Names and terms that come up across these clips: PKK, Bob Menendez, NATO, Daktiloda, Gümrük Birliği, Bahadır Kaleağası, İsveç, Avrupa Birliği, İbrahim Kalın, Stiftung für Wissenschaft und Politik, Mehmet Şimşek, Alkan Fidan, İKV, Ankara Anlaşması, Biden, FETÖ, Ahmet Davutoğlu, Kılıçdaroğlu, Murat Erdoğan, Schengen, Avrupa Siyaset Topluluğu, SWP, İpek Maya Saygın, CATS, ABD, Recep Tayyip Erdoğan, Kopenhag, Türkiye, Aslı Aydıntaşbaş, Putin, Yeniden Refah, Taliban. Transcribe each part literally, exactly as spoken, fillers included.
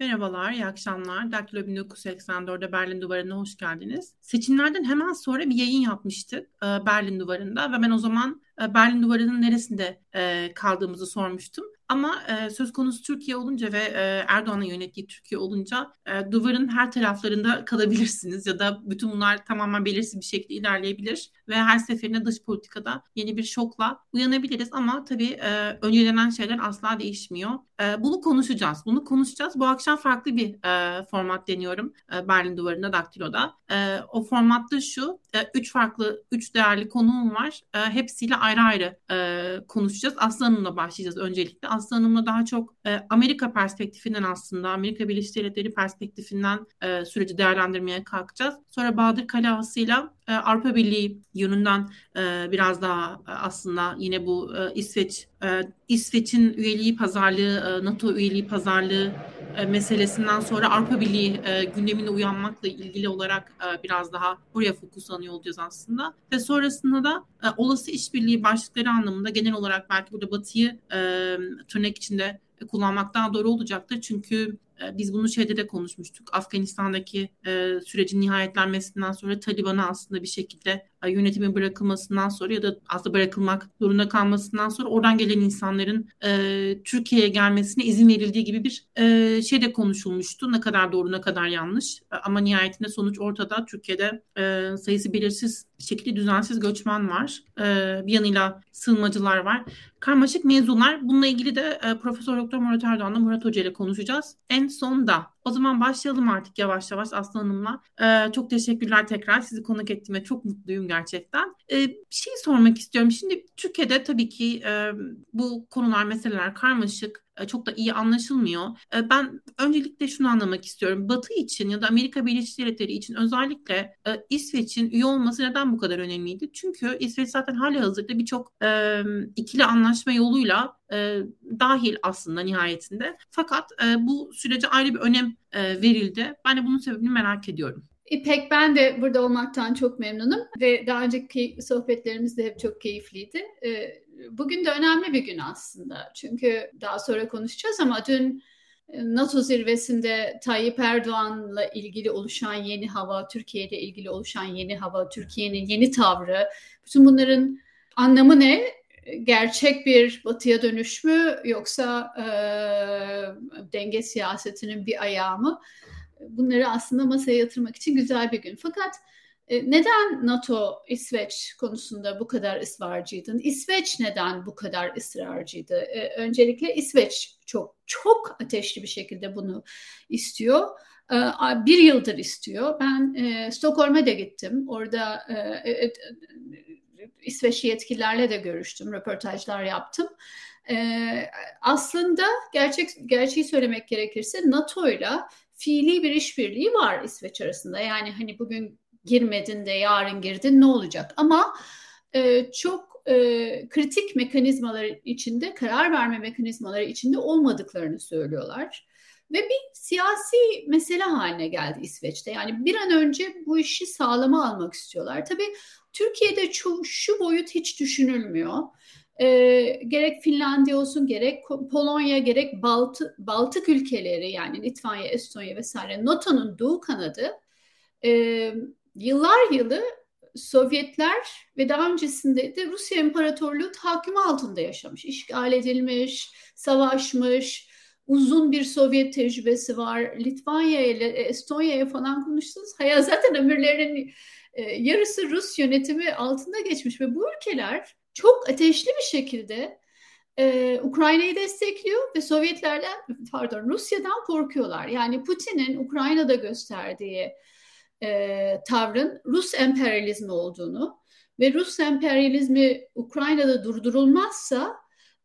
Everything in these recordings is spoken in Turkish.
Merhabalar, iyi akşamlar. Daktiloda bin dokuz yüz seksen dört'te Berlin Duvarı'na hoş geldiniz. Seçimlerden hemen sonra bir yayın yapmıştık Berlin Duvarı'nda ve ben o zaman Berlin Duvarı'nın neresinde kaldığımızı sormuştum. Ama söz konusu Türkiye olunca ve Erdoğan'ın yönettiği Türkiye olunca duvarın her taraflarında kalabilirsiniz ya da bütün bunlar tamamen belirsiz bir şekilde ilerleyebilir ve her seferinde dış politikada yeni bir şokla uyanabiliriz ama tabii öngörülen şeyler asla değişmiyor. Bunu konuşacağız. Bunu konuşacağız. Bu akşam farklı bir format deniyorum Berlin Duvarı'nda, Daktiloda. O formatta şu, üç farklı, üç değerli konuğum var. Hepsiyle ayrı ayrı konuşacağız. Aslı Hanım'la başlayacağız öncelikle. Aslı Hanım'la daha çok e, Amerika perspektifinden aslında, Amerika Birleşik Devletleri perspektifinden e, süreci değerlendirmeye kalkacağız. Sonra Bahadır Kaleağası'yla e, Avrupa Birliği yönünden e, biraz daha e, aslında yine bu e, İsveç, e, İsveç'in üyeliği pazarlığı, e, NATO üyeliği pazarlığı e, meselesinden sonra Avrupa Birliği e, gündemine uyanmakla ilgili olarak e, biraz daha buraya fokuslanıyor olacağız aslında. Ve sonrasında da e, olası işbirliği başlıkları anlamında genel olarak belki burada Batı'yı e, tırnak içinde kullanmak daha doğru olacaktır. Çünkü biz bunu şeyde de konuşmuştuk. Afganistan'daki sürecin nihayetlenmesinden sonra Taliban'a aslında bir şekilde yönetimin bırakılmasından sonra ya da aslında bırakılmak zorunda kalmasından sonra oradan gelen insanların Türkiye'ye gelmesine izin verildiği gibi bir şey de konuşulmuştu. Ne kadar doğru, ne kadar yanlış. Ama nihayetinde sonuç ortada. Türkiye'de sayısı belirsiz şekilde düzensiz göçmen var. Bir yanıyla sığınmacılar var. Karmaşık mevzular. Bununla ilgili de Profesör Doktor Murat Erdoğan'la Murat Hoca ile konuşacağız. En sonda. O zaman başlayalım artık yavaş yavaş Aslı Hanım'la. Ee, çok teşekkürler tekrar. Sizi konuk ettiğime çok mutluyum gerçekten. Ee, bir şey sormak istiyorum. Şimdi Türkiye'de tabii ki e, bu konular, meseleler karmaşık. Çok da iyi anlaşılmıyor. Ben öncelikle şunu anlamak istiyorum. Batı için ya da Amerika Birleşik Devletleri için özellikle İsveç'in üye olması neden bu kadar önemliydi? Çünkü İsveç zaten halihazırda birçok ikili anlaşma yoluyla dahil aslında nihayetinde. Fakat bu sürece ayrı bir önem verildi. Ben de bunun sebebini merak ediyorum. İpek, ben de burada olmaktan çok memnunum ve daha önceki sohbetlerimiz de hep çok keyifliydi. Bugün de önemli bir gün aslında, çünkü daha sonra konuşacağız ama dün NATO zirvesinde Tayyip Erdoğan'la ilgili oluşan yeni hava, Türkiye'yle ilgili oluşan yeni hava, Türkiye'nin yeni tavrı, bütün bunların anlamı ne? Gerçek bir batıya dönüş mü yoksa e, denge siyasetinin bir ayağı mı? Bunları aslında masaya yatırmak için güzel bir gün. Fakat neden NATO İsveç konusunda bu kadar ısrarcıydı? İsveç neden bu kadar ısrarcıydı? Ee, öncelikle İsveç çok çok ateşli bir şekilde bunu istiyor. Ee, bir yıldır istiyor. Ben e, Stockholm'a da gittim. Orada e, e, İsveçli yetkililerle de görüştüm, röportajlar yaptım. Ee, aslında gerçek gerçeği söylemek gerekirse NATO'yla fiili bir işbirliği var İsveç arasında. Yani hani bugün girmedin de yarın girdin ne olacak? Ama e, çok e, kritik mekanizmalar içinde, karar verme mekanizmaları içinde olmadıklarını söylüyorlar. Ve bir siyasi mesele haline geldi İsveç'te. Yani bir an önce bu işi sağlama almak istiyorlar. Tabii Türkiye'de şu, şu boyut hiç düşünülmüyor. E, gerek Finlandiya olsun, gerek Polonya, gerek Baltı, Baltık ülkeleri, yani Litvanya, Estonya vesaire, NATO'nun doğu kanadı e, yıllar yılı Sovyetler ve daha öncesinde de Rusya İmparatorluğu tahakkümü altında yaşamış. İşgal edilmiş, savaşmış, uzun bir Sovyet tecrübesi var. Litvanya ile Estonya'ya falan konuştunuz. Hayır, zaten ömürlerinin yarısı Rus yönetimi altında geçmiş ve bu ülkeler çok ateşli bir şekilde Ee, Ukrayna'yı destekliyor ve Sovyetlerden, pardon Rusya'dan korkuyorlar. Yani Putin'in Ukrayna'da gösterdiği E, tavrın Rus emperyalizmi olduğunu ve Rus emperyalizmi Ukrayna'da durdurulmazsa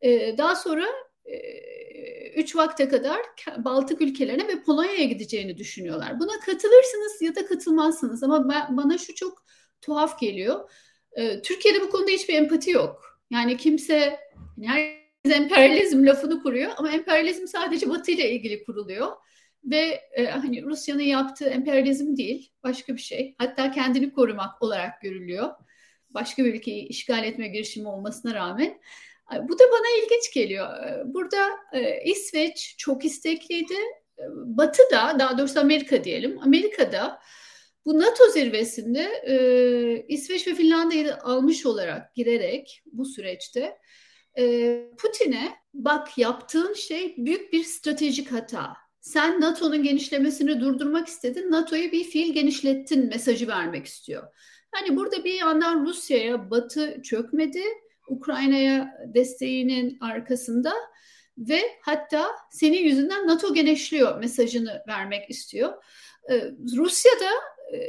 e, daha sonra e, üç vakte kadar Baltık ülkelerine ve Polonya'ya gideceğini düşünüyorlar. Buna katılırsınız ya da katılmazsınız ama ben, bana şu çok tuhaf geliyor. E, Türkiye'de bu konuda hiçbir empati yok. Yani kimse, herkes emperyalizm lafını kuruyor ama emperyalizm sadece Batı ile ilgili kuruluyor. Ve e, hani Rusya'nın yaptığı emperyalizm değil, başka bir şey. Hatta kendini korumak olarak görülüyor. Başka bir ülkeyi işgal etme girişimi olmasına rağmen. Bu da bana ilginç geliyor. Burada e, İsveç çok istekliydi. Batı'da, daha doğrusu Amerika diyelim, Amerika'da bu NATO zirvesinde e, İsveç ve Finlandiya'yı almış olarak girerek bu süreçte e, Putin'e bak yaptığın şey büyük bir stratejik hata. Sen NATO'nun genişlemesini durdurmak istedin, NATO'yu bir fiil genişlettin mesajı vermek istiyor. Hani burada bir yandan Rusya'ya Batı çökmedi, Ukrayna'ya desteğinin arkasında ve hatta senin yüzünden NATO genişliyor mesajını vermek istiyor. Ee, Rusya'da e,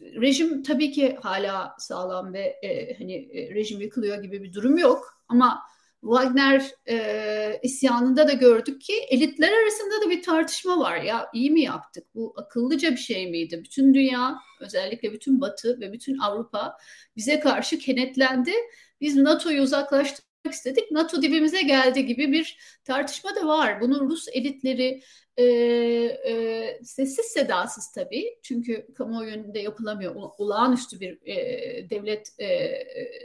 rejim tabii ki hala sağlam ve e, hani e, rejim yıkılıyor gibi bir durum yok ama Wagner e, isyanında da gördük ki elitler arasında da bir tartışma var. Ya iyi mi yaptık? Bu akıllıca bir şey miydi? Bütün dünya, özellikle bütün Batı ve bütün Avrupa bize karşı kenetlendi. Biz NATO'yu uzaklaştırmak istedik. NATO dibimize geldi gibi bir tartışma da var. Bunu Rus elitleri e, e, sessiz sedasız tabii. Çünkü kamuoyunda yapılamıyor. Olağanüstü bir e, devlet e,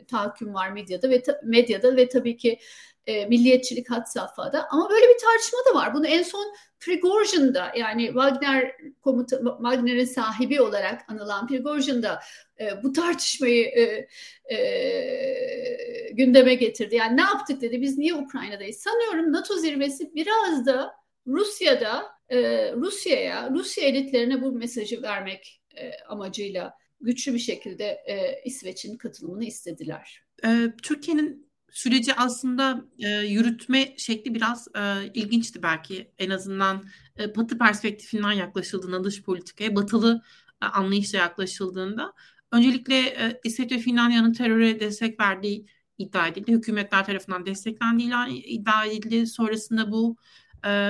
tahakküm var medyada ve ta, medyada ve tabii ki e, milliyetçilik had safhada. Ama böyle bir tartışma da var. Bunu en son Prigozhin'da, yani Wagner komuta, Wagner'in sahibi olarak anılan Prigozhin'da e, bu tartışmayı e, e, gündeme getirdi. Yani ne yaptık dedi, biz niye Ukrayna'dayız? Sanıyorum NATO zirvesi biraz da Rusya'da, e, Rusya'ya, Rusya elitlerine bu mesajı vermek e, amacıyla güçlü bir şekilde e, İsveç'in katılımını istediler. E, Türkiye'nin süreci aslında e, yürütme şekli biraz e, ilginçti belki. En azından e, Batı perspektifinden yaklaşıldığında dış politikaya, batılı e, anlayışla yaklaşıldığında. Öncelikle e, İsveç ve Finlandiya'nın teröre destek verdiği iddia edildi. Hükümetler tarafından desteklendiği iddia edildi. Sonrasında bu e,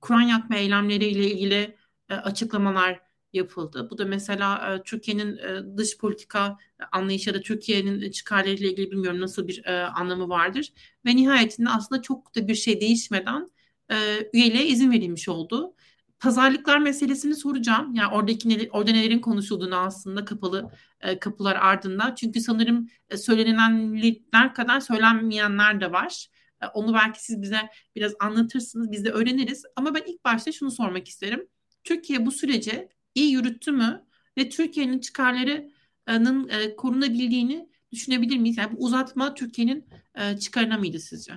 Kur'an yakma eylemleriyle ilgili e, açıklamalar yapıldı. Bu da mesela e, Türkiye'nin e, dış politika anlayışı ya da Türkiye'nin çıkarlarıyla ilgili bilmiyorum nasıl bir e, anlamı vardır. Ve nihayetinde aslında çok da bir şey değişmeden e, üyeliğe izin verilmiş oldu. Pazarlıklar meselesini soracağım. Yani oradaki neler, orada nelerin konuşulduğunu aslında kapalı e, kapılar ardında. Çünkü sanırım e, söylenenler kadar söylenmeyenler de var. E, onu belki siz bize biraz anlatırsınız. Biz de öğreniriz. Ama ben ilk başta şunu sormak isterim. Türkiye bu sürece iyi yürüttü mü ve Türkiye'nin çıkarlarının e, korunabildiğini düşünebilir miyiz? Yani bu uzatma Türkiye'nin e, çıkarına mıydı sizce?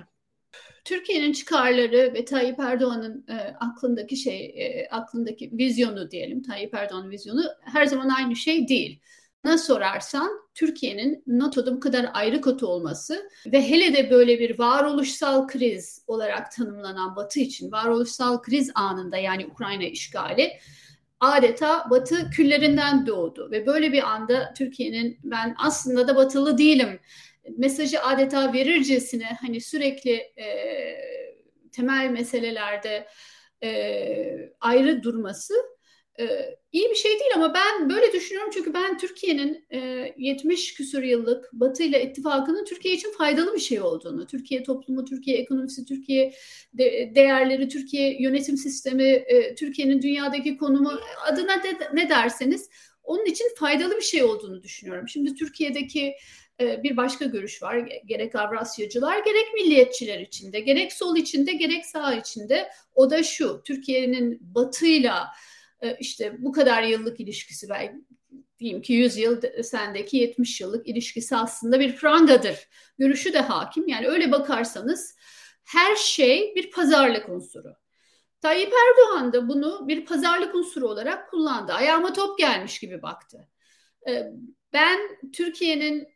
Türkiye'nin çıkarları ve Tayyip Erdoğan'ın e, aklındaki şey, e, aklındaki vizyonu diyelim, Tayyip Erdoğan'ın vizyonu her zaman aynı şey değil. Bana sorarsan Türkiye'nin NATO'da bu kadar ayrı kota olması ve hele de böyle bir varoluşsal kriz olarak tanımlanan Batı için varoluşsal kriz anında, yani Ukrayna işgali, adeta Batı küllerinden doğdu ve böyle bir anda Türkiye'nin ben aslında da batılı değilim mesajı adeta verircesine hani sürekli e, temel meselelerde e, ayrı durması e, iyi bir şey değil ama ben böyle düşünüyorum çünkü ben Türkiye'nin e, yetmiş küsur yıllık Batı ile ittifakının Türkiye için faydalı bir şey olduğunu, Türkiye toplumu, Türkiye ekonomisi, Türkiye de- değerleri, Türkiye yönetim sistemi, e, Türkiye'nin dünyadaki konumu adına de- ne derseniz onun için faydalı bir şey olduğunu düşünüyorum. Şimdi Türkiye'deki e, bir başka görüş var. Gerek Avrasyacılar, gerek milliyetçiler içinde, gerek sol içinde, gerek sağ içinde. O da şu, Türkiye'nin Batı'yla İşte bu kadar yıllık ilişkisi, ben diyeyim ki yüz yıl, sendeki yetmiş yıllık ilişkisi aslında bir prangadır. Görüşü de hakim. Yani öyle bakarsanız her şey bir pazarlık unsuru. Tayyip Erdoğan da bunu bir pazarlık unsuru olarak kullandı. Ayağıma top gelmiş gibi baktı. Ben Türkiye'nin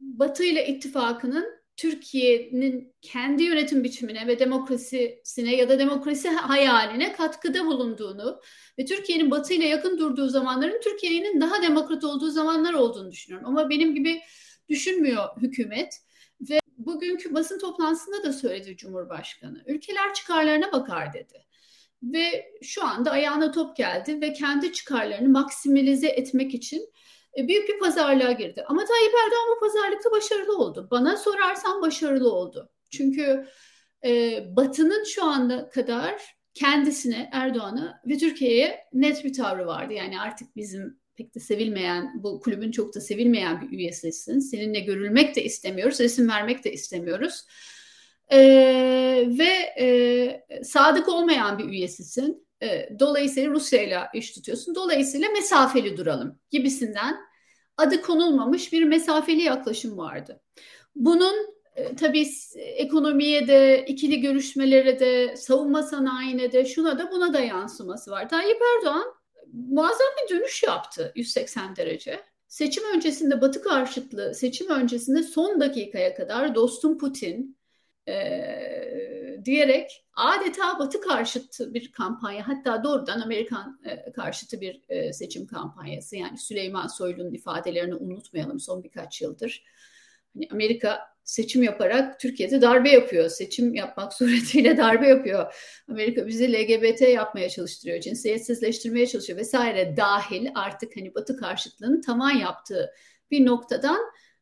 Batı ile ittifakının Türkiye'nin kendi yönetim biçimine ve demokrasisine ya da demokrasi hayaline katkıda bulunduğunu ve Türkiye'nin Batı ile yakın durduğu zamanların Türkiye'nin daha demokrat olduğu zamanlar olduğunu düşünüyorum. Ama benim gibi düşünmüyor hükümet ve bugünkü basın toplantısında da söyledi Cumhurbaşkanı. Ülkeler çıkarlarına bakar dedi. Ve şu anda ayağına top geldi ve kendi çıkarlarını maksimalize etmek için büyük bir pazarlığa girdi. Ama Tayyip Erdoğan bu pazarlıkta başarılı oldu. Bana sorarsan başarılı oldu. Çünkü e, Batı'nın şu ana kadar kendisine, Erdoğan'a ve Türkiye'ye net bir tavrı vardı. Yani artık bizim pek de sevilmeyen, bu kulübün çok da sevilmeyen bir üyesisin. Seninle görülmek de istemiyoruz, resim vermek de istemiyoruz. e, ve e, sadık olmayan bir üyesisin. E, dolayısıyla Rusya'yla iş tutuyorsun. Dolayısıyla mesafeli duralım gibisinden adı konulmamış bir mesafeli yaklaşım vardı. Bunun e, tabii ekonomiye de, ikili görüşmelere de, savunma sanayine de, şuna da buna da yansıması var. Tayyip Erdoğan muazzam bir dönüş yaptı yüz seksen derece. Seçim öncesinde Batı karşıtlığı, seçim öncesinde son dakikaya kadar dostum Putin e, diyerek adeta Batı karşıtı bir kampanya, hatta doğrudan Amerikan e, karşıtı bir e, seçim kampanyası. Yani Süleyman Soylu'nun ifadelerini unutmayalım son birkaç yıldır. Hani Amerika seçim yaparak Türkiye'de darbe yapıyor. Seçim yapmak suretiyle darbe yapıyor. Amerika bizi L G B T yapmaya çalıştırıyor, cinsiyetsizleştirmeye çalışıyor vesaire dahil artık hani Batı karşıtlığının tavan yaptığı bir noktadan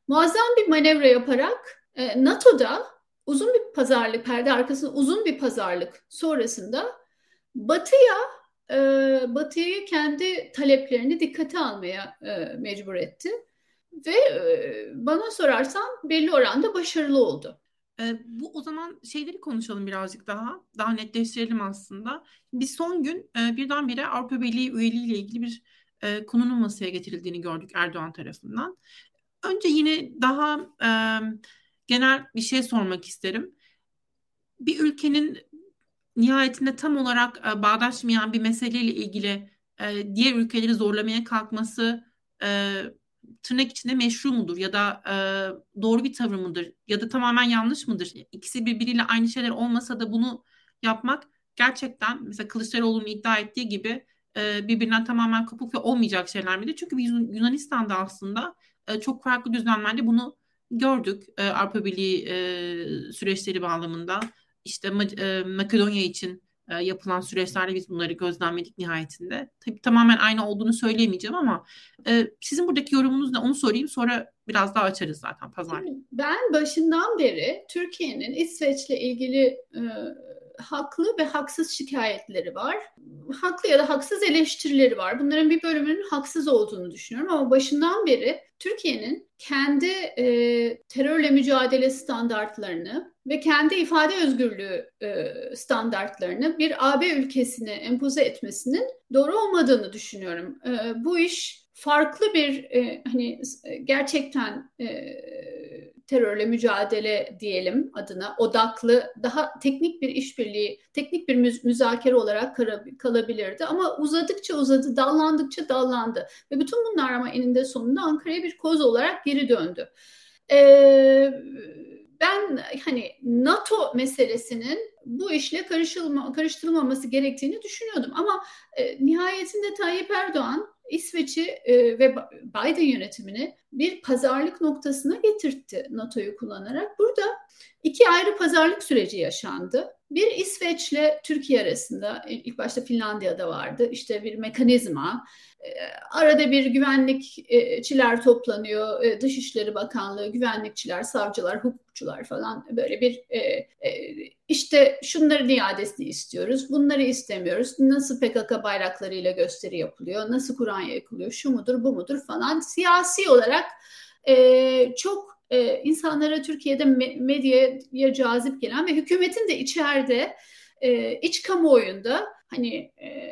muazzam bir manevra yaparak e, NATO'da uzun bir pazarlık, perde arkasında uzun bir pazarlık sonrasında Batı'ya, e, Batı'yı kendi taleplerini dikkate almaya e, mecbur etti. Ve bana sorarsan belli oranda başarılı oldu. E, bu o zaman şeyleri konuşalım birazcık daha. Daha netleştirelim aslında. Bir son gün e, birdenbire Avrupa Birliği üyeliğiyle ilgili bir e, konunun masaya getirildiğini gördük Erdoğan tarafından. Önce yine daha e, genel bir şey sormak isterim. Bir ülkenin nihayetinde tam olarak e, bağdaşmayan bir meseleyle ilgili e, diğer ülkeleri zorlamaya kalkması E, tırnak içinde meşru mudur ya da e, doğru bir tavır mıdır ya da tamamen yanlış mıdır? İkisi birbiriyle aynı şeyler olmasa da bunu yapmak gerçekten mesela Kılıçdaroğlu'nun iddia ettiği gibi e, birbirinden tamamen kopuk ve olmayacak şeyler midir? Çünkü biz Yunanistan'da aslında e, çok farklı düzenlerde bunu gördük. E, Avrupa Birliği e, süreçleri bağlamında işte e, Makedonya için e, yapılan süreçlerde biz bunları gözlemledik nihayetinde. Tabii tamamen aynı olduğunu söyleyemeyeceğim ama e, sizin buradaki yorumunuz ne? Onu sorayım, sonra biraz daha açarız zaten pazar. Ben başından beri Türkiye'nin İsveç'le ilgili e, haklı ve haksız şikayetleri var. Haklı ya da haksız eleştirileri var. Bunların bir bölümünün haksız olduğunu düşünüyorum ama başından beri Türkiye'nin kendi e, terörle mücadele standartlarını ve kendi ifade özgürlüğü e, standartlarını bir A B ülkesine empoze etmesinin doğru olmadığını düşünüyorum. E, bu iş farklı bir e, hani gerçekten e, terörle mücadele diyelim adına odaklı daha teknik bir işbirliği, teknik bir müz- müzakere olarak kar- kalabilirdi ama uzadıkça uzadı, dallandıkça dallandı ve bütün bunlar ama eninde sonunda Ankara'ya bir koz olarak geri döndü. Ee, ben hani NATO meselesinin bu işle karışılma, karıştırılmaması gerektiğini düşünüyordum ama e, nihayetinde Tayyip Erdoğan İsveç'i e, ve Biden yönetimini bir pazarlık noktasına getirtti NATO'yu kullanarak. Burada iki ayrı pazarlık süreci yaşandı. Bir İsveç'le Türkiye arasında, ilk başta Finlandiya'da vardı, işte bir mekanizma, e, arada bir güvenlikçiler toplanıyor, e, Dışişleri Bakanlığı, güvenlikçiler, savcılar, hukukçular falan böyle bir e, e, işte şunların iadesini istiyoruz, bunları istemiyoruz, nasıl P K K bayraklarıyla gösteri yapılıyor, nasıl Kur'an yakılıyor, şu mudur, bu mudur falan siyasi olarak e, çok Ee, insanlara Türkiye'de me- medyaya cazip gelen ve hükümetin de içeride e, iç kamuoyunda hani e,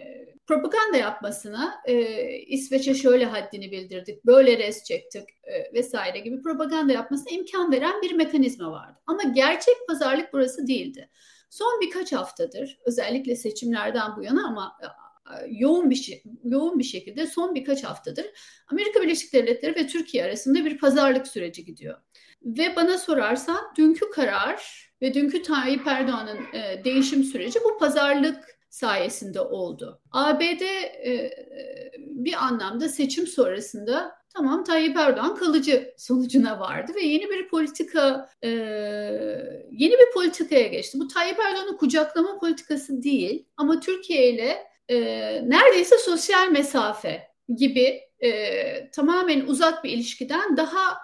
propaganda yapmasına e, İsveç'e şöyle haddini bildirdik, böyle res çektik e, vesaire gibi propaganda yapmasına imkan veren bir mekanizma vardı. Ama gerçek pazarlık burası değildi. Son birkaç haftadır özellikle seçimlerden bu yana ama yoğun bir yoğun bir şekilde son birkaç haftadır Amerika Birleşik Devletleri ve Türkiye arasında bir pazarlık süreci gidiyor. Ve bana sorarsan dünkü karar ve dünkü Tayyip Erdoğan'ın e, değişim süreci bu pazarlık sayesinde oldu. A B D e, bir anlamda seçim sonrasında tamam Tayyip Erdoğan kalıcı sonucuna vardı ve yeni bir politika e, yeni bir politikaya geçti. Bu Tayyip Erdoğan'ın kucaklama politikası değil ama Türkiye ile E, neredeyse sosyal mesafe gibi e, tamamen uzak bir ilişkiden daha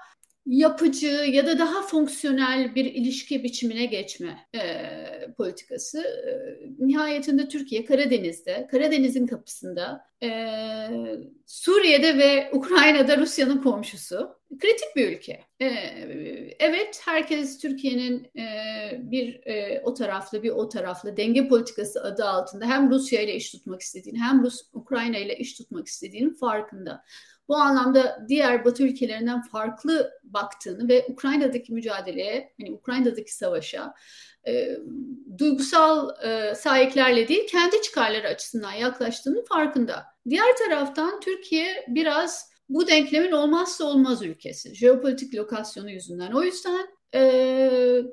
yapıcı ya da daha fonksiyonel bir ilişki biçimine geçme e, politikası. E, nihayetinde Türkiye Karadeniz'de, Karadeniz'in kapısında Ee, Suriye'de ve Ukrayna'da Rusya'nın komşusu. Kritik bir ülke. Ee, evet, herkes Türkiye'nin e, bir e, o taraflı bir o taraflı denge politikası adı altında hem Rusya ile iş tutmak istediğini hem Rus, Ukrayna ile iş tutmak istediğinin farkında. Bu anlamda diğer Batı ülkelerinden farklı baktığını ve Ukrayna'daki mücadeleye, hani Ukrayna'daki savaşa e, duygusal e, sahiplerle değil kendi çıkarları açısından yaklaştığının farkında. Diğer taraftan Türkiye biraz bu denklemin olmazsa olmaz ülkesi. Jeopolitik lokasyonu yüzünden. O yüzden e,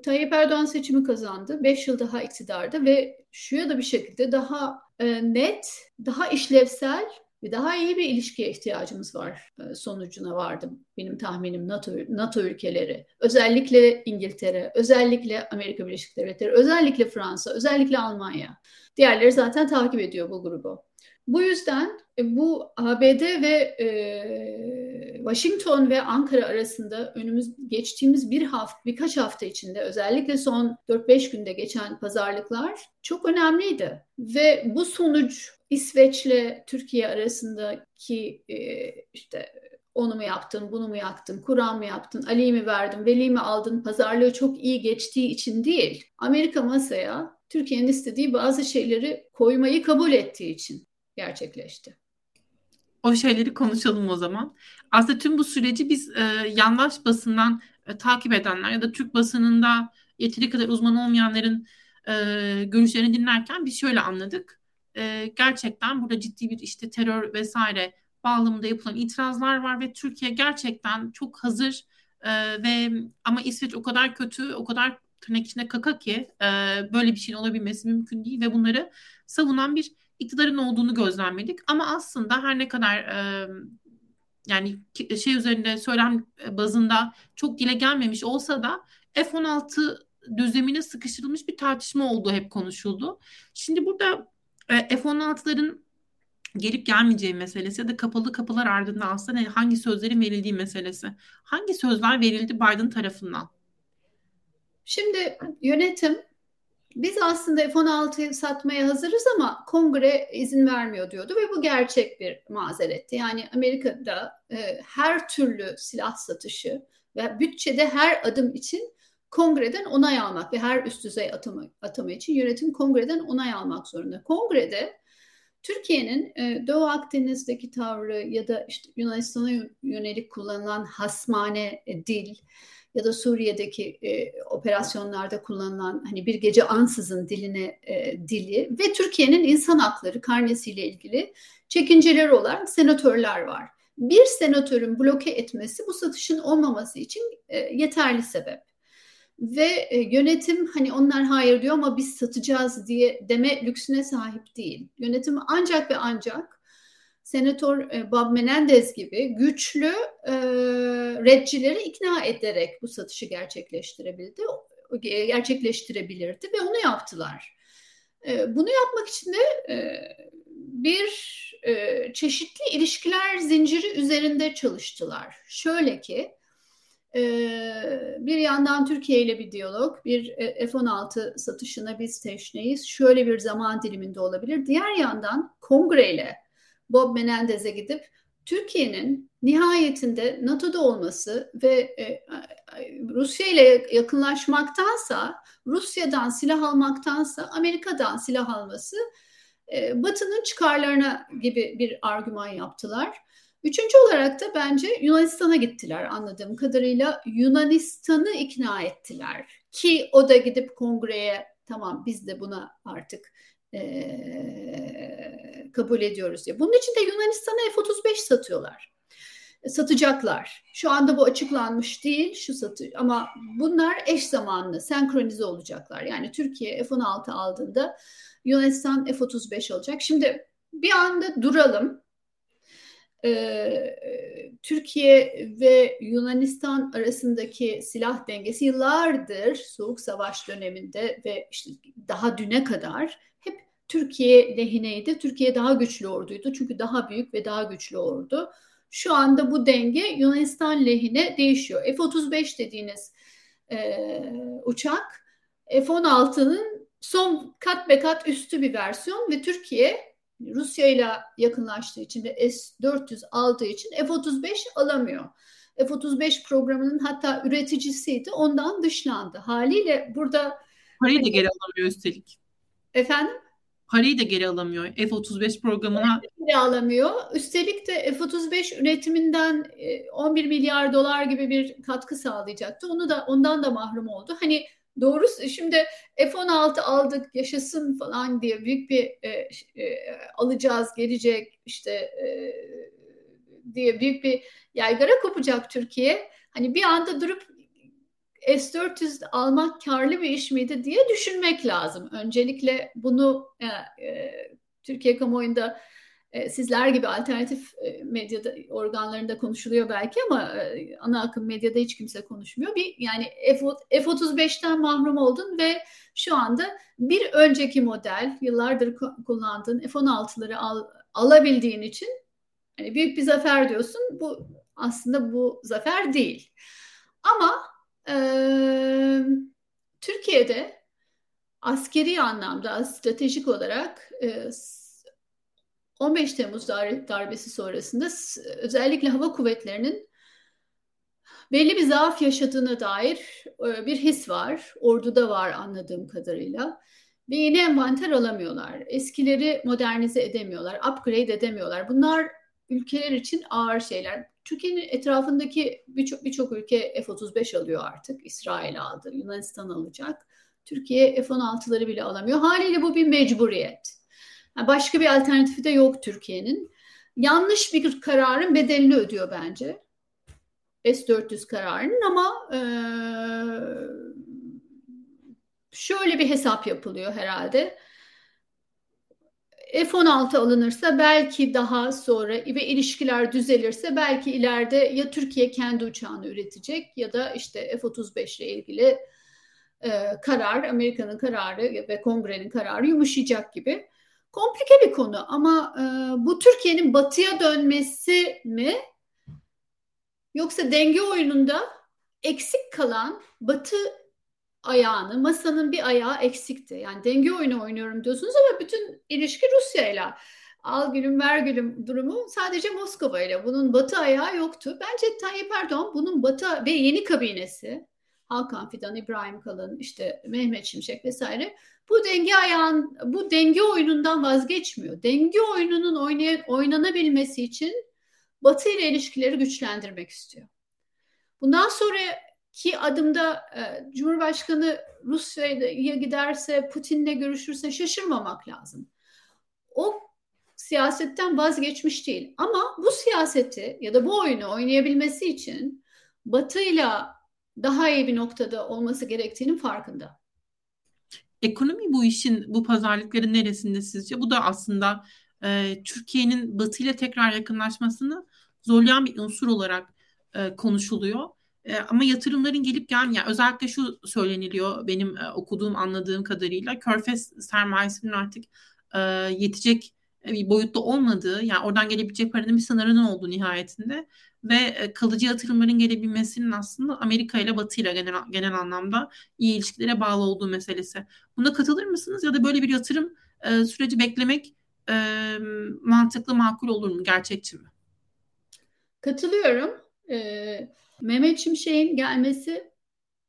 Tayyip Erdoğan seçimi kazandı. Beş yıl daha iktidarda ve şu ya da bir şekilde daha e, net, daha işlevsel, daha iyi bir ilişkiye ihtiyacımız var sonucuna vardım. Benim tahminim NATO, NATO ülkeleri, özellikle İngiltere, özellikle Amerika Birleşik Devletleri, özellikle Fransa, özellikle Almanya. Diğerleri zaten takip ediyor bu grubu. Bu yüzden bu A B D ve e, Washington ve Ankara arasında önümüz geçtiğimiz bir hafta, birkaç hafta içinde özellikle son dört beş günde geçen pazarlıklar çok önemliydi. Ve bu sonuç İsveç'le Türkiye arasındaki e, işte onu mu yaptın, bunu mu yaktın, Kur'an mı yaptın, Ali'yi mi verdin, Veli'yi mi aldın pazarlığı çok iyi geçtiği için değil. Amerika masaya Türkiye'nin istediği bazı şeyleri koymayı kabul ettiği için gerçekleşti. O şeyleri konuşalım o zaman. Aslında tüm bu süreci biz e, yandaş basından e, takip edenler ya da Türk basınında yeteri kadar uzman olmayanların e, görüşlerini dinlerken biz şöyle anladık. E, gerçekten burada ciddi bir işte terör vesaire bağlamında yapılan itirazlar var ve Türkiye gerçekten çok hazır e, ve ama İsveç o kadar kötü, o kadar tırnak içinde kaka ki e, böyle bir şeyin olabilmesi mümkün değil ve bunları savunan bir iktidarın olduğunu gözlemledik. Ama aslında her ne kadar e, yani şey üzerinde söylem bazında çok dile gelmemiş olsa da F on altı düzlemine sıkıştırılmış bir tartışma olduğu hep konuşuldu. Şimdi burada e, F on altıların gelip gelmeyeceği meselesi ya da kapalı kapılar ardında aslında hangi sözlerin verildiği meselesi. Hangi sözler verildi Biden tarafından? Şimdi yönetim biz aslında F on altıyı satmaya hazırız ama Kongre izin vermiyor diyordu ve bu gerçek bir mazeretti. Yani Amerika'da e, her türlü silah satışı ve bütçede her adım için Kongre'den onay almak ve her üst düzey atama, atama için yönetim Kongre'den onay almak zorunda. Kongre'de Türkiye'nin e, Doğu Akdeniz'deki tavrı ya da işte Yunanistan'a yönelik kullanılan hasmane e, dil ya da Suriye'deki e, operasyonlarda kullanılan hani bir gece ansızın diline e, dili ve Türkiye'nin insan hakları karnesiyle ilgili çekinceler olan senatörler var. Bir senatörün bloke etmesi bu satışın olmaması için e, yeterli sebep. Ve e, yönetim hani onlar hayır diyor ama biz satacağız diye deme lüksüne sahip değil. Yönetim ancak ve ancak Senatör e, Bob Menendez gibi güçlü e, redcileri ikna ederek bu satışı gerçekleştirebildi, gerçekleştirebilirdi ve onu yaptılar. E, bunu yapmak için de e, bir e, çeşitli ilişkiler zinciri üzerinde çalıştılar. Şöyle ki Ee, bir yandan Türkiye ile bir diyalog, bir F on altı satışına biz teşneyiz. Şöyle bir zaman diliminde olabilir. Diğer yandan Kongre ile Bob Menendez'e gidip Türkiye'nin nihayetinde NATO'da olması ve e, Rusya ile yakınlaşmaktansa, Rusya'dan silah almaktansa Amerika'dan silah alması e, Batı'nın çıkarlarına gibi bir argüman yaptılar. Üçüncü olarak da bence Yunanistan'a gittiler anladığım kadarıyla. Yunanistan'ı ikna ettiler ki o da gidip Kongre'ye tamam biz de buna artık ee, kabul ediyoruz diye. Bunun için de Yunanistan'a F otuz beş satıyorlar. Satacaklar. Şu anda bu açıklanmış değil şu satı ama bunlar eş zamanlı senkronize olacaklar. Yani Türkiye F on altı aldığında Yunanistan F otuz beş alacak. Şimdi bir anda duralım. Türkiye ve Yunanistan arasındaki silah dengesi yıllardır Soğuk Savaş döneminde ve işte daha düne kadar hep Türkiye lehineydi. Türkiye daha güçlü orduydu çünkü daha büyük ve daha güçlü ordu. Şu anda bu denge Yunanistan lehine değişiyor. F otuz beş dediğiniz e, uçak F on altının son kat be kat üstü bir versiyon ve Türkiye Rusya ile yakınlaştığı için ve S dört yüz aldığı için F otuz beş alamıyor. F otuz beş programının hatta üreticisiydi. Ondan dışlandı. Haliyle burada... Parayı hani, da geri alamıyor üstelik. Efendim? Parayı da geri alamıyor. F otuz beş programına... Geri alamıyor. Üstelik de F otuz beş üretiminden on bir milyar dolar gibi bir katkı sağlayacaktı. Onu da ondan da mahrum oldu. Hani doğrusu şimdi F on altı aldık yaşasın falan diye büyük bir e, e, alacağız gelecek işte e, diye büyük bir yaygara kopacak Türkiye. Hani bir anda durup S dört yüz almak karlı bir iş miydi diye düşünmek lazım. Öncelikle bunu e, e, Türkiye kamuoyunda e, sizler gibi alternatif e, medyada organlarında konuşuluyor belki ama e, ana akım medyada hiç kimse konuşmuyor. Bir yani F, F otuz beşten mahrum oldun ve şu anda bir önceki model yıllardır kullandığın F on altıları al, alabildiğin için hani büyük bir zafer diyorsun. Bu aslında bu zafer değil. Ama Ee, Türkiye'de askeri anlamda stratejik olarak e, on beş Temmuz darbesi sonrasında özellikle hava kuvvetlerinin belli bir zaaf yaşadığına dair e, bir his var. Orduda var anladığım kadarıyla. Ve yeni envanter alamıyorlar. Eskileri modernize edemiyorlar. Upgrade edemiyorlar. Bunlar ülkeler için ağır şeyler. Türkiye'nin etrafındaki birçok birçok ülke F otuz beş alıyor artık. İsrail aldı, Yunanistan alacak. Türkiye F on altıları bile alamıyor. Haliyle bu bir mecburiyet. Yani başka bir alternatifi de yok Türkiye'nin. Yanlış bir kararın bedelini ödüyor bence. S dört yüz kararının ama ee, şöyle bir hesap yapılıyor herhalde. F on altı alınırsa belki daha sonra ve ilişkiler düzelirse belki ileride ya Türkiye kendi uçağını üretecek ya da işte F otuz beş ile ilgili e, karar, Amerika'nın kararı ve Kongre'nin kararı yumuşayacak gibi. Komplike bir konu ama e, bu Türkiye'nin batıya dönmesi mi yoksa denge oyununda eksik kalan batı ayağını, masanın bir ayağı eksikti. Yani denge oyunu oynuyorum diyorsunuz ama bütün ilişki Rusya'yla. Al gülüm ver gülüm durumu sadece Moskova'yla. Bunun batı ayağı yoktu. Bence Tayyip Erdoğan bunun batı ve yeni kabinesi, Alkan Fidan, İbrahim Kalın, işte Mehmet Şimşek vesaire bu denge ayağın, bu denge oyunundan vazgeçmiyor. Denge oyununun oynay- oynanabilmesi için batı ile ilişkileri güçlendirmek istiyor. Bundan sonra ki adımda e, Cumhurbaşkanı Rusya'ya giderse, Putin'le görüşürse şaşırmamak lazım. O siyasetten vazgeçmiş değil. Ama bu siyaseti ya da bu oyunu oynayabilmesi için Batı'yla daha iyi bir noktada olması gerektiğinin farkında. Ekonomi bu işin, bu pazarlıkların neresinde sizce? Bu da aslında e, Türkiye'nin Batı'yla tekrar yakınlaşmasını zorlayan bir unsur olarak e, konuşuluyor. Ama yatırımların gelip gelmiyor. Yani özellikle şu söyleniliyor benim okuduğum, anladığım kadarıyla. Körfez sermayesinin artık yetecek bir boyutta olmadığı, yani oradan gelebilecek paranın bir sınırının olduğu nihayetinde ve kalıcı yatırımların gelebilmesinin aslında Amerika ile Batı ile genel, genel anlamda iyi ilişkilere bağlı olduğu meselesi. Buna katılır mısınız ya da böyle bir yatırım süreci beklemek mantıklı, makul olur mu? Gerçekçi mi? Katılıyorum. Ee, Mehmet Şimşek'in gelmesi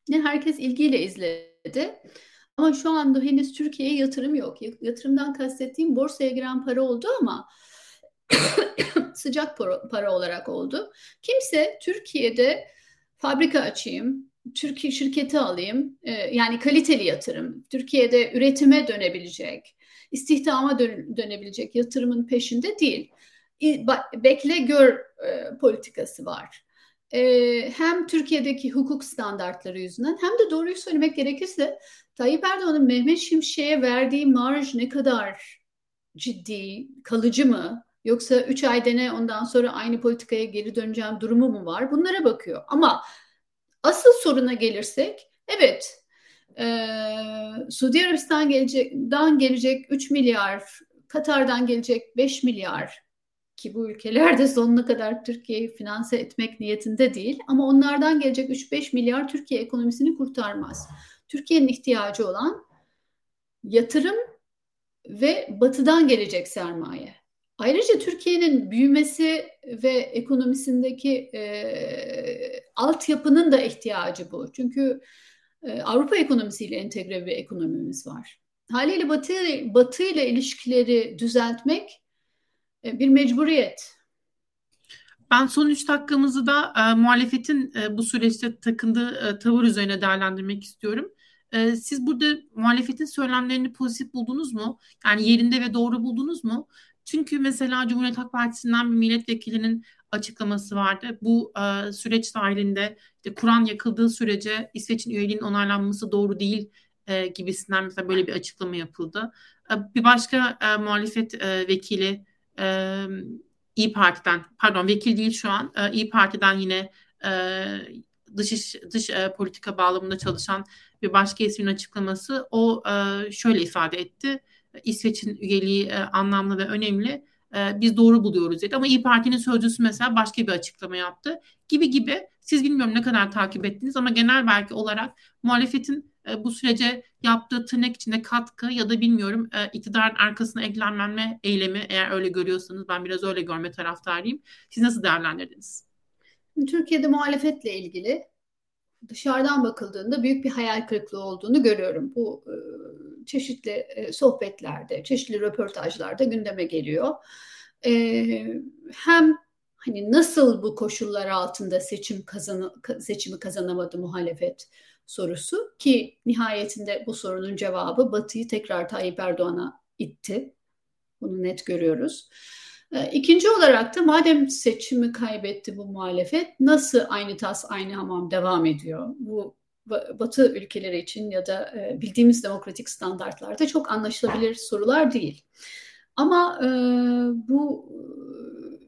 ne herkes ilgiyle izledi ama şu anda henüz Türkiye'ye yatırım yok. Yatırımdan kastettiğim borsaya giren para oldu ama sıcak para, para olarak oldu. Kimse Türkiye'de fabrika açayım, Türkiye şirketi alayım, e, yani kaliteli yatırım, Türkiye'de üretime dönebilecek, istihdama dön- dönebilecek yatırımın peşinde değil. Bekle gör e, politikası var. E, hem Türkiye'deki hukuk standartları yüzünden hem de doğruyu söylemek gerekirse Tayyip Erdoğan'ın Mehmet Şimşek'e verdiği marj ne kadar ciddi, kalıcı mı? Yoksa üç ay dene ondan sonra aynı politikaya geri döneceğim durumu mu var? Bunlara bakıyor. Ama asıl soruna gelirsek evet e, Suudi Arabistan'dan gelecek, gelecek üç milyar, Katar'dan gelecek beş milyar ki bu ülkeler de sonuna kadar Türkiye'yi finanse etmek niyetinde değil. Ama onlardan gelecek üç beş milyar Türkiye ekonomisini kurtarmaz. Türkiye'nin ihtiyacı olan yatırım ve batıdan gelecek sermaye. Ayrıca Türkiye'nin büyümesi ve ekonomisindeki e, altyapının da ihtiyacı bu. Çünkü e, Avrupa ekonomisiyle entegre bir ekonomimiz var. Haliyle batı, batı ile ilişkileri düzeltmek e, bir mecburiyet. Ben son üç dakikamızı da e, muhalefetin e, bu süreçte takındığı e, tavır üzerine değerlendirmek istiyorum. E, siz burada muhalefetin söylemlerini pozitif buldunuz mu? Yani yerinde ve doğru buldunuz mu? Çünkü mesela Cumhuriyet Halk Partisi'nden bir milletvekilinin açıklaması vardı. Bu e, süreç dahilinde işte Kur'an yakıldığı sürece İsveç'in üyeliğinin onaylanması doğru değil e, gibisinden mesela böyle bir açıklama yapıldı. E, bir başka e, muhalefet e, vekili e, İYİ Parti'den, pardon vekil değil şu an, e, İYİ Parti'den yine e, dış iş, dış e, politika bağlamında çalışan bir başka ismin açıklaması. O e, şöyle ifade etti. İsveç'in üyeliği e, anlamlı ve önemli. E, biz doğru buluyoruz dedi. Ama İYİ Parti'nin sözcüsü mesela başka bir açıklama yaptı. Gibi gibi. Siz bilmiyorum ne kadar takip ettiniz ama genel belki olarak muhalefetin e, bu sürece yaptığı tırnak içinde katkı ya da bilmiyorum e, iktidarın arkasına eklenme eylemi, eğer öyle görüyorsanız, ben biraz öyle görme taraftarıyım. Siz nasıl değerlendirdiniz? Türkiye'de muhalefetle ilgili dışarıdan bakıldığında büyük bir hayal kırıklığı olduğunu görüyorum. Bu e, çeşitli e, sohbetlerde, çeşitli röportajlarda gündeme geliyor. E, hem hani nasıl bu koşullar altında seçim kazan seçimi kazanamadı muhalefet sorusu, ki nihayetinde bu sorunun cevabı Batı'yı tekrar Tayyip Erdoğan'a itti. Bunu net görüyoruz. İkinci olarak da madem seçimi kaybetti bu muhalefet, nasıl aynı tas aynı hamam devam ediyor? Bu Batı ülkeleri için ya da bildiğimiz demokratik standartlarda çok anlaşılabilir sorular değil. Ama e, bu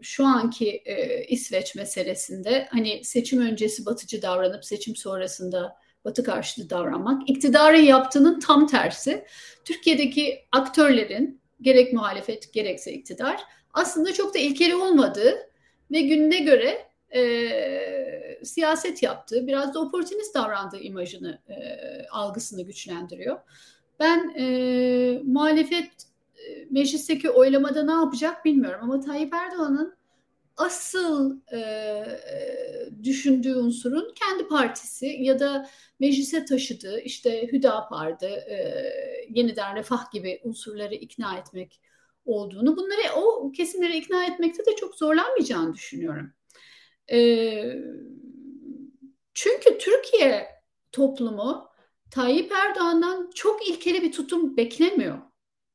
şu anki e, İsveç meselesinde hani seçim öncesi batıcı davranıp seçim sonrasında batı karşıtı davranmak, iktidarın yaptığının tam tersi. Türkiye'deki aktörlerin, gerek muhalefet gerekse iktidar, aslında çok da ilkeli olmadığı ve gününe göre e, siyaset yaptığı, biraz da oportunist davrandığı imajını, e, algısını güçlendiriyor. Ben e, muhalefet e, meclisteki oylamada ne yapacak bilmiyorum ama Tayyip Erdoğan'ın asıl e, düşündüğü unsurun kendi partisi ya da meclise taşıdığı işte Hüdapar'dı, e, Yeniden Refah gibi unsurları ikna etmek olduğunu, bunları, o kesimleri ikna etmekte de çok zorlanmayacağını düşünüyorum. E, çünkü Türkiye toplumu Tayyip Erdoğan'dan çok ilkeli bir tutum beklemiyor.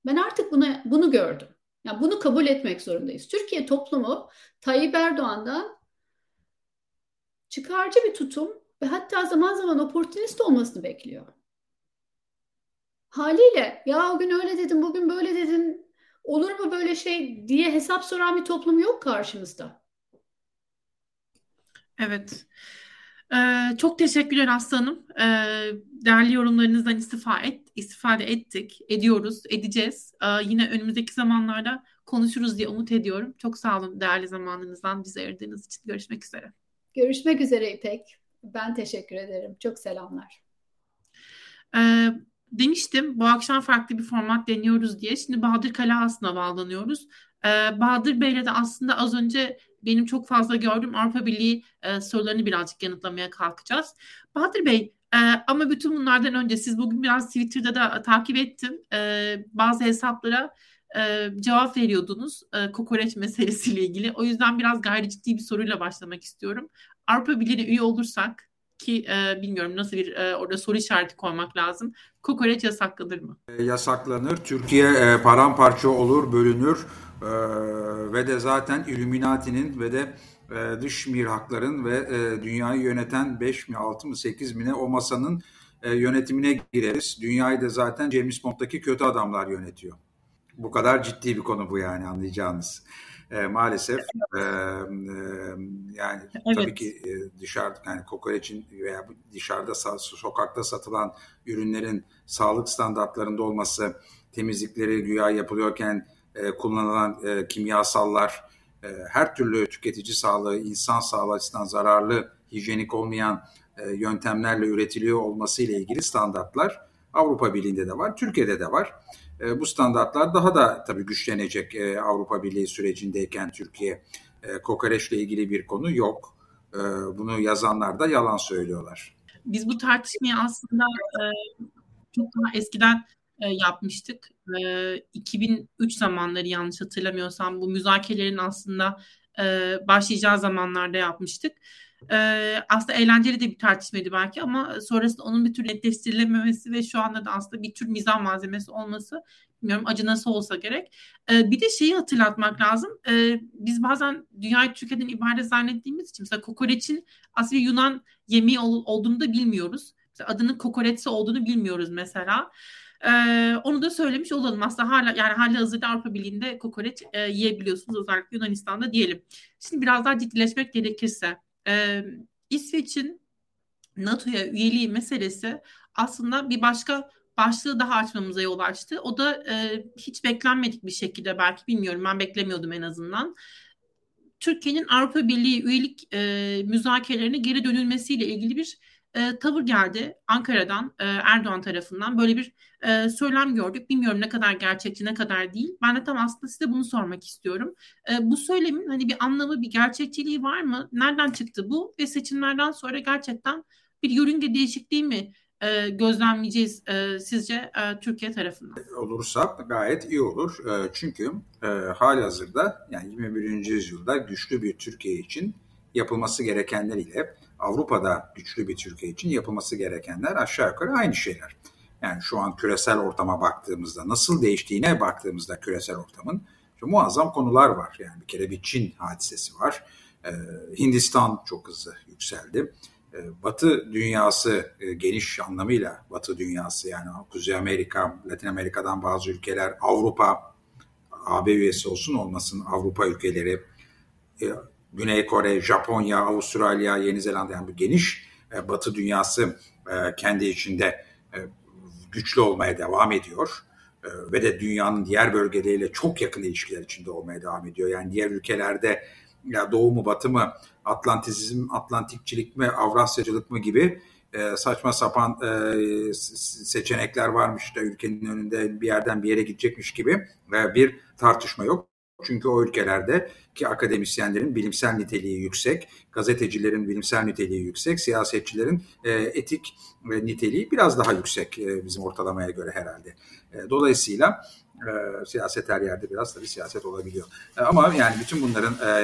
Ben artık buna, bunu gördüm. Yani bunu kabul etmek zorundayız. Türkiye toplumu Tayyip Erdoğan'dan çıkarcı bir tutum ve hatta zaman zaman oportunist olmasını bekliyor. Haliyle ya o gün öyle dedin, bugün böyle dedin, olur mu böyle şey diye hesap soran bir toplum yok karşımızda. Evet. Ee, çok teşekkürler Aslı Hanım. Ee, değerli yorumlarınızdan istifa et, istifade ettik, ediyoruz, edeceğiz. Ee, yine önümüzdeki zamanlarda konuşuruz diye umut ediyorum. Çok sağ olun değerli zamanınızdan bize ayırdığınız için. Görüşmek üzere. Görüşmek üzere İpek. Ben teşekkür ederim. Çok selamlar. Ee, demiştim bu akşam farklı bir format deniyoruz diye. Şimdi Bahadır Kaleağası'na bağlanıyoruz. Ee, Bahadır Bey'le de aslında az önce benim çok fazla gördüğüm Avrupa Birliği e, sorularını birazcık yanıtlamaya kalkacağız. Bahadır Bey, e, ama bütün bunlardan önce siz bugün biraz Twitter'da da takip ettim. E, bazı hesaplara e, cevap veriyordunuz e, kokoreç meselesiyle ilgili. O yüzden biraz gayri ciddi bir soruyla başlamak istiyorum. Avrupa Birliği'ne üye olursak, ki e, bilmiyorum nasıl bir e, orada soru işareti koymak lazım. Kokoreç yasaklanır mı? Yasaklanır. Türkiye e, paramparça olur, bölünür. Ee, ve de zaten Illuminati'nin ve de e, dış mihrakların ve e, dünyayı yöneten beş mi altı mı sekiz mi ne o masanın e, yönetimine gireriz. Dünyayı da zaten James Bond'daki kötü adamlar yönetiyor. Bu kadar ciddi bir konu bu, yani anlayacağınız. E, maalesef e, e, yani evet. Tabii ki e, dışarıda, yani kokoreçin veya dışarıda sokakta satılan ürünlerin sağlık standartlarında olması, temizlikleri güya yapılıyorken E, kullanılan e, kimyasallar, e, her türlü tüketici sağlığı, insan sağlığı açısından zararlı, hijyenik olmayan e, yöntemlerle üretiliyor olması ile ilgili standartlar Avrupa Birliği'nde de var, Türkiye'de de var. E, bu standartlar daha da tabii güçlenecek e, Avrupa Birliği sürecindeyken Türkiye. E, Kokoreç'le ilgili bir konu yok. E, bunu yazanlar da yalan söylüyorlar. Biz bu tartışmayı aslında e, çok daha eskiden e, yapmıştık. E, iki bin üç zamanları yanlış hatırlamıyorsam bu müzakerelerin aslında e, başlayacağı zamanlarda yapmıştık. E, aslında eğlenceli de bir tartışmaydı belki ama sonrasında onun bir tür netleştirilememesi ve şu anda da aslında bir tür mizah malzemesi olması bilmiyorum acı nasıl olsa gerek. Ee, bir de şeyi hatırlatmak lazım. Ee, biz bazen dünyayı Türkiye'den ibaret zannettiğimiz için mesela kokoreçin aslında Yunan yemeği ol, olduğunu da bilmiyoruz. Mesela adının kokoreçse olduğunu bilmiyoruz mesela. Ee, onu da söylemiş olalım. Aslında hala yani hali hazırda Avrupa Birliği'nde kokoreç e, yiyebiliyorsunuz özellikle Yunanistan'da diyelim. Şimdi biraz daha ciddileşmek gerekirse e, İsveç'in NATO'ya üyeliği meselesi aslında bir başka başlığı daha açmamıza yol açtı. O da e, hiç beklenmedik bir şekilde belki bilmiyorum ben beklemiyordum en azından. Türkiye'nin Avrupa Birliği üyelik e, müzakerelerine geri dönülmesiyle ilgili bir e, tavır geldi Ankara'dan e, Erdoğan tarafından. Böyle bir e, söylem gördük. Bilmiyorum ne kadar gerçekçi ne kadar değil. Ben de tam aslında size bunu sormak istiyorum. E, bu söylemin hani bir anlamı bir gerçekçiliği var mı? Nereden çıktı bu? Ve seçimlerden sonra gerçekten bir yörünge değişikliği mi gözlemleyeceğiz sizce Türkiye tarafından? Olursa gayet iyi olur. Çünkü halihazırda yani yirmi birinci yüzyılda güçlü bir Türkiye için yapılması gerekenler ile Avrupa'da güçlü bir Türkiye için yapılması gerekenler aşağı yukarı aynı şeyler. Yani şu an küresel ortama baktığımızda nasıl değiştiğine baktığımızda küresel ortamın muazzam konular var. Yani bir kere bir Çin hadisesi var. Hindistan çok hızlı yükseldi. Batı dünyası geniş anlamıyla Batı dünyası yani Kuzey Amerika, Latin Amerika'dan bazı ülkeler, Avrupa, A B üyesi olsun olmasın Avrupa ülkeleri, Güney Kore, Japonya, Avustralya, Yeni Zelanda yani bu geniş Batı dünyası kendi içinde güçlü olmaya devam ediyor ve de dünyanın diğer bölgeleriyle çok yakın ilişkiler içinde olmaya devam ediyor. Yani diğer ülkelerde ya doğu mu batı mı, Atlantizm, Atlantikçilik mi, Avrasyacılık mı gibi e, saçma sapan e, seçenekler varmış da ülkenin önünde bir yerden bir yere gidecekmiş gibi e, bir tartışma yok. Çünkü o ülkelerdeki akademisyenlerin bilimsel niteliği yüksek, gazetecilerin bilimsel niteliği yüksek, siyasetçilerin e, etik e, niteliği biraz daha yüksek e, bizim ortalamaya göre herhalde. E, dolayısıyla e, siyaset her yerde biraz tabii siyaset olabiliyor. E, ama yani bütün bunlarla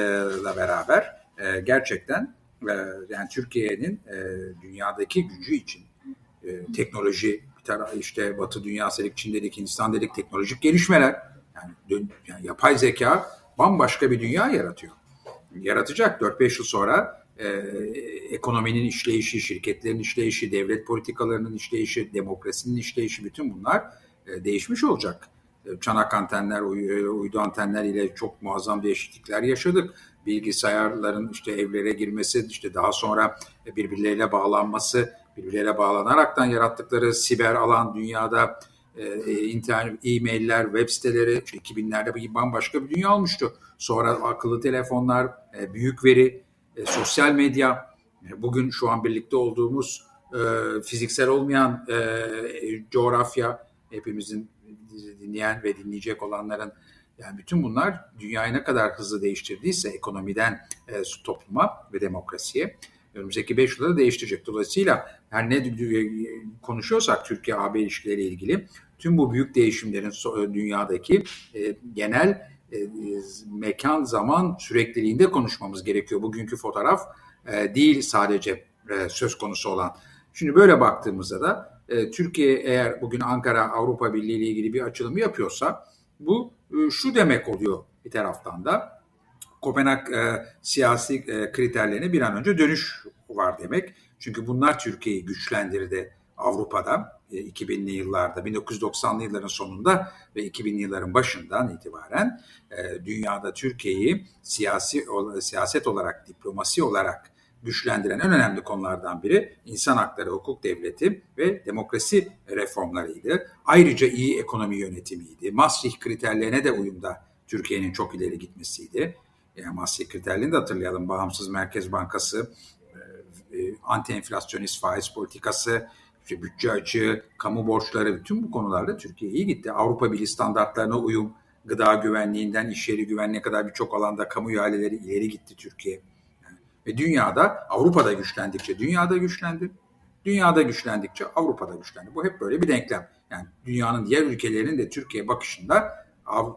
e, beraber e, gerçekten e, yani Türkiye'nin e, dünyadaki gücü için e, teknoloji, işte Batı dünyası dedik, Çin dedik, Hindistan dedik, teknolojik gelişmeler. Yani, yani yapay zeka bambaşka bir dünya yaratıyor. Yaratacak dört beş yıl sonra e, ekonominin işleyişi, şirketlerin işleyişi, devlet politikalarının işleyişi, demokrasinin işleyişi bütün bunlar e, değişmiş olacak. E, çanak antenler, uy- uydu antenler ile çok muazzam değişiklikler yaşadık. Bilgisayarların işte evlere girmesi, işte daha sonra birbirleriyle bağlanması, birbirleriyle bağlanaraktan yarattıkları siber alan dünyada internet, e-mailler, web siteleri işte iki binlerde bambaşka bir dünya olmuştu. Sonra akıllı telefonlar, büyük veri, sosyal medya, bugün şu an birlikte olduğumuz fiziksel olmayan coğrafya, hepimizin dinleyen ve dinleyecek olanların yani bütün bunlar dünyayı ne kadar hızlı değiştirdiyse ekonomiden topluma ve demokrasiye önümüzdeki beş yılda değiştirecek. Dolayısıyla yani ne konuşuyorsak Türkiye-A B ilişkileriyle ilgili tüm bu büyük değişimlerin dünyadaki e, genel e, mekan zaman sürekliliğinde konuşmamız gerekiyor. Bugünkü fotoğraf e, değil sadece e, söz konusu olan. Şimdi böyle baktığımızda da e, Türkiye eğer bugün Ankara Avrupa Birliği ile ilgili bir açılımı yapıyorsa bu e, şu demek oluyor bir taraftan da. Kopenhag e, siyasi e, kriterlerine bir an önce dönüş var demek. Çünkü bunlar Türkiye'yi güçlendirdi Avrupa'da e, iki binli yıllarda, bin dokuz yüz doksanlı yılların sonunda ve iki binli yılların başından itibaren e, dünyada Türkiye'yi siyasi o, siyaset olarak, diplomasi olarak güçlendiren en önemli konulardan biri insan hakları, hukuk devleti ve demokrasi reformlarıydı. Ayrıca iyi ekonomi yönetimiydi. Maastricht kriterlerine de uyumda Türkiye'nin çok ileri gitmesiydi. Yani Maastricht kriterlerini de hatırlayalım. Bağımsız Merkez Bankası, anti enflasyonist faiz politikası, işte bütçe açığı, kamu borçları, bütün bu konularda Türkiye iyi gitti. Avrupa Birliği standartlarına uyum, gıda güvenliğinden iş yeri güvenliğine kadar birçok alanda kamu ihaleleri ileri gitti Türkiye. Ve dünyada, Avrupa'da güçlendikçe dünyada güçlendi. Dünyada güçlendikçe Avrupa'da güçlendi. Bu hep böyle bir denklem. Yani dünyanın diğer ülkelerinin de Türkiye bakışında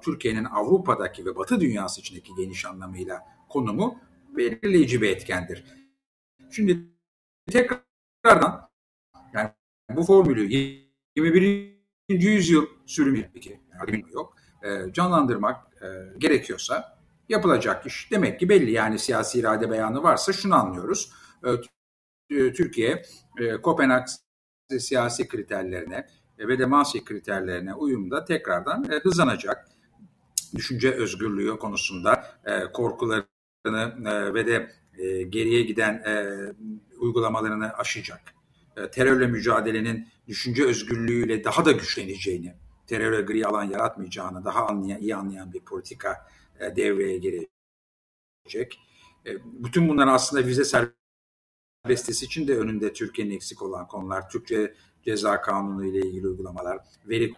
Türkiye'nin Avrupa'daki ve Batı dünyası içindeki geniş anlamıyla konumu belirleyici bir etkendir. Şimdi tekrardan yani bu formülü yirmi birinci yüzyıl sürümü yok. E, canlandırmak e, gerekiyorsa yapılacak iş demek ki belli. Yani siyasi irade beyanı varsa şunu anlıyoruz. E, Türkiye e, Kopenhag siyasi kriterlerine ve de Maastricht kriterlerine uyumda tekrardan e, hızlanacak. Düşünce özgürlüğü konusunda e, korkularını e, ve de e, geriye giden e, uygulamalarını aşacak. E, terörle mücadelenin düşünce özgürlüğüyle daha da güçleneceğini, teröre gri alan yaratmayacağını daha anlayan, iyi anlayan bir politika e, devreye girecek. E, bütün bunlar aslında vize serbestisi için de önünde Türkiye'nin eksik olan konular, Türkçe Ceza Kanunu ile ilgili uygulamalar, veri,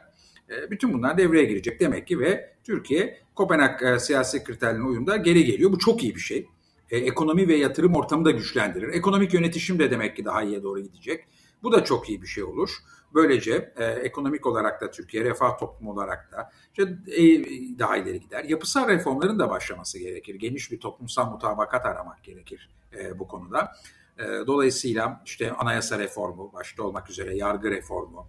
e, bütün bunlar devreye girecek demek ki ve Türkiye Kopenhag e, siyasi kriterlerine uyumda geri geliyor. Bu çok iyi bir şey. E, ekonomi ve yatırım ortamı da güçlendirir. Ekonomik yönetişim de demek ki daha iyiye doğru gidecek. Bu da çok iyi bir şey olur. Böylece e, ekonomik olarak da Türkiye, refah toplumu olarak da işte, e, daha ileri gider. Yapısal reformların da başlaması gerekir. Geniş bir toplumsal mutabakat aramak gerekir e, bu konuda. E, dolayısıyla işte anayasa reformu, başta olmak üzere yargı reformu,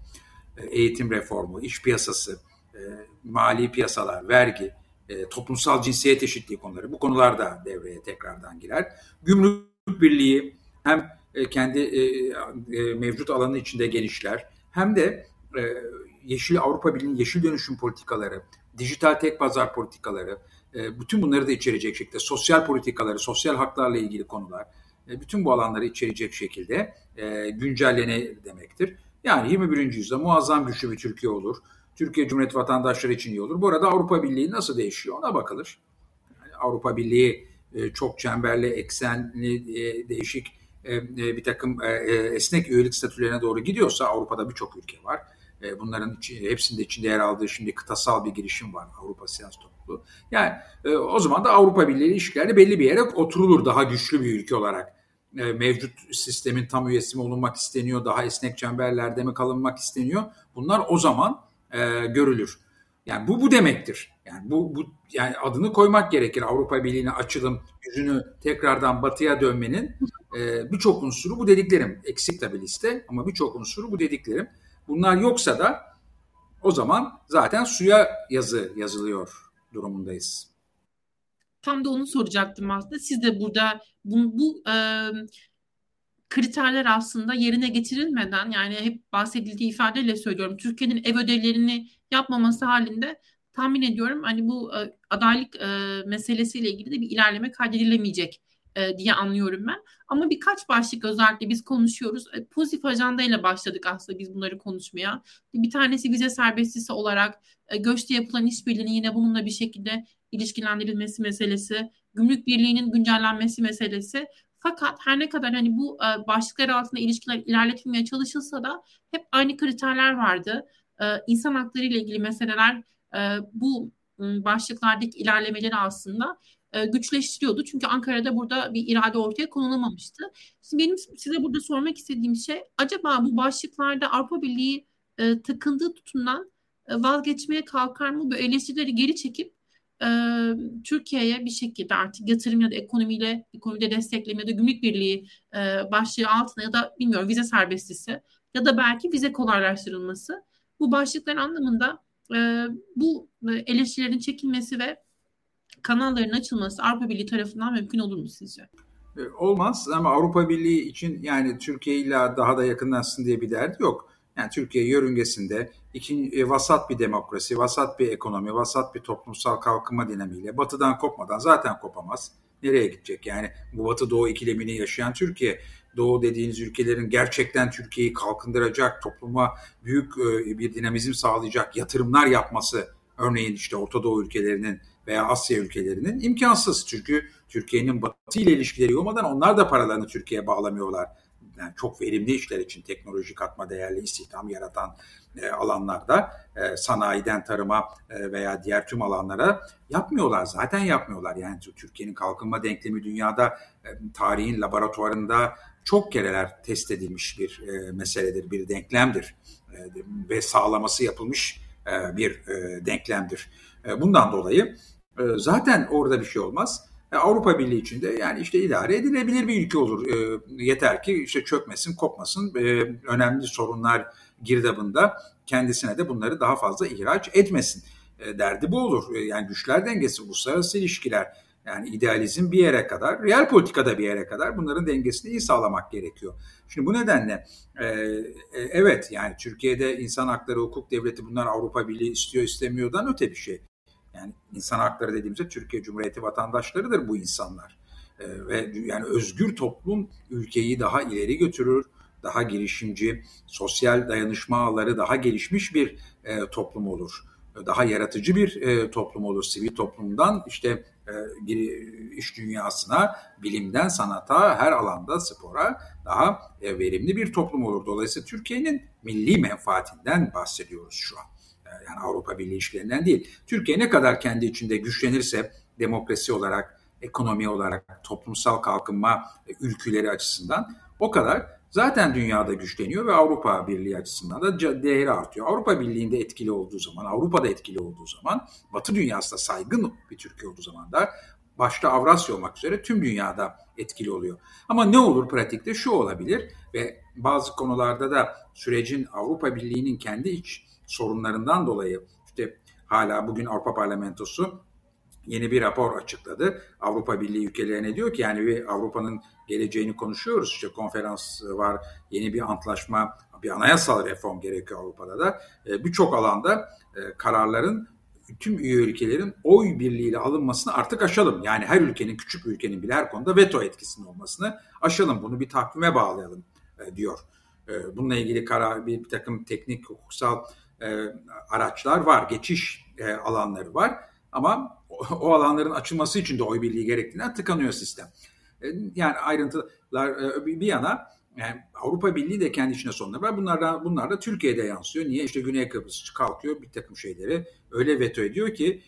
e, eğitim reformu, iş piyasası, e, mali piyasalar, vergi, e, toplumsal cinsiyet eşitliği konuları, bu konular da devreye tekrardan girer. Gümrük Birliği hem e, kendi e, e, mevcut alanı içinde genişler, hem de e, Yeşil Avrupa Birliği'nin yeşil dönüşüm politikaları, dijital tek pazar politikaları, e, bütün bunları da içerecek şekilde sosyal politikaları, sosyal haklarla ilgili konular, e, bütün bu alanları içerecek şekilde e, güncellenir demektir. Yani yirmi birinci yüzyılda muazzam güçlü bir Türkiye olur. Türkiye Cumhuriyeti vatandaşları için iyi olur. Bu arada Avrupa Birliği nasıl değişiyor ona bakılır. Yani Avrupa Birliği e, çok çemberli, eksenli, e, değişik bir takım esnek üyelik statülerine doğru gidiyorsa Avrupa'da birçok ülke var. Bunların hepsinde içinde yer aldığı şimdi kıtasal bir girişim var Avrupa Siyaset Topluluğu. Yani o zaman da Avrupa Birliği ilişkileri belli bir yere oturulur daha güçlü bir ülke olarak. Mevcut sistemin tam üyesi mi olunmak isteniyor, daha esnek çemberlerde mi kalınmak isteniyor? Bunlar o zaman görülür. Yani bu bu demektir. Yani bu bu yani adını koymak gerekir. Avrupa Birliği'ne açılım, yüzünü tekrardan batıya dönmenin e, birçok unsuru bu dediklerim. Eksik tabii liste ama birçok unsuru bu dediklerim. Bunlar yoksa da o zaman zaten suya yazı yazılıyor durumundayız. Tam da onu soracaktım aslında. Siz de burada bu, bu e, kriterler aslında yerine getirilmeden yani hep bahsedildiği ifadeyle söylüyorum. Türkiye'nin ev ödevlerini yapmaması halinde tahmin ediyorum hani bu adaylık meselesiyle ilgili de bir ilerleme kaydedilemeyecek diye anlıyorum ben. Ama birkaç başlık özellikle biz konuşuyoruz. Pozitif ajandayla başladık aslında biz bunları konuşmaya. Bir tanesi vize serbestisi olarak göçte yapılan işbirliğinin yine bununla bir şekilde ilişkilendirilmesi meselesi, gümrük birliğinin güncellenmesi meselesi. Fakat her ne kadar hani bu başlıklar altında ilişkiler ilerletilmeye çalışılsa da hep aynı kriterler vardı. İnsan hakları ile ilgili meseleler bu başlıklardaki ilerlemeleri aslında güçleştiriyordu. Çünkü Ankara'da burada bir irade ortaya konulamamıştı. Şimdi benim size burada sormak istediğim şey acaba bu başlıklarda Avrupa Birliği takındığı tutumdan vazgeçmeye kalkar mı? Bu eleştirileri geri çekip Türkiye'ye bir şekilde artık yatırım ya da ekonomiyle, ekonomide destekleme ya da gümrük birliği başlığı altına ya da bilmiyorum vize serbestisi ya da belki vize kolaylaştırılması bu başlıkların anlamında Ee, bu eleştirilerin çekilmesi ve kanalların açılması Avrupa Birliği tarafından mümkün olur mu sizce? Olmaz ama Avrupa Birliği için yani Türkiye illa daha da yakınlansın diye bir derdi yok. Yani Türkiye yörüngesinde iki, vasat bir demokrasi, vasat bir ekonomi, vasat bir toplumsal kalkınma dinamiğiyle batıdan kopmadan zaten kopamaz. Nereye gidecek? Yani bu Batı-Doğu ikilemini yaşayan Türkiye, Doğu dediğiniz ülkelerin gerçekten Türkiye'yi kalkındıracak, topluma büyük bir dinamizm sağlayacak yatırımlar yapması örneğin işte Orta Doğu ülkelerinin veya Asya ülkelerinin imkansız. Çünkü Türkiye'nin Batı ile ilişkileri olmadan onlar da paralarını Türkiye'ye bağlamıyorlar. yani çok verimli işler için teknolojik katma değerli istihdam yaratan e, alanlarda e, sanayiden tarıma e, veya diğer tüm alanlara yapmıyorlar. Zaten yapmıyorlar. Yani Türkiye'nin kalkınma denklemi dünyada e, tarihin laboratuvarında çok kereler test edilmiş bir e, meseledir, bir denklemdir e, ve sağlaması yapılmış e, bir e, denklemdir. E, bundan dolayı e, zaten orada bir şey olmaz. E, Avrupa Birliği içinde yani işte idare edilebilir bir ülke olur. E, yeter ki işte çökmesin, kopmasın. E, önemli sorunlar girdabında kendisine de bunları daha fazla ihraç etmesin. E, derdi bu olur. E, yani güçler dengesi, uluslararası ilişkiler. Yani idealizm bir yere kadar, real politikada bir yere kadar bunların dengesini iyi sağlamak gerekiyor. Şimdi bu nedenle e, evet yani Türkiye'de insan hakları, hukuk devleti bunlar Avrupa Birliği istiyor istemiyordan öte bir şey. Yani insan hakları dediğimizde Türkiye Cumhuriyeti vatandaşlarıdır bu insanlar. E, ve yani özgür toplum ülkeyi daha ileri götürür, daha girişimci, sosyal dayanışma ağları daha gelişmiş bir e, toplum olur. Daha yaratıcı bir e, toplum olur. Sivil toplumdan işte bir iş dünyasına, bilimden sanata, her alanda spora daha verimli bir toplum olur. Dolayısıyla Türkiye'nin milli menfaatinden bahsediyoruz şu an. Yani Avrupa Birliği ilişkilerinden değil. Türkiye ne kadar kendi içinde güçlenirse demokrasi olarak, ekonomi olarak, toplumsal kalkınma ülküleri açısından o kadar zaten dünyada güçleniyor ve Avrupa Birliği açısından da değeri artıyor. Avrupa Birliği'nde etkili olduğu zaman, Avrupa'da etkili olduğu zaman, Batı dünyasında saygın bir Türkiye olduğu zaman da başta Avrasya olmak üzere tüm dünyada etkili oluyor. Ama ne olur pratikte? Şu olabilir ve bazı konularda da sürecin Avrupa Birliği'nin kendi iç sorunlarından dolayı işte hala bugün Avrupa Parlamentosu yeni bir rapor açıkladı. Avrupa Birliği ülkelerine diyor ki yani Avrupa'nın geleceğini konuşuyoruz. İşte konferans var, yeni bir antlaşma, bir anayasal reform gerekiyor Avrupa'da da. Birçok alanda kararların tüm üye ülkelerin oy birliğiyle alınmasını artık aşalım. Yani her ülkenin, küçük ülkenin bile her konuda veto etkisinin olmasını aşalım. Bunu bir takvime bağlayalım diyor. Bununla ilgili karar, bir takım teknik, hukuksal araçlar var, geçiş alanları var. Ama o alanların açılması için de oy birliği gerektiğinden tıkanıyor sistem. Yani ayrıntılar bir yana yani Avrupa Birliği de kendi içine sorunları var. Bunlar da, bunlar da Türkiye'de yansıyor. Niye? İşte Güney Kıbrıs kalkıyor bir takım şeyleri. Öyle veto ediyor ki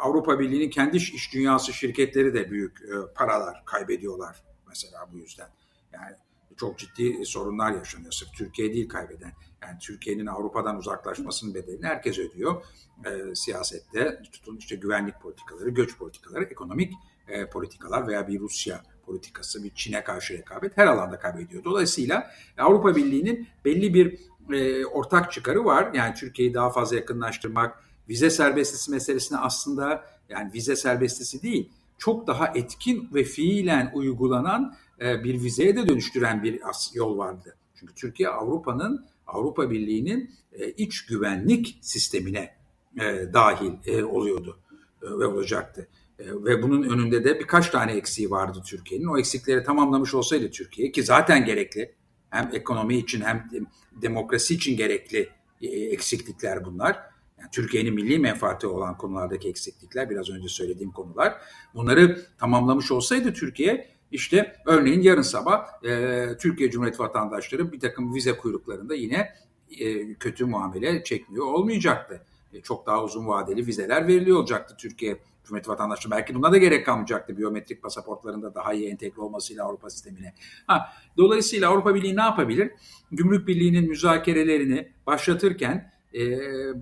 Avrupa Birliği'nin kendi iş dünyası şirketleri de büyük paralar kaybediyorlar. Mesela bu yüzden. Yani çok ciddi sorunlar yaşanıyor. Sırf Türkiye değil kaybeden. Yani Türkiye'nin Avrupa'dan uzaklaşmasının bedelini herkes ödüyor. E, siyasette tutun işte güvenlik politikaları, göç politikaları, ekonomik e, politikalar veya bir Rusya politikası, bir Çin'e karşı rekabet her alanda kaybediyor. Dolayısıyla Avrupa Birliği'nin belli bir e, ortak çıkarı var. Yani Türkiye'yi daha fazla yakınlaştırmak, vize serbestisi meselesine aslında yani vize serbestisi değil, çok daha etkin ve fiilen uygulanan e, bir vizeye de dönüştüren bir yol vardı. Çünkü Türkiye Avrupa'nın Avrupa Birliği'nin e, iç güvenlik sistemine e, dahil e, oluyordu e, ve olacaktı. E, ve bunun önünde de birkaç tane eksiği vardı Türkiye'nin. O eksikleri tamamlamış olsaydı Türkiye ki zaten gerekli hem ekonomi için hem demokrasi için gerekli e, eksiklikler bunlar. Yani Türkiye'nin milli menfaati olan konulardaki eksiklikler biraz önce söylediğim konular. Bunları tamamlamış olsaydı Türkiye... İşte örneğin yarın sabah e, Türkiye Cumhuriyeti vatandaşları bir takım vize kuyruklarında yine e, kötü muamele çekmiyor olmayacaktı. E, çok daha uzun vadeli vizeler veriliyor olacaktı Türkiye Cumhuriyeti vatandaşları. Belki buna da gerek kalmayacaktı biyometrik pasaportlarında daha iyi entegre olmasıyla Avrupa sistemine. Ha, dolayısıyla Avrupa Birliği ne yapabilir? Gümrük Birliği'nin müzakerelerini başlatırken e,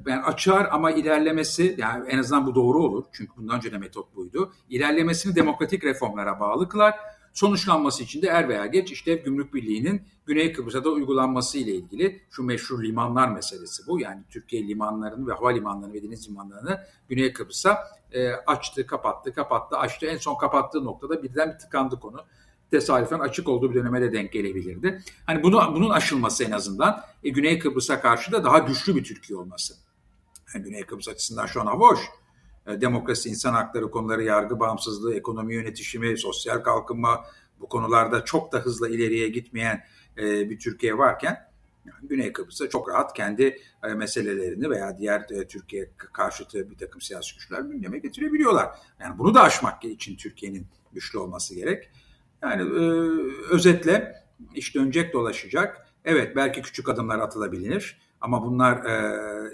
yani açar ama ilerlemesi yani en azından bu doğru olur. Çünkü bundan önce de metot buydu. İlerlemesini demokratik reformlara bağlı kılar. Sonuçlanması için de er veya geç işte Gümrük Birliği'nin Güney Kıbrıs'a da uygulanması ile ilgili şu meşhur limanlar meselesi bu. Yani Türkiye limanlarını ve havalimanlarını ve deniz limanlarını Güney Kıbrıs'a e, açtı, kapattı, kapattı, açtı. En son kapattığı noktada birden bir tıkandı konu. Tesadüfen açık olduğu bir döneme de denk gelebilirdi. Hani bunu, bunun aşılması en azından e, Güney Kıbrıs'a karşı da daha güçlü bir Türkiye olması. Yani Güney Kıbrıs açısından şu an havoş. Demokrasi, insan hakları konuları, yargı bağımsızlığı, ekonomi yönetişimi, sosyal kalkınma bu konularda çok da hızla ileriye gitmeyen bir Türkiye varken yani Güney Kıbrıs'ta çok rahat kendi meselelerini veya diğer Türkiye karşıtı bir takım siyasi güçler gündeme getirebiliyorlar. Yani bunu da aşmak için Türkiye'nin güçlü olması gerek. Yani özetle iş dönecek dolaşacak. Evet, belki küçük adımlar atılabilir ama bunlar e,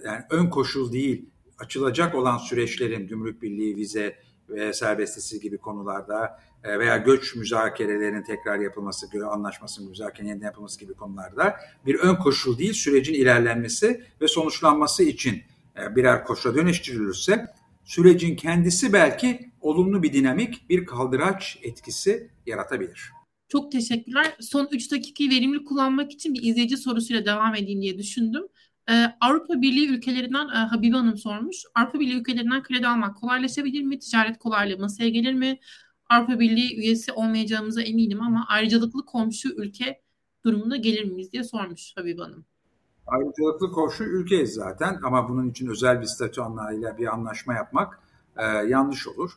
yani ön koşul değil. Açılacak olan süreçlerin, Gümrük Birliği, vize ve serbestisi gibi konularda e, veya göç müzakerelerinin tekrar yapılması, anlaşmasının müzakerenin yeniden yapılması gibi konularda bir ön koşul değil, sürecin ilerlenmesi ve sonuçlanması için e, birer koşula dönüştürülürse sürecin kendisi belki olumlu bir dinamik, bir kaldıraç etkisi yaratabilir. Çok teşekkürler. Son üç dakikayı verimli kullanmak için bir izleyici sorusuyla devam edeyim diye düşündüm. Ee, Avrupa Birliği ülkelerinden e, Habibe Hanım sormuş. Avrupa Birliği ülkelerinden kredi almak kolaylaşabilir mi? Ticaret kolaylığı masaya gelir mi? Avrupa Birliği üyesi olmayacağımıza eminim ama ayrıcalıklı komşu ülke durumuna gelir miyiz diye sormuş Habibe Hanım. Ayrıcalıklı komşu ülkeyiz zaten ama bunun için özel bir statü anlayla bir anlaşma yapmak e, yanlış olur.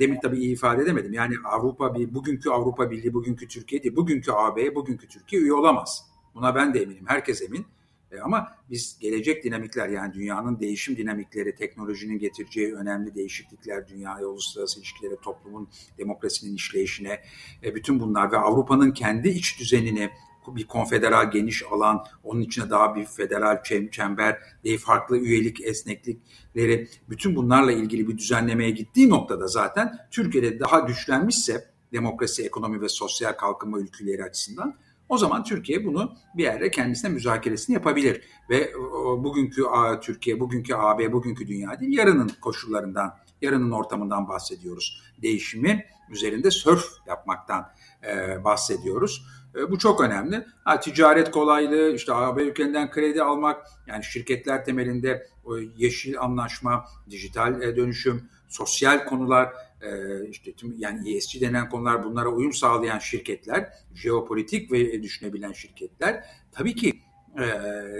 Demin tabii iyi ifade edemedim. Yani Avrupa Birliği, bugünkü Avrupa Birliği, bugünkü Türkiye değil, bugünkü A B, bugünkü Türkiye üye olamaz. Buna ben de eminim, herkes emin. E ama biz gelecek dinamikler, yani dünyanın değişim dinamikleri, teknolojinin getireceği önemli değişiklikler, dünyaya, uluslararası ilişkilere, toplumun, demokrasinin işleyişine, e bütün bunlar ve Avrupa'nın kendi iç düzenini, bir konfederal geniş alan, onun içine daha bir federal çember, farklı üyelik, esneklikleri, bütün bunlarla ilgili bir düzenlemeye gittiği noktada zaten Türkiye'de daha güçlenmişse demokrasi, ekonomi ve sosyal kalkınma ülkeleri açısından, o zaman Türkiye bunu bir yerde kendisine müzakeresini yapabilir ve bugünkü Türkiye, bugünkü A B, bugünkü dünya değil, yarının koşullarından, yarının ortamından bahsediyoruz. Değişimi üzerinde sörf yapmaktan e, bahsediyoruz. E, bu çok önemli. Ha, ticaret kolaylığı, işte A B ülkelerinden kredi almak, yani şirketler temelinde o yeşil anlaşma, dijital e, dönüşüm, sosyal konular, e, işte tüm, yani E S G denen konular, bunlara uyum sağlayan şirketler, jeopolitik ve düşünebilen şirketler tabii ki e,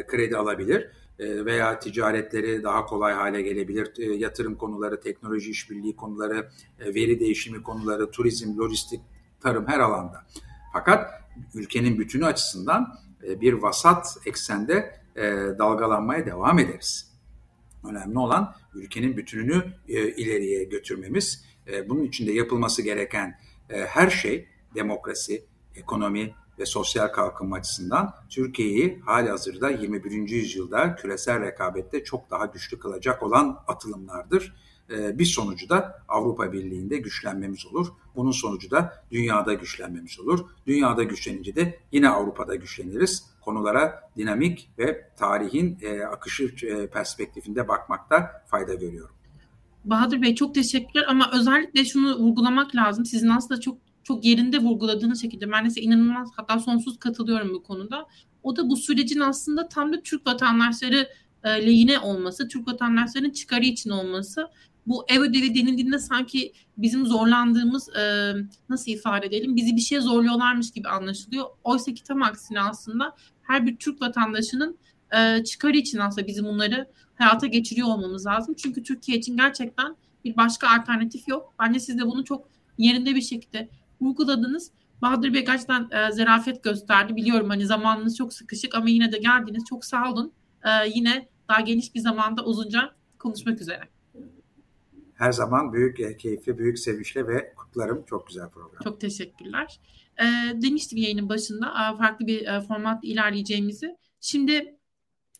kredi alabilir. Veya ticaretleri daha kolay hale gelebilir. Yatırım konuları, teknoloji işbirliği konuları, veri değişimi konuları, turizm, lojistik, tarım, her alanda. Fakat ülkenin bütünü açısından bir vasat eksende dalgalanmaya devam ederiz. Önemli olan ülkenin bütününü ileriye götürmemiz. Bunun için de yapılması gereken her şey, demokrasi, ekonomi ve sosyal kalkınma açısından Türkiye'yi halihazırda yirmi birinci yüzyılda küresel rekabette çok daha güçlü kılacak olan atılımlardır. Bir sonucu da Avrupa Birliği'nde güçlenmemiz olur. Bunun sonucu da dünyada güçlenmemiz olur. Dünyada güçlenince de yine Avrupa'da güçleniriz. Konulara dinamik ve tarihin akışı perspektifinde bakmakta fayda görüyorum. Bahadır Bey, çok teşekkürler ama özellikle şunu vurgulamak lazım. Sizin aslında çok çok yerinde vurguladığınız şekilde ben de inanılmaz, hatta sonsuz katılıyorum bu konuda. O da bu sürecin aslında tam da Türk vatandaşları lehine olması, Türk vatandaşlarının çıkarı için olması. Bu ev ödevi denildiğinde sanki bizim zorlandığımız, nasıl ifade edelim, bizi bir şeye zorluyorlarmış gibi anlaşılıyor. Oysa ki tam aksine aslında her bir Türk vatandaşının çıkarı için aslında bizim bunları hayata geçiriyor olmamız lazım. Çünkü Türkiye için gerçekten bir başka alternatif yok. Bence siz de bunu çok yerinde bir şekilde vurguladınız. Bahadır Bey gerçekten e, zarafet gösterdi. Biliyorum hani zamanınız çok sıkışık ama yine de geldiniz. Çok sağ olun. E, yine daha geniş bir zamanda uzunca konuşmak üzere. Her zaman büyük e, keyifli, büyük sevinçle ve kutlarım. Çok güzel program. Çok teşekkürler. E, demiştim yayının başında e, farklı bir e, format ilerleyeceğimizi. Şimdi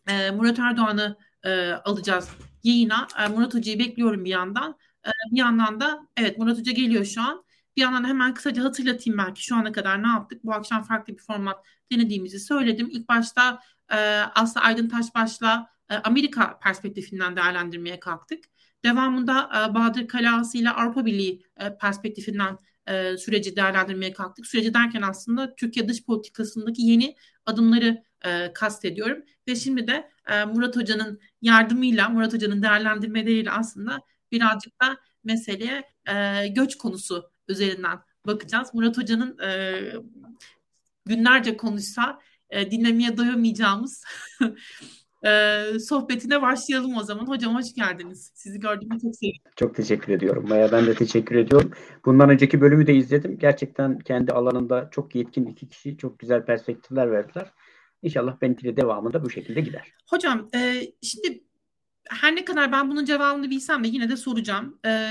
e, Murat Erdoğan'ı e, alacağız yayına. E, Murat Hoca'yı bekliyorum bir yandan. E, bir yandan da evet, Murat Hoca geliyor şu an. Bir yandan hemen kısaca hatırlatayım belki şu ana kadar ne yaptık. Bu akşam farklı bir format denediğimizi söyledim. İlk başta e, Aslı Aydıntaşbaş'la e, Amerika perspektifinden değerlendirmeye kalktık. Devamında e, Bahadır Kaleağası ile Avrupa Birliği e, perspektifinden e, süreci değerlendirmeye kalktık. Süreci derken aslında Türkiye dış politikasındaki yeni adımları e, kastediyorum. Ve şimdi de e, Murat Hoca'nın yardımıyla, Murat Hoca'nın değerlendirmeleriyle aslında birazcık da meseleye e, göç konusu üzerinden bakacağız. Murat Hoca'nın e, günlerce konuşsa e, dinlemeye doyamayacağımız e, sohbetine başlayalım o zaman. Hocam hoş geldiniz. Sizi gördüğüme çok sevindim. Çok teşekkür ediyorum. Baya ben de teşekkür ediyorum. Bundan önceki bölümü de izledim. Gerçekten kendi alanında çok yetkin iki kişi çok güzel perspektifler verdiler. İnşallah benimki de devamında bu şekilde gider. Hocam e, şimdi her ne kadar ben bunun cevabını bilsem de yine de soracağım. E,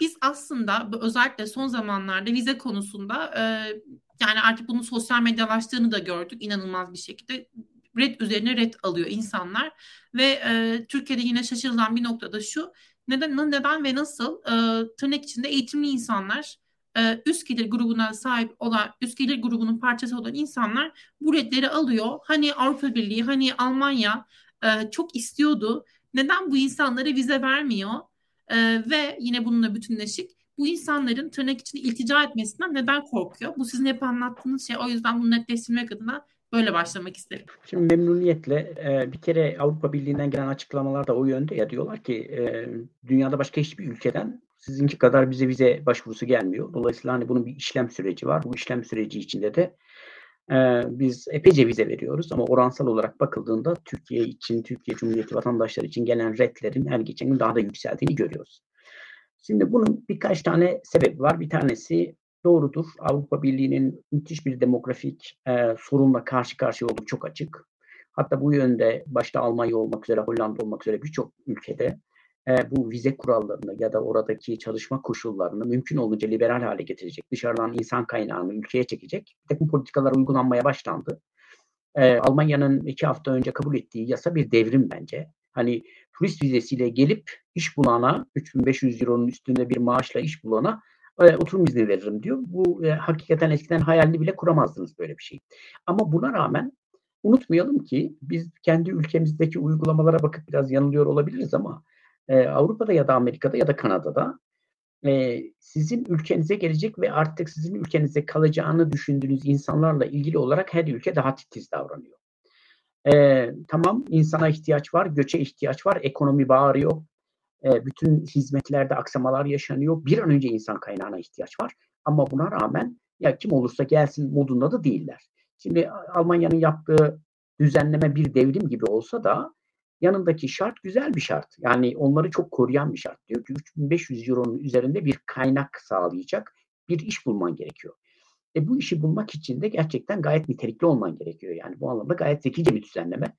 biz aslında özellikle son zamanlarda vize konusunda e, yani artık bunun sosyal medyalaştığını da gördük inanılmaz bir şekilde. Red üzerine red alıyor insanlar ve e, Türkiye'de yine şaşırılan bir noktada şu: neden neden ve nasıl e, tırnak içinde eğitimli insanlar, e, üst gelir grubuna sahip olan, üst gelir grubunun parçası olan insanlar bu redleri alıyor. Hani Avrupa Birliği, hani Almanya e, çok istiyordu. Neden bu insanlara vize vermiyor? E, ve yine bununla bütünleşik, bu insanların tırnak içinde iltica etmesinden neden korkuyor? Bu sizin hep anlattığınız şey. O yüzden bunu netleştirmek adına böyle başlamak isterim. Şimdi memnuniyetle e, bir kere Avrupa Birliği'nden gelen açıklamalar da o yönde ya, diyorlar ki e, dünyada başka hiçbir ülkeden sizinki kadar bize vize başvurusu gelmiyor. Dolayısıyla hani bunun bir işlem süreci var. Bu işlem süreci içinde de e, biz epeyce vize veriyoruz ama oransal olarak bakıldığında Türkiye için, Türkiye Cumhuriyeti vatandaşları için gelen redlerin her geçen gün daha da yükseldiğini görüyoruz. Şimdi bunun birkaç tane sebebi var. Bir tanesi doğrudur. Avrupa Birliği'nin müthiş bir demografik e, sorunla karşı karşıya olduğu çok açık. Hatta bu yönde başta Almanya olmak üzere, Hollanda olmak üzere birçok ülkede e, bu vize kurallarını ya da oradaki çalışma koşullarını mümkün olunca liberal hale getirecek, dışarıdan insan kaynağını ülkeye çekecek bir takım politikalar uygulanmaya başlandı. E, Almanya'nın iki hafta önce kabul ettiği yasa bir devrim bence. Hani turist vizesiyle gelip iş bulana, üç bin beş yüz euronun üstünde bir maaşla iş bulana oturum izni veririm diyor. Bu e, hakikaten eskiden hayalini bile kuramazdınız böyle bir şey. Ama buna rağmen unutmayalım ki biz kendi ülkemizdeki uygulamalara bakıp biraz yanılıyor olabiliriz ama e, Avrupa'da ya da Amerika'da ya da Kanada'da e, sizin ülkenize gelecek ve artık sizin ülkenizde kalacağını düşündüğünüz insanlarla ilgili olarak her ülke daha titiz davranıyor. E, tamam, insana ihtiyaç var, göçe ihtiyaç var, ekonomi bağırıyor. Bütün hizmetlerde aksamalar yaşanıyor. Bir an önce insan kaynağına ihtiyaç var. Ama buna rağmen ya kim olursa gelsin modunda da değiller. Şimdi Almanya'nın yaptığı düzenleme bir devrim gibi olsa da yanındaki şart güzel bir şart. Yani onları çok koruyan bir şart. Diyor ki üç bin beş yüz euronun üzerinde bir kaynak sağlayacak bir iş bulman gerekiyor. E bu işi bulmak için de gerçekten gayet nitelikli olman gerekiyor. Yani bu anlamda gayet zekice bir düzenleme.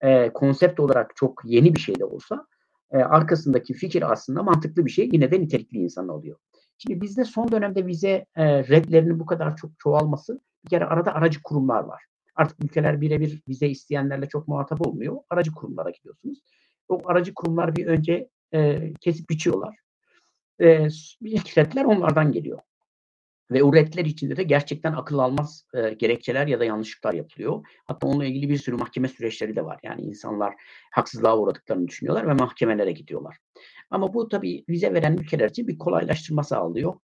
E, konsept olarak çok yeni bir şey de olsa E, arkasındaki fikir aslında mantıklı bir şey. Yine de nitelikli insan oluyor. Şimdi bizde son dönemde vize e, redlerinin bu kadar çok çoğalması, bir kere arada aracı kurumlar var. Artık ülkeler birebir vize isteyenlerle çok muhatap olmuyor. Aracı kurumlara gidiyorsunuz. O aracı kurumlar bir önce e, kesip biçiyorlar. E, ilk redler onlardan geliyor. Ve o redler içinde de gerçekten akıl almaz e, gerekçeler ya da yanlışlıklar yapılıyor. Hatta onunla ilgili bir sürü mahkeme süreçleri de var. Yani insanlar haksızlığa uğradıklarını düşünüyorlar ve mahkemelere gidiyorlar. Ama bu tabii vize veren ülkeler için bir kolaylaştırma sağlıyor.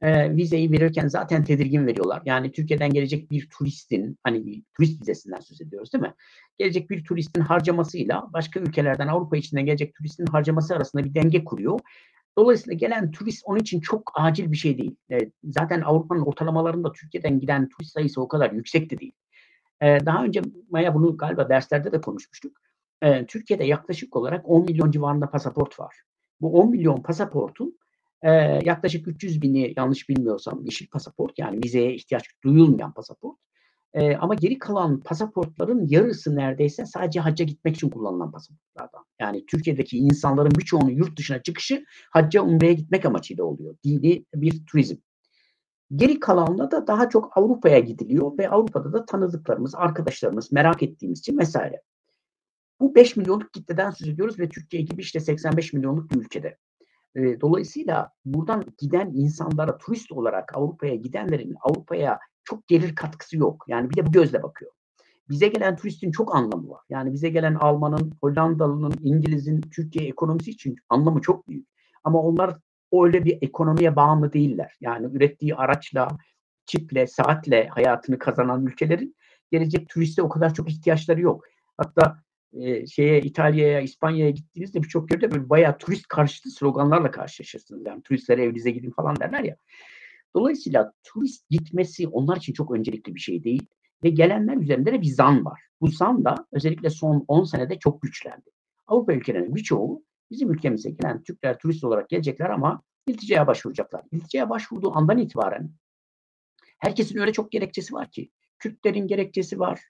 E, vizeyi verirken zaten tedirgin veriyorlar. Yani Türkiye'den gelecek bir turistin, hani bir turist vizesinden söz ediyoruz değil mi? Gelecek bir turistin harcamasıyla başka ülkelerden, Avrupa içinden gelecek turistin harcaması arasında bir denge kuruyor. Dolayısıyla gelen turist onun için çok acil bir şey değil. E, zaten Avrupa'nın ortalamalarında Türkiye'den giden turist sayısı o kadar yüksek de değil. E, daha önce Maya bunu galiba derslerde de konuşmuştuk. E, Türkiye'de yaklaşık olarak on milyon civarında pasaport var. Bu on milyon pasaportun e, yaklaşık üç yüz bini yanlış bilmiyorsam yeşil pasaport, yani vizeye ihtiyaç duyulmayan pasaport. E, ama geri kalan pasaportların yarısı neredeyse sadece hacca gitmek için kullanılan pasaportlardan. Yani Türkiye'deki insanların birçoğunun yurt dışına çıkışı hacca, umreye gitmek amacıyla oluyor. Dini bir turizm. Geri kalanla da daha çok Avrupa'ya gidiliyor ve Avrupa'da da tanıdıklarımız, arkadaşlarımız, merak ettiğimiz için vesaire. Bu beş milyonluk kitleden söz ediyoruz ve Türkiye gibi işte seksen beş milyonluk bir ülkede. E, dolayısıyla buradan giden insanlara, turist olarak Avrupa'ya gidenlerin Avrupa'ya çok gelir katkısı yok. Yani bir de bu gözle bakıyor. Bize gelen turistin çok anlamı var. Yani bize gelen Alman'ın, Hollandalı'nın, İngiliz'in Türkiye ekonomisi için anlamı çok büyük. Ama onlar öyle bir ekonomiye bağımlı değiller. Yani ürettiği araçla, çiple, saatle hayatını kazanan ülkelerin gelecek turiste o kadar çok ihtiyaçları yok. Hatta e, şeye İtalya'ya, İspanya'ya gittiğinizde birçok yerde böyle bayağı turist karşıtı sloganlarla karşılaşırsınız. Yani turistlere evinize gidin falan derler ya. Dolayısıyla turist gitmesi onlar için çok öncelikli bir şey değil ve gelenler üzerinde de bir zan var. Bu zan da özellikle son on senede çok güçlendi. Avrupa ülkelerinin birçoğu bizim ülkemize gelen Türkler turist olarak gelecekler ama ilticaya başvuracaklar. İlticaya başvurduğu andan itibaren herkesin öyle çok gerekçesi var ki. Kürtlerin gerekçesi var,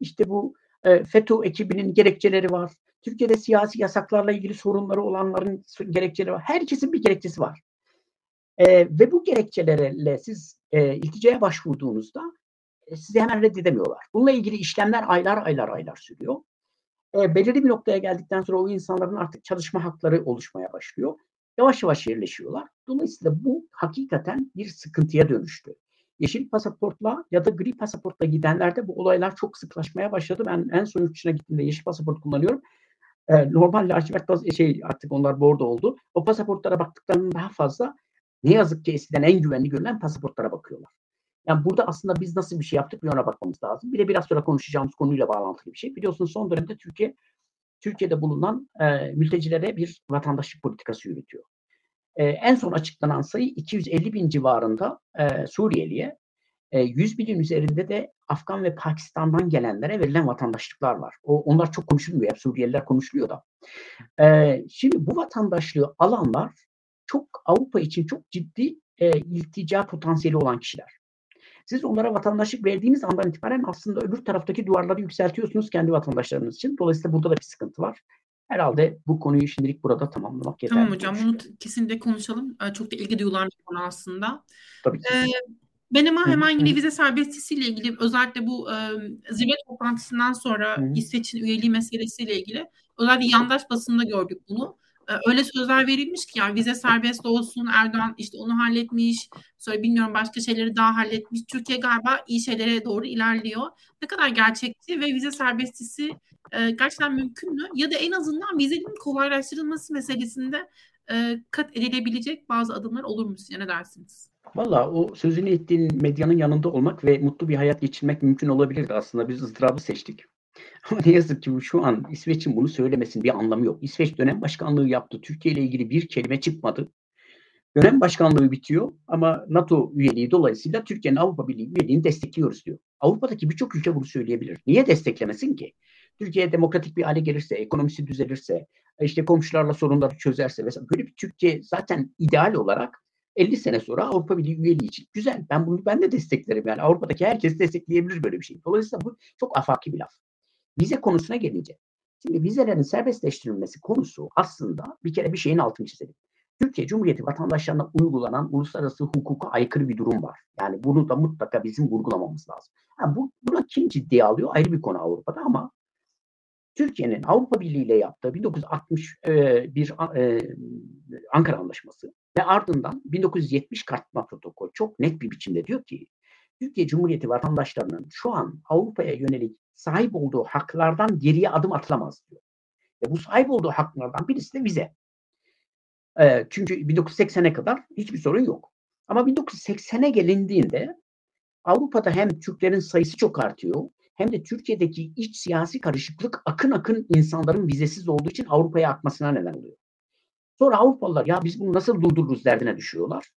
işte bu e, FETÖ ekibinin gerekçeleri var, Türkiye'de siyasi yasaklarla ilgili sorunları olanların gerekçeleri var. Herkesin bir gerekçesi var. E, ve bu gerekçelerle siz e, ilticaya başvurduğunuzda e, sizi hemen reddedemiyorlar. Bununla ilgili işlemler aylar aylar aylar sürüyor. E, belirli bir noktaya geldikten sonra o insanların artık çalışma hakları oluşmaya başlıyor. Yavaş yavaş yerleşiyorlar. Dolayısıyla bu hakikaten bir sıkıntıya dönüştü. Yeşil pasaportla ya da gri pasaportla gidenlerde bu olaylar çok sıklaşmaya başladı. Ben en son yurt dışına gittiğimde yeşil pasaport kullanıyorum. E, normal lacivert şey artık onlar bordo oldu. O pasaportlara baktıklarında daha fazla ne yazık ki eskiden en güvenli görülen pasaportlara bakıyorlar. Yani burada aslında biz nasıl bir şey yaptık bir ona bakmamız lazım. Bir de biraz sonra konuşacağımız konuyla bağlantılı bir şey. Biliyorsunuz son dönemde Türkiye Türkiye'de bulunan e, mültecilere bir vatandaşlık politikası yürütüyor. E, en son açıklanan sayı iki yüz elli bin civarında e, Suriyeli'ye, e, yüz binin üzerinde de Afgan ve Pakistan'dan gelenlere verilen vatandaşlıklar var. O, onlar çok konuşulmuyor. Suriyeliler konuşuluyor da. E, şimdi bu vatandaşlığı alanlar çok Avrupa için çok ciddi e, iltica potansiyeli olan kişiler. Siz onlara vatandaşlık verdiğiniz andan itibaren aslında öbür taraftaki duvarları yükseltiyorsunuz kendi vatandaşlarınız için. Dolayısıyla burada da bir sıkıntı var. Herhalde bu konuyu şimdilik burada tamamlamak yeterli. Tamam hocam, bunu kesinlikle konuşalım. Çok da ilgi duyulan bir konu aslında. Tabii ki. Ee, ben ama hemen yine vize serbestisiyle ilgili, özellikle bu e, zirve toplantısından sonra İsveç'in üyeliği meselesiyle ilgili özellikle yandaş basında gördük bunu. Öyle sözler verilmiş ki yani vize serbest olsun, Erdoğan işte onu halletmiş, sonra bilmiyorum başka şeyleri daha halletmiş. Türkiye galiba iyi şeylere doğru ilerliyor. Ne kadar gerçekçi ve vize serbestisi e, gerçekten mümkün mü? Ya da en azından vizenin kolaylaştırılması meselesinde e, kat edilebilecek bazı adımlar olur mu? Siz ne dersiniz? Valla o sözünü ettiğin medyanın yanında olmak ve mutlu bir hayat geçirmek mümkün olabilirdi aslında. Biz ızdırabı seçtik. Ama ne yazık ki şu an İsveç'in bunu söylemesinin bir anlamı yok. İsveç dönem başkanlığı yaptı. Türkiye ile ilgili bir kelime çıkmadı. Dönem başkanlığı bitiyor ama NATO üyeliği dolayısıyla Türkiye'nin Avrupa Birliği üyeliğini destekliyoruz diyor. Avrupa'daki birçok ülke bunu söyleyebilir. Niye desteklemesin ki? Türkiye demokratik bir hale gelirse, ekonomisi düzelirse, işte komşularla sorunları çözerse vesaire. Böyle bir Türkiye zaten ideal olarak elli sene sonra Avrupa Birliği üyeliği için. Güzel, ben bunu ben de desteklerim. Yani Avrupa'daki herkes destekleyebilir böyle bir şey. Dolayısıyla bu çok afaki bir laf. Vize konusuna gelince, şimdi vizelerin serbestleştirilmesi konusu aslında bir kere bir şeyin altını çizelim. Türkiye Cumhuriyeti vatandaşlarına uygulanan uluslararası hukuka aykırı bir durum var. Yani bunu da mutlaka bizim vurgulamamız lazım. Yani bu, buna kim ciddiye alıyor ayrı bir konu Avrupa'da ama Türkiye'nin Avrupa Birliği ile yaptığı bin dokuz yüz altmış bir e, e, Ankara Anlaşması ve ardından bin dokuz yüz yetmiş Kartma Protokolü çok net bir biçimde diyor ki Türkiye Cumhuriyeti vatandaşlarının şu an Avrupa'ya yönelik sahip olduğu haklardan geriye adım atılamaz diyor. Ve bu sahip olduğu haklardan birisi de vize. E, çünkü bin dokuz yüz seksene kadar hiçbir sorun yok. Ama bin dokuz yüz seksene gelindiğinde Avrupa'da hem Türklerin sayısı çok artıyor hem de Türkiye'deki iç siyasi karışıklık akın akın insanların vizesiz olduğu için Avrupa'ya akmasına neden oluyor. Sonra Avrupalılar ya biz bunu nasıl durdururuz derdine düşüyorlar.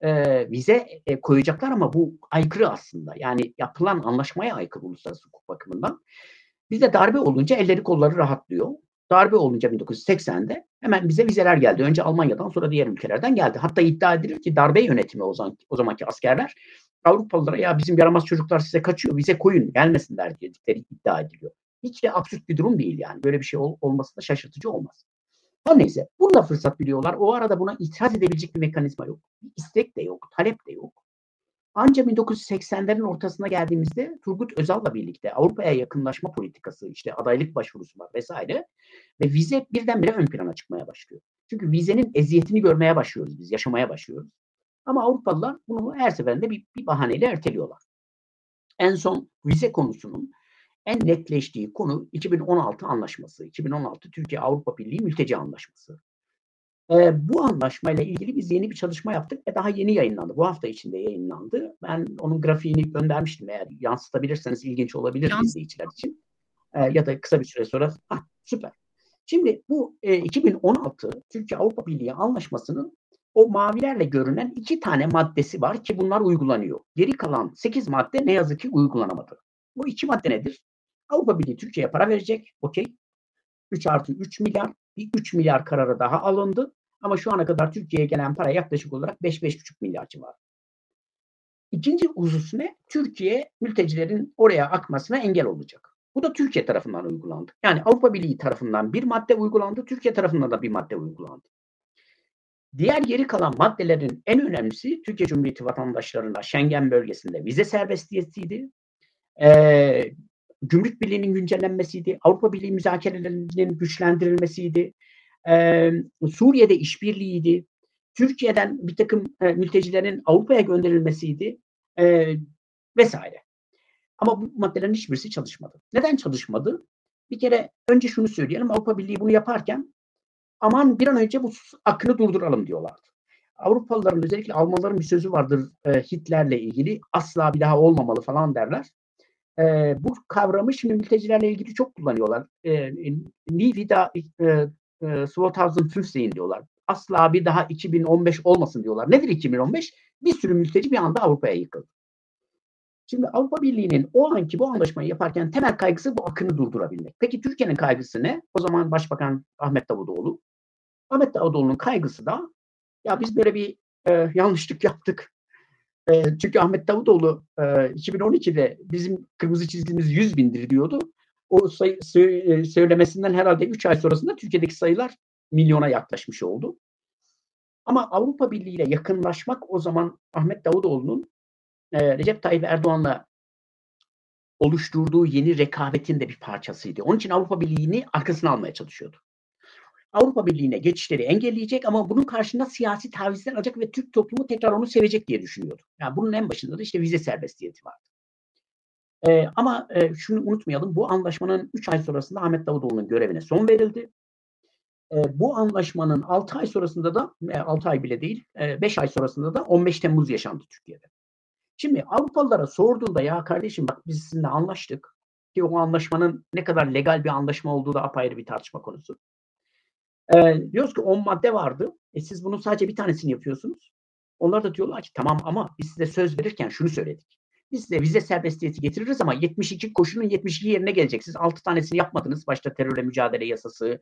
E, vize e, koyacaklar ama bu aykırı aslında. Yani yapılan anlaşmaya aykırı uluslararası hukuk bakımından. Bize darbe olunca elleri kolları rahatlıyor. Darbe olunca bin dokuz yüz seksende hemen bize vizeler geldi. Önce Almanya'dan sonra diğer ülkelerden geldi. Hatta iddia edilir ki darbe yönetimi o, zaman, o zamanki askerler Avrupalılara ya bizim yaramaz çocuklar size kaçıyor vize koyun gelmesinler dedikleri iddia ediliyor. Hiç de absürt bir durum değil yani. Böyle bir şey ol, olması da şaşırtıcı olmaz. O neyse. Bunu da fırsat biliyorlar. O arada buna itiraz edebilecek bir mekanizma yok. İstek de yok. Talep de yok. Ancak bin dokuz yüz seksenlerin ortasına geldiğimizde Turgut Özal'la birlikte Avrupa'ya yakınlaşma politikası, işte adaylık başvurusu var vesaire ve vize birdenbire ön plana çıkmaya başlıyor. Çünkü vizenin eziyetini görmeye başlıyoruz biz. Yaşamaya başlıyoruz. Ama Avrupalılar bunu her seferinde bir, bir bahaneyle erteliyorlar. En son vize konusunun en netleştiği konu iki bin on altı anlaşması. iki bin on altı Türkiye Avrupa Birliği Mülteci Anlaşması. Ee, bu anlaşmayla ilgili biz yeni bir çalışma yaptık ve daha yeni yayınlandı. Bu hafta içinde yayınlandı. Ben onun grafiğini göndermiştim. Eğer yansıtabilirseniz ilginç olabilir izleyiciler için. Ee, ya da kısa bir süre sonra. Hah, süper. Şimdi bu e, iki bin on altı Türkiye Avrupa Birliği Anlaşması'nın o mavilerle görünen iki tane maddesi var ki bunlar uygulanıyor. Geri kalan sekiz madde ne yazık ki uygulanamadı. Bu iki madde nedir? Avrupa Birliği Türkiye'ye para verecek. Okey. üç artı üç milyar. Bir üç milyar kararı daha alındı. Ama şu ana kadar Türkiye'ye gelen para yaklaşık olarak beş beş buçuk milyar civarı. İkinci husus ne? Türkiye mültecilerin oraya akmasına engel olacak. Bu da Türkiye tarafından uygulandı. Yani Avrupa Birliği tarafından bir madde uygulandı. Türkiye tarafından da bir madde uygulandı. Diğer geri kalan maddelerin en önemlisi Türkiye Cumhuriyeti vatandaşlarına Schengen bölgesinde vize serbestiyetiydi. Ee, Gümrük Birliği'nin güncellenmesiydi. Avrupa Birliği müzakerelerinin güçlendirilmesiydi. Ee, Suriye'de işbirliğiydi. Türkiye'den bir takım e, mültecilerin Avrupa'ya gönderilmesiydi. E, vesaire. Ama bu maddelerin hiçbirisi çalışmadı. Neden çalışmadı? Bir kere önce şunu söyleyelim. Avrupa Birliği bunu yaparken aman bir an önce bu akını durduralım diyorlardı. Avrupalıların, özellikle Almanların bir sözü vardır e, Hitler'le ilgili. Asla bir daha olmamalı falan derler. E, bu kavramı şimdi mültecilerle ilgili çok kullanıyorlar. E, Nie wieder zweitausendfünfzehn diyorlar. Asla bir daha iki bin on beş olmasın diyorlar. Nedir iki bin on beş? Bir sürü mülteci bir anda Avrupa'ya yıkıldı. Şimdi Avrupa Birliği'nin o anki bu anlaşmayı yaparken temel kaygısı bu akını durdurabilmek. Peki Türkiye'nin kaygısı ne? O zaman Başbakan Ahmet Davutoğlu. Ahmet Davutoğlu'nun kaygısı da ya biz böyle bir e, yanlışlık yaptık. E, çünkü Ahmet Davutoğlu e, iki bin on ikide bizim kırmızı çizgimiz yüz bindir diyordu. O sayı, sö- söylemesinden herhalde üç ay sonrasında Türkiye'deki sayılar milyona yaklaşmış oldu. Ama Avrupa Birliği ile yakınlaşmak o zaman Ahmet Davutoğlu'nun e, Recep Tayyip Erdoğan'la oluşturduğu yeni rekabetin de bir parçasıydı. Onun için Avrupa Birliği'ni arkasına almaya çalışıyordu. Avrupa Birliği'ne geçişleri engelleyecek ama bunun karşında siyasi tavizler alacak ve Türk toplumu tekrar onu sevecek diye düşünüyordu. Yani bunun en başında da işte vize serbestiyeti vardı. E, ama e, şunu unutmayalım, bu anlaşmanın üç ay sonrasında Ahmet Davutoğlu'nun görevine son verildi. E, bu anlaşmanın altı ay sonrasında da, altı ay bile değil, beş ay sonrasında da on beş Temmuz yaşandı Türkiye'de. Şimdi Avrupalılara sorduğunda ya kardeşim bak biz sizinle anlaştık ki o anlaşmanın ne kadar legal bir anlaşma olduğu da apayrı bir tartışma konusu. E, diyoruz ki on madde vardı. E, siz bunun sadece bir tanesini yapıyorsunuz. Onlar da diyorlar ki tamam ama biz size söz verirken şunu söyledik. Biz size vize serbestiyeti getiririz ama yetmiş iki koşunun yetmiş iki yerine gelecek. Siz altı tanesini yapmadınız. Başta terörle mücadele yasası,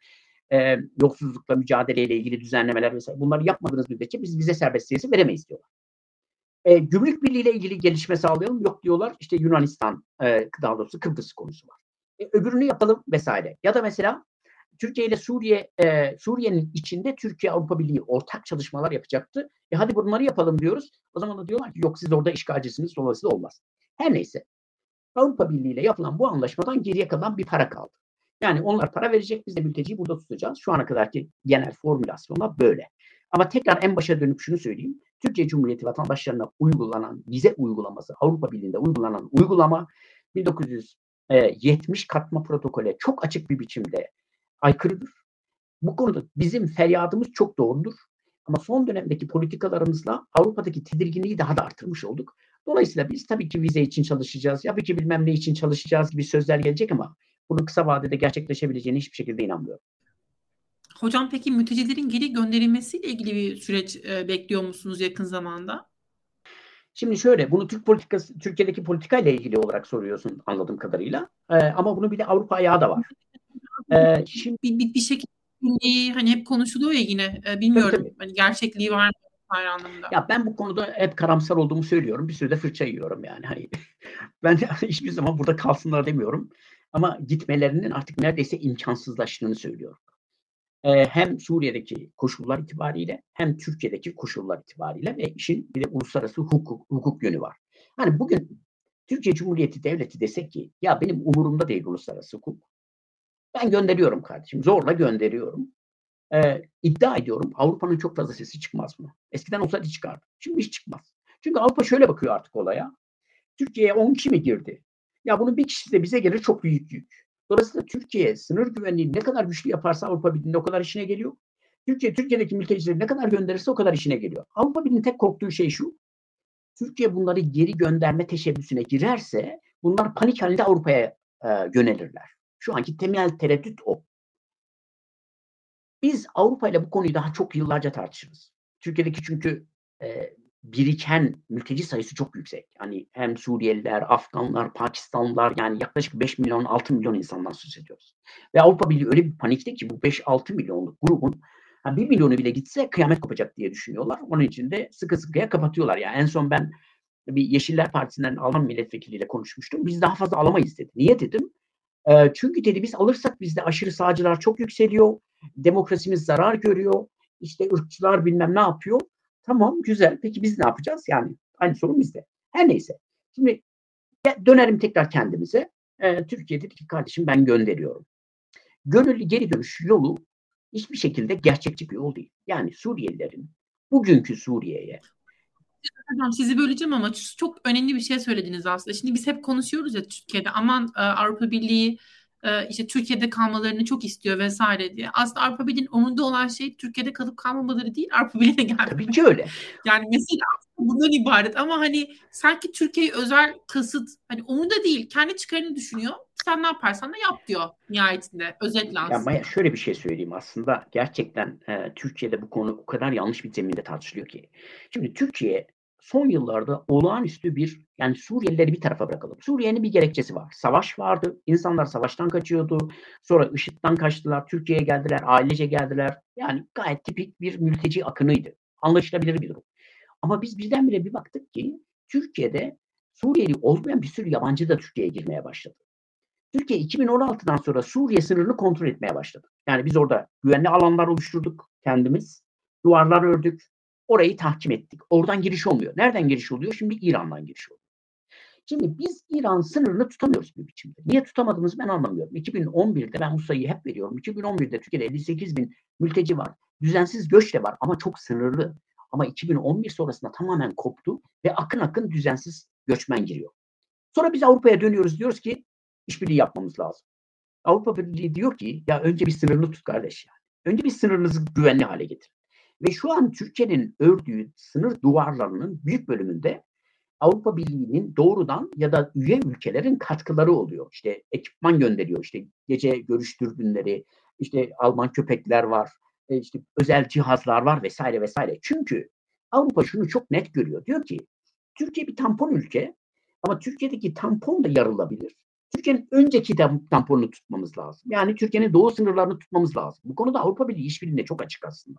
E, yolsuzlukla mücadeleyle ilgili düzenlemeler vesaire, bunları yapmadığınız müddetçe biz vize serbestiyeti veremeyiz diyorlar. E, Gümrük Birliği ile ilgili gelişme sağlayalım. Yok diyorlar işte Yunanistan, e, daha doğrusu Kıbrıs konusu var. E, öbürünü yapalım vesaire. Ya da mesela Türkiye ile Suriye, e, Suriye'nin içinde Türkiye Avrupa Birliği ortak çalışmalar yapacaktı. E, hadi bunları yapalım diyoruz. O zaman da diyorlar ki yok siz orada işgalcisiniz, dolayısıyla olmaz. Her neyse. Avrupa Birliği ile yapılan bu anlaşmadan geriye kalan bir para kaldı. Yani onlar para verecek, biz de mülteciyi burada tutacağız. Şu ana kadarki genel formülasyonla böyle. Ama tekrar en başa dönüp şunu söyleyeyim. Türkiye Cumhuriyeti vatandaşlarına uygulanan vize uygulaması, Avrupa Birliği'nde uygulanan uygulama bin dokuz yüz yetmiş katma protokole çok açık bir biçimde aykırıdır. Bu konuda bizim feryadımız çok doğrudur. Ama son dönemdeki politikalarımızla Avrupa'daki tedirginliği daha da artırmış olduk. Dolayısıyla biz tabii ki vize için çalışacağız, tabii ki bilmem ne için çalışacağız gibi sözler gelecek ama bunun kısa vadede gerçekleşebileceğine hiçbir şekilde inanmıyorum. Hocam peki mültecilerin geri gönderilmesiyle ilgili bir süreç e, bekliyor musunuz yakın zamanda? Şimdi şöyle, bunu Türk politikası, Türkiye'deki politikayla ilgili olarak soruyorsun anladığım kadarıyla. E, ama bunun bir de Avrupa ayağı da var. E, şimdi bir, bir, bir şekilde hani hep konuşuluyor ya yine. E, bilmiyorum hani gerçekliği var mı? Ya ben bu konuda hep karamsar olduğumu söylüyorum. Bir sürü de fırça yiyorum yani. Hani ben hiçbir zaman burada kalsınlar demiyorum. Ama gitmelerinin artık neredeyse imkansızlaştığını söylüyorum. Ee, hem Suriye'deki koşullar itibariyle hem Türkiye'deki koşullar itibariyle ve işin bir de uluslararası hukuk, hukuk yönü var. Hani bugün Türkiye Cumhuriyeti Devleti desek ki ya benim umurumda değil uluslararası hukuk. Ben gönderiyorum kardeşim. Zorla gönderiyorum. Ee, iddia ediyorum Avrupa'nın çok fazla sesi çıkmaz buna. Eskiden olsa hiç çıkardı. Şimdi hiç çıkmaz. Çünkü Avrupa şöyle bakıyor artık olaya. Türkiye'ye on kişi mi girdi? Ya bunun bir kişisi de bize gelir, çok büyük yük. Dolayısıyla Türkiye sınır güvenliği ne kadar güçlü yaparsa Avrupa Birliği'nde o kadar işine geliyor. Türkiye Türkiye'deki mültecileri ne kadar gönderirse o kadar işine geliyor. Avrupa Birliği'nin tek korktuğu şey şu. Türkiye bunları geri gönderme teşebbüsüne girerse bunlar panik halinde Avrupa'ya e, yönelirler. Şu anki temel tereddüt o. Biz Avrupa ile bu konuyu daha çok yıllarca tartışırız. Türkiye'deki çünkü e, biriken mülteci sayısı çok yüksek. Hani hem Suriyeliler, Afganlar, Pakistanlılar, yani yaklaşık beş milyon altı milyon insandan söz ediyoruz. Ve Avrupa Birliği öyle bir panikte ki bu beş altı milyonluk grubun yani bir milyonu bile gitse kıyamet kopacak diye düşünüyorlar. Onun için de sıkı sıkıya kapatıyorlar. Yani en son ben bir Yeşiller Partisi'nden Alman milletvekiliyle konuşmuştum. Biz daha fazla alamayız dedi. Niye dedim? E, çünkü dedi biz alırsak bizde aşırı sağcılar çok yükseliyor. Demokrasimiz zarar görüyor. işte ırkçılar bilmem ne yapıyor. Tamam, güzel. Peki biz ne yapacağız? Yani aynı sorun bizde. Her neyse. Şimdi dönelim tekrar kendimize. Ee, Türkiye dedi ki kardeşim ben gönderiyorum. Gönüllü geri dönüş yolu hiçbir şekilde gerçekçi bir yol değil. Yani Suriyelilerin bugünkü Suriye'ye. Hocam sizi böleceğim ama çok önemli bir şey söylediniz aslında. Şimdi biz hep konuşuyoruz ya Türkiye'de, aman Avrupa Birliği işte Türkiye'de kalmalarını çok istiyor vesaire diye. Aslında Avrupa Birliği'nin umurunda olan şey Türkiye'de kalıp kalmamaları değil, Avrupa Birliği'ne gelmeleri. Tabii ki öyle. Yani mesela bundan ibaret ama hani sanki Türkiye'yi özel kasıt, hani umurunda değil, kendi çıkarını düşünüyor. Sen ne yaparsan da yap diyor nihayetinde. Özetle aslında. Ya Maya, şöyle bir şey söyleyeyim aslında. Gerçekten e, Türkiye'de bu konu o kadar yanlış bir zeminde tartışılıyor ki. Şimdi Türkiye son yıllarda olağanüstü bir, yani Suriyelileri bir tarafa bırakalım. Suriye'nin bir gerekçesi var. Savaş vardı. İnsanlar savaştan kaçıyordu. Sonra IŞİD'den kaçtılar. Türkiye'ye geldiler. Ailece geldiler. Yani gayet tipik bir mülteci akınıydı. Anlaşılabilir bir durum. Ama biz birdenbire bir baktık ki Türkiye'de Suriyeli olmayan bir sürü yabancı da Türkiye'ye girmeye başladı. Türkiye iki bin on altıdan sonra Suriye sınırını kontrol etmeye başladı. Yani biz orada güvenli alanlar oluşturduk kendimiz. Duvarlar ördük. Orayı tahkim ettik. Oradan giriş olmuyor. Nereden giriş oluyor? Şimdi İran'dan giriş oluyor. Şimdi biz İran sınırını tutamıyoruz bir biçimde. Niye tutamadığımızı ben anlamıyorum. iki bin on birde ben bu sayıyı hep veriyorum. iki bin on birde Türkiye'de elli sekiz bin mülteci var. Düzensiz göç de var ama çok sınırlı. Ama iki bin on bir sonrasında tamamen koptu ve akın akın düzensiz göçmen giriyor. Sonra biz Avrupa'ya dönüyoruz, diyoruz ki işbirliği yapmamız lazım. Avrupa Birliği diyor ki ya önce bir sınırını tut kardeş. Önce bir sınırınızı güvenli hale getir. Ve şu an Türkiye'nin ördüğü sınır duvarlarının büyük bölümünde Avrupa Birliği'nin doğrudan ya da üye ülkelerin katkıları oluyor. İşte ekipman gönderiyor, işte gece görüş dürbünleri, işte Alman köpekler var, işte özel cihazlar var vesaire vesaire. Çünkü Avrupa şunu çok net görüyor. Diyor ki Türkiye bir tampon ülke ama Türkiye'deki tampon da yarılabilir. Türkiye'nin önceki tamponunu tutmamız lazım. Yani Türkiye'nin doğu sınırlarını tutmamız lazım. Bu konuda Avrupa Birliği işbirliğine çok açık aslında.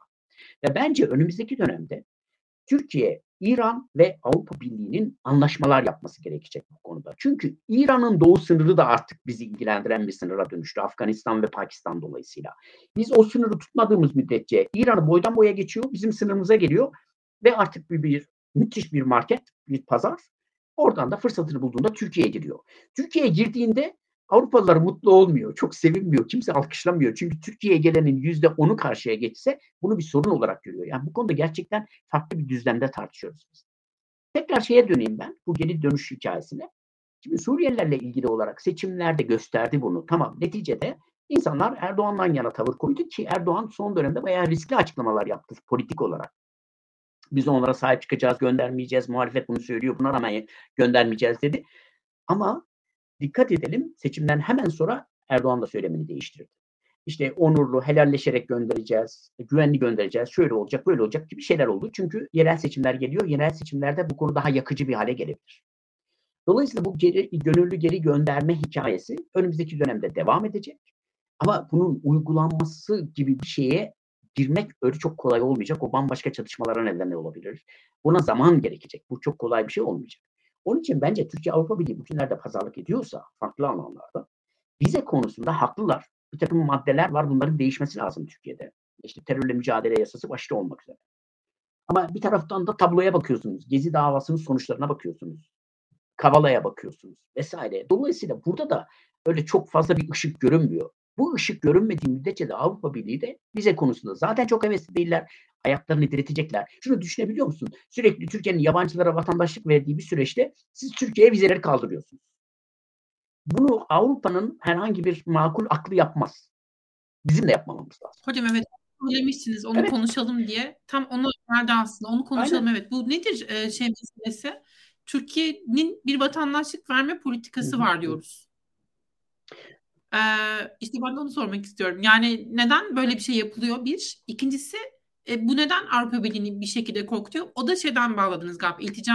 Ve bence önümüzdeki dönemde Türkiye, İran ve Avrupa Birliği'nin anlaşmalar yapması gerekecek bu konuda. Çünkü İran'ın doğu sınırı da artık bizi ilgilendiren bir sınıra dönüştü. Afganistan ve Pakistan dolayısıyla. Biz o sınırı tutmadığımız müddetçe İran'ı boydan boya geçiyor, bizim sınırımıza geliyor ve artık bir, bir müthiş bir market, bir pazar. Oradan da fırsatını bulduğunda Türkiye'ye giriyor. Türkiye'ye girdiğinde Avrupalılar mutlu olmuyor, çok sevinmiyor, kimse alkışlamıyor. Çünkü Türkiye'ye gelenin yüzde onu karşıya geçse bunu bir sorun olarak görüyor. Yani bu konuda gerçekten farklı bir düzlemde tartışıyoruz biz. Tekrar şeye döneyim ben, bu geri dönüş hikayesine. Şimdi Suriyelilerle ilgili olarak seçimlerde gösterdi bunu. Tamam, neticede insanlar Erdoğan'dan yana tavır koydu ki Erdoğan son dönemde bayağı riskli açıklamalar yaptı politik olarak. Biz onlara sahip çıkacağız, göndermeyeceğiz, muhalefet bunu söylüyor, buna rağmen göndermeyeceğiz dedi. Ama dikkat edelim, seçimden hemen sonra Erdoğan da söylemini değiştirdi. İşte onurlu, helalleşerek göndereceğiz, güvenli göndereceğiz, şöyle olacak, böyle olacak gibi şeyler oldu. Çünkü yerel seçimler geliyor, yerel seçimlerde bu konu daha yakıcı bir hale gelebilir. Dolayısıyla bu geri, gönüllü geri gönderme hikayesi önümüzdeki dönemde devam edecek. Ama bunun uygulanması gibi bir şeye girmek öyle çok kolay olmayacak. O bambaşka çatışmalara neden olabilir. Buna zaman gerekecek. Bu çok kolay bir şey olmayacak. Onun için bence Türkiye Avrupa Birliği bugünlerde pazarlık ediyorsa farklı anlamlarda vize konusunda haklılar. Bir takım maddeler var, bunların değişmesi lazım Türkiye'de. İşte terörle mücadele yasası başta olmak üzere. Ama bir taraftan da tabloya bakıyorsunuz. Gezi davasının sonuçlarına bakıyorsunuz. Kavala'ya bakıyorsunuz vesaire. Dolayısıyla burada da öyle çok fazla bir ışık görünmüyor. Bu ışık görünmediği müddetçe de Avrupa Birliği de vize konusunda zaten çok hevesli değiller. Ayaklarını diretecekler. Şunu düşünebiliyor musun? Sürekli Türkiye'nin yabancılara vatandaşlık verdiği bir süreçte siz Türkiye'ye vizeleri kaldırıyorsunuz. Bunu Avrupa'nın herhangi bir makul aklı yapmaz. Bizim de yapmamamız lazım. Hocam evet, söylemişsiniz onu, evet. Konuşalım diye. Tam onu nerede aslında? Onu konuşalım. Aynen. Evet. Bu nedir e, şey meselesi? Türkiye'nin bir vatandaşlık verme politikası Hı-hı. var diyoruz. Ee, işte ben de onu sormak istiyorum. Yani neden böyle bir şey yapılıyor bir? İkincisi E, bu neden Avrupa Birliği'ni bir şekilde korkutuyor? O da şeyden bağladınız galiba. İltica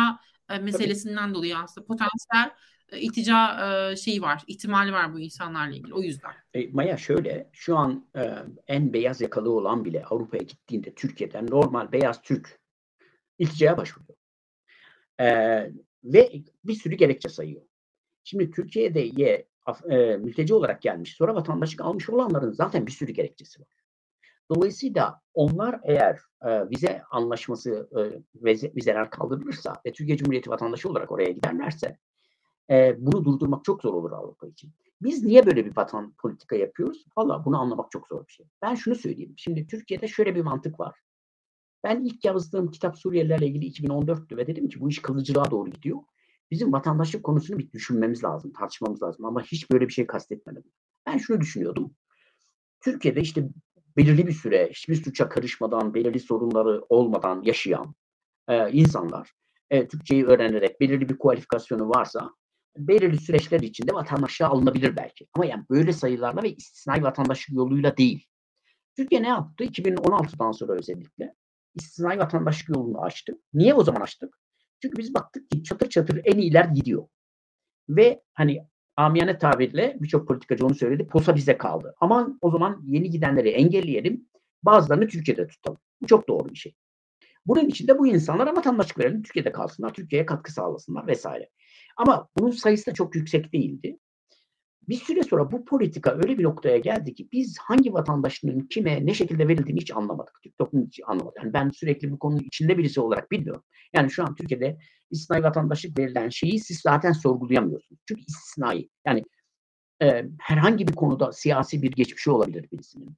e, meselesinden Tabii. dolayı aslında potansiyel e, iltica e, şeyi var, ihtimali var bu insanlarla ilgili. O yüzden. E, Maya şöyle, şu an e, en beyaz yakalı olan bile Avrupa'ya gittiğinde Türkiye'den normal beyaz Türk ilticaya başvuruyor. E, ve bir sürü gerekçe sayıyor. Şimdi Türkiye'de e, mülteci olarak gelmiş, sonra vatandaşlık almış olanların zaten bir sürü gerekçesi var. Dolayısıyla onlar eğer e, vize anlaşması, e, vizeler kaldırılırsa ve Türkiye Cumhuriyeti vatandaşı olarak oraya giderlerse e, bunu durdurmak çok zor olur Avrupa için. Biz niye böyle bir vatan politika yapıyoruz? Valla bunu anlamak çok zor bir şey. Ben şunu söyleyeyim. Şimdi Türkiye'de şöyle bir mantık var. Ben ilk yazdığım kitap Suriyelilerle ilgili iki bin on dörttü ve dedim ki bu iş kılıcılığa doğru gidiyor. Bizim vatandaşlık konusunu bir düşünmemiz lazım, tartışmamız lazım ama hiç böyle bir şey kastetmedim. Ben şunu düşünüyordum. Türkiye'de işte belirli bir süre, hiçbir suça karışmadan, belirli sorunları olmadan yaşayan e, insanlar e, Türkçeyi öğrenerek belirli bir kualifikasyonu varsa belirli süreçler içinde vatandaşlığa alınabilir belki. Ama yani böyle sayılarla ve istisnai vatandaşlık yoluyla değil. Türkiye ne yaptı? iki bin on altıdan sonra özellikle istisnai vatandaşlık yolunu açtı. Niye o zaman açtık? Çünkü biz baktık ki çatır çatır en iyiler gidiyor. Ve hani amiyane tabirle birçok politikacı onu söyledi. Posa bize kaldı. Ama o zaman yeni gidenleri engelleyelim. Bazılarını Türkiye'de tutalım. Bu çok doğru bir şey. Bunun için de bu insanlara vatandaşlık verelim. Türkiye'de kalsınlar. Türkiye'ye katkı sağlasınlar vesaire. Ama bunun sayısı da çok yüksek değildi. Bir süre sonra bu politika öyle bir noktaya geldi ki biz hangi vatandaşlığın kime ne şekilde verildiğini hiç anlamadık. Toplumun hiç anlamadı. Yani ben sürekli bu konunun içinde birisi olarak bilmiyorum. Yani şu an Türkiye'de istisnai vatandaşlık verilen şeyi siz zaten sorgulayamıyorsunuz. Çünkü istisnai. Yani e, herhangi bir konuda siyasi bir geçmişi olabilir birisinin.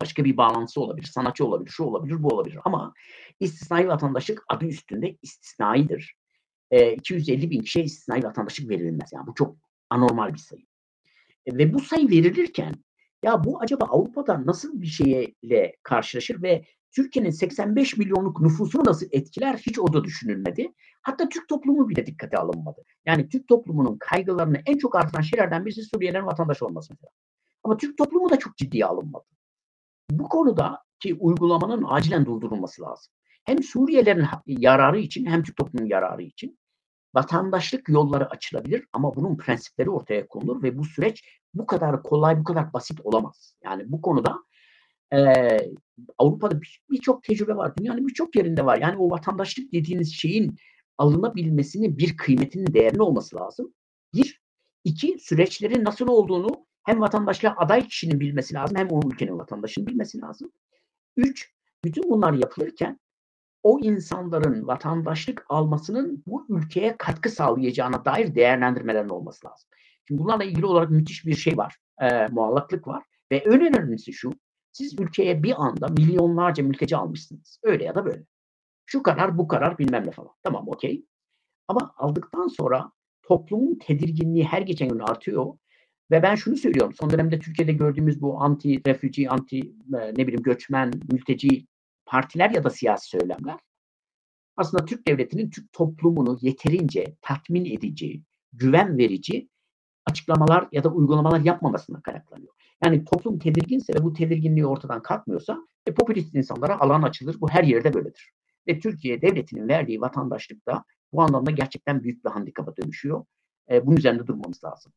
Başka bir bağlantısı olabilir. Sanatçı olabilir. Şu olabilir, bu olabilir. Ama istisnai vatandaşlık adı üstünde istisnaidir. E, iki yüz elli bin kişiye istisnai vatandaşlık verilmez. Yani bu çok anormal bir sayı. E, ve bu sayı verilirken ya bu acaba Avrupa'da nasıl bir şeyle karşılaşır ve Türkiye'nin seksen beş milyonluk nüfusunu nasıl etkiler hiç o da düşünülmedi. Hatta Türk toplumu bile dikkate alınmadı. Yani Türk toplumunun kaygılarını en çok artıran şeylerden birisi Suriyelilerin vatandaş olması. Ama Türk toplumu da çok ciddiye alınmadı. Bu konuda ki uygulamanın acilen durdurulması lazım. Hem Suriyelilerin yararı için hem Türk toplumunun yararı için vatandaşlık yolları açılabilir ama bunun prensipleri ortaya konulur ve bu süreç bu kadar kolay, bu kadar basit olamaz. Yani bu konuda e, Avrupa'da birçok bir tecrübe var, dünyanın birçok yerinde var. Yani o vatandaşlık dediğiniz şeyin alınabilmesinin bir kıymetinin, değerinin olması lazım. Bir, iki süreçlerin nasıl olduğunu hem vatandaşlığa aday kişinin bilmesi lazım hem o ülkenin vatandaşının bilmesi lazım. Üç, bütün bunlar yapılırken o insanların vatandaşlık almasının bu ülkeye katkı sağlayacağına dair değerlendirmelerin olması lazım. Şimdi bunlarla ilgili olarak müthiş bir şey var, e, muallaklık var ve en önemlisi şu, siz ülkeye bir anda milyonlarca mülteci almışsınız. Öyle ya da böyle. Şu karar, bu karar bilmem ne falan. Tamam, okey. Ama aldıktan sonra toplumun tedirginliği her geçen gün artıyor ve ben şunu söylüyorum, son dönemde Türkiye'de gördüğümüz bu anti-refüji, anti e, ne bileyim göçmen, mülteci partiler ya da siyasi söylemler aslında Türk devletinin Türk toplumunu yeterince tatmin edici, güven verici açıklamalar ya da uygulamalar yapmamasına kaynaklanıyor. Yani toplum tedirginse ve bu tedirginliği ortadan kalkmıyorsa e, popülist insanlara alan açılır. Bu her yerde böyledir. Ve Türkiye devletinin verdiği vatandaşlık da bu anlamda gerçekten büyük bir handikapa dönüşüyor. E, bunun üzerinde durmamız lazım.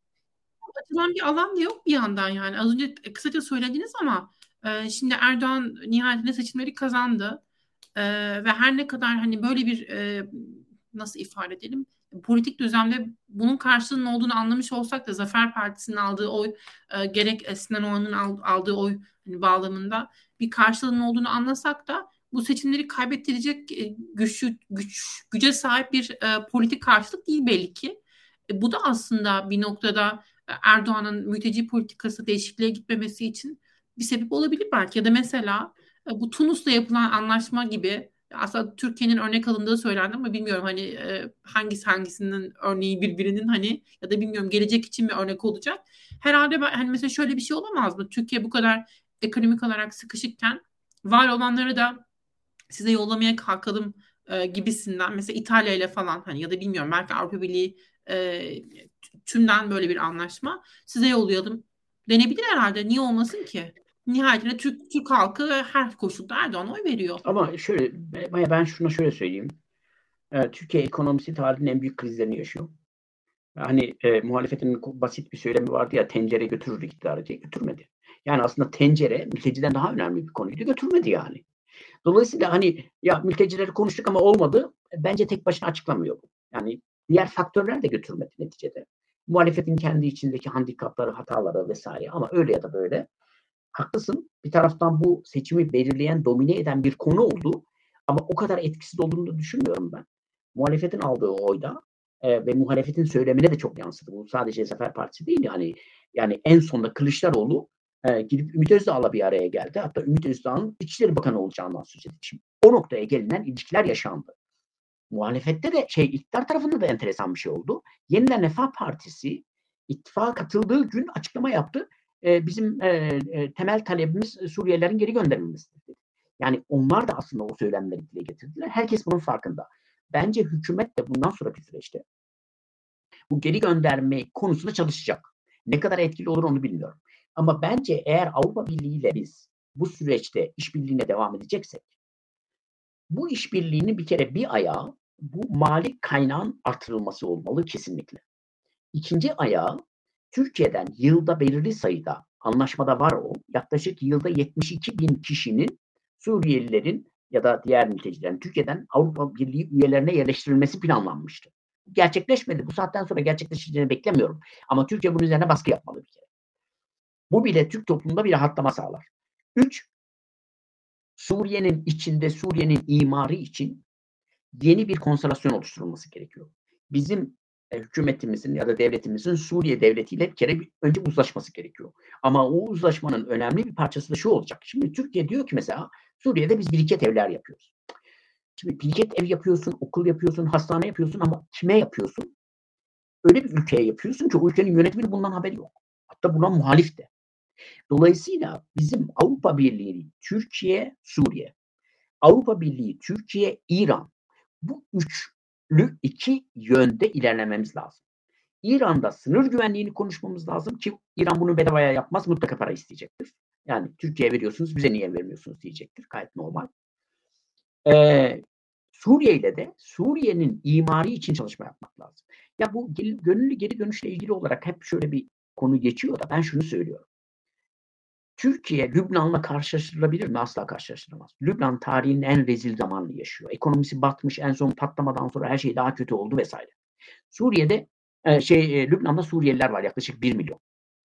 Açılan bir alan da yok bir yandan yani. Az önce kısaca söylediniz ama şimdi Erdoğan nihayetinde seçimleri kazandı ee, ve her ne kadar hani böyle bir e, nasıl ifade edelim politik düzlemde bunun karşılığının olduğunu anlamış olsak da Zafer Partisi'nin aldığı oy e, gerek Sinan Oğan'ın aldığı oy hani bağlamında bir karşılığının olduğunu anlasak da bu seçimleri kaybettirecek e, güçlü, güç güce sahip bir e, politik karşılık değil belli ki. E, bu da aslında bir noktada Erdoğan'ın mülteci politikası değişikliğe gitmemesi için bir sebep olabilir belki. Ya da mesela bu Tunus'la yapılan anlaşma gibi aslında Türkiye'nin örnek alındığı söylendi ama bilmiyorum hani hangisi hangisinin örneği birbirinin hani ya da bilmiyorum gelecek için mi örnek olacak. Herhalde ben, hani mesela şöyle bir şey olamaz mı? Türkiye bu kadar ekonomik olarak sıkışıkken var olanları da size yollamaya kalkalım e, gibisinden mesela İtalya ile falan hani ya da bilmiyorum belki Avrupa Birliği e, tümden böyle bir anlaşma size yollayalım denebilir herhalde. Niye olmasın ki? Nihayetinde Türk, Türk halkı her koşulda Erdoğan'a oy veriyor. Ama şöyle, ben şuna şöyle söyleyeyim. Ee, Türkiye ekonomisi tarihinin en büyük krizlerini yaşıyor. Hani e, muhalefetin basit bir söylemi vardı ya, tencere götürür iktidarı diye, götürmedi. Yani aslında tencere mülteciden daha önemli bir konuydu, götürmedi yani. Dolayısıyla hani ya mültecileri konuştuk ama olmadı, bence tek başına açıklamıyor. Yani diğer faktörler de götürmedi neticede. Muhalefetin kendi içindeki handikapları, hataları vesaire ama öyle ya da böyle haklısın. Bir taraftan bu seçimi belirleyen, domine eden bir konu oldu. Ama o kadar etkisiz olduğunu düşünmüyorum ben. Muhalefetin aldığı oyda e, ve muhalefetin söylemine de çok yansıdı. Bu sadece Sefer Partisi değil. Yani yani en sonunda Kılıçdaroğlu e, gidip Ümit Özdağ'la bir araya geldi. Hatta Ümit Özdağ'ın İçişleri Bakanı olacağından söz edildi. Şimdi o noktaya gelinen ilişkiler yaşandı. Muhalefette de şey, iktidar tarafında da enteresan bir şey oldu. Yeniden Refah Partisi ittifaka katıldığı gün açıklama yaptı. E, bizim e, e, temel talebimiz Suriyelilerin geri gönderilmesi. Yani onlar da aslında o söylemleri dile getirdiler. Herkes bunun farkında. Bence hükümet de bundan sonraki süreçte bu geri gönderme konusunda çalışacak. Ne kadar etkili olur onu bilmiyorum. Ama bence eğer Avrupa Birliği ile biz bu süreçte işbirliğine devam edeceksek, bu işbirliğinin bir kere bir ayağı bu mali kaynağın artırılması olmalı kesinlikle. İkinci ayağı Türkiye'den yılda belirli sayıda, anlaşmada var o, yaklaşık yılda yetmiş iki bin kişinin, Suriyelilerin ya da diğer mültecilerin Türkiye'den Avrupa Birliği üyelerine yerleştirilmesi planlanmıştı. Gerçekleşmedi. Bu saatten sonra gerçekleşeceğini beklemiyorum. Ama Türkiye bunun üzerine baskı yapmalı bir kere. Bu bile Türk toplumunda bir rahatlama sağlar. Üç, Suriye'nin içinde, Suriye'nin imarı için yeni bir konsolasyon oluşturulması gerekiyor. Bizim e, hükümetimizin ya da devletimizin Suriye devletiyle bir kere bir, önce uzlaşması gerekiyor. Ama o uzlaşmanın önemli bir parçası da şu olacak. Şimdi Türkiye diyor ki mesela Suriye'de biz biriket evler yapıyoruz. Şimdi biriket ev yapıyorsun, okul yapıyorsun, hastane yapıyorsun ama kime yapıyorsun? Öyle bir ülkeye yapıyorsun ki o ülkenin yönetiminin bundan haberi yok. Hatta buna muhalif de. Dolayısıyla bizim Avrupa Birliği, Türkiye, Suriye, Avrupa Birliği, Türkiye, İran, bu üçlü iki yönde ilerlememiz lazım. İran'da sınır güvenliğini konuşmamız lazım ki İran bunu bedavaya yapmaz, mutlaka para isteyecektir. Yani Türkiye'ye veriyorsunuz, bize niye vermiyorsunuz diyecektir. Gayet normal. Ee, Suriye ile de Suriye'nin imarı için çalışma yapmak lazım. Ya bu gönüllü geri dönüşle ilgili olarak hep şöyle bir konu geçiyor da ben şunu söylüyorum. Türkiye Lübnan'la karşılaştırılabilir mi? Asla karşılaştırılamaz. Lübnan tarihinin en rezil zamanını yaşıyor. Ekonomisi batmış, en son patlamadan sonra her şey daha kötü oldu vesaire. Suriye'de şey Lübnan'da Suriyeliler var yaklaşık bir milyon.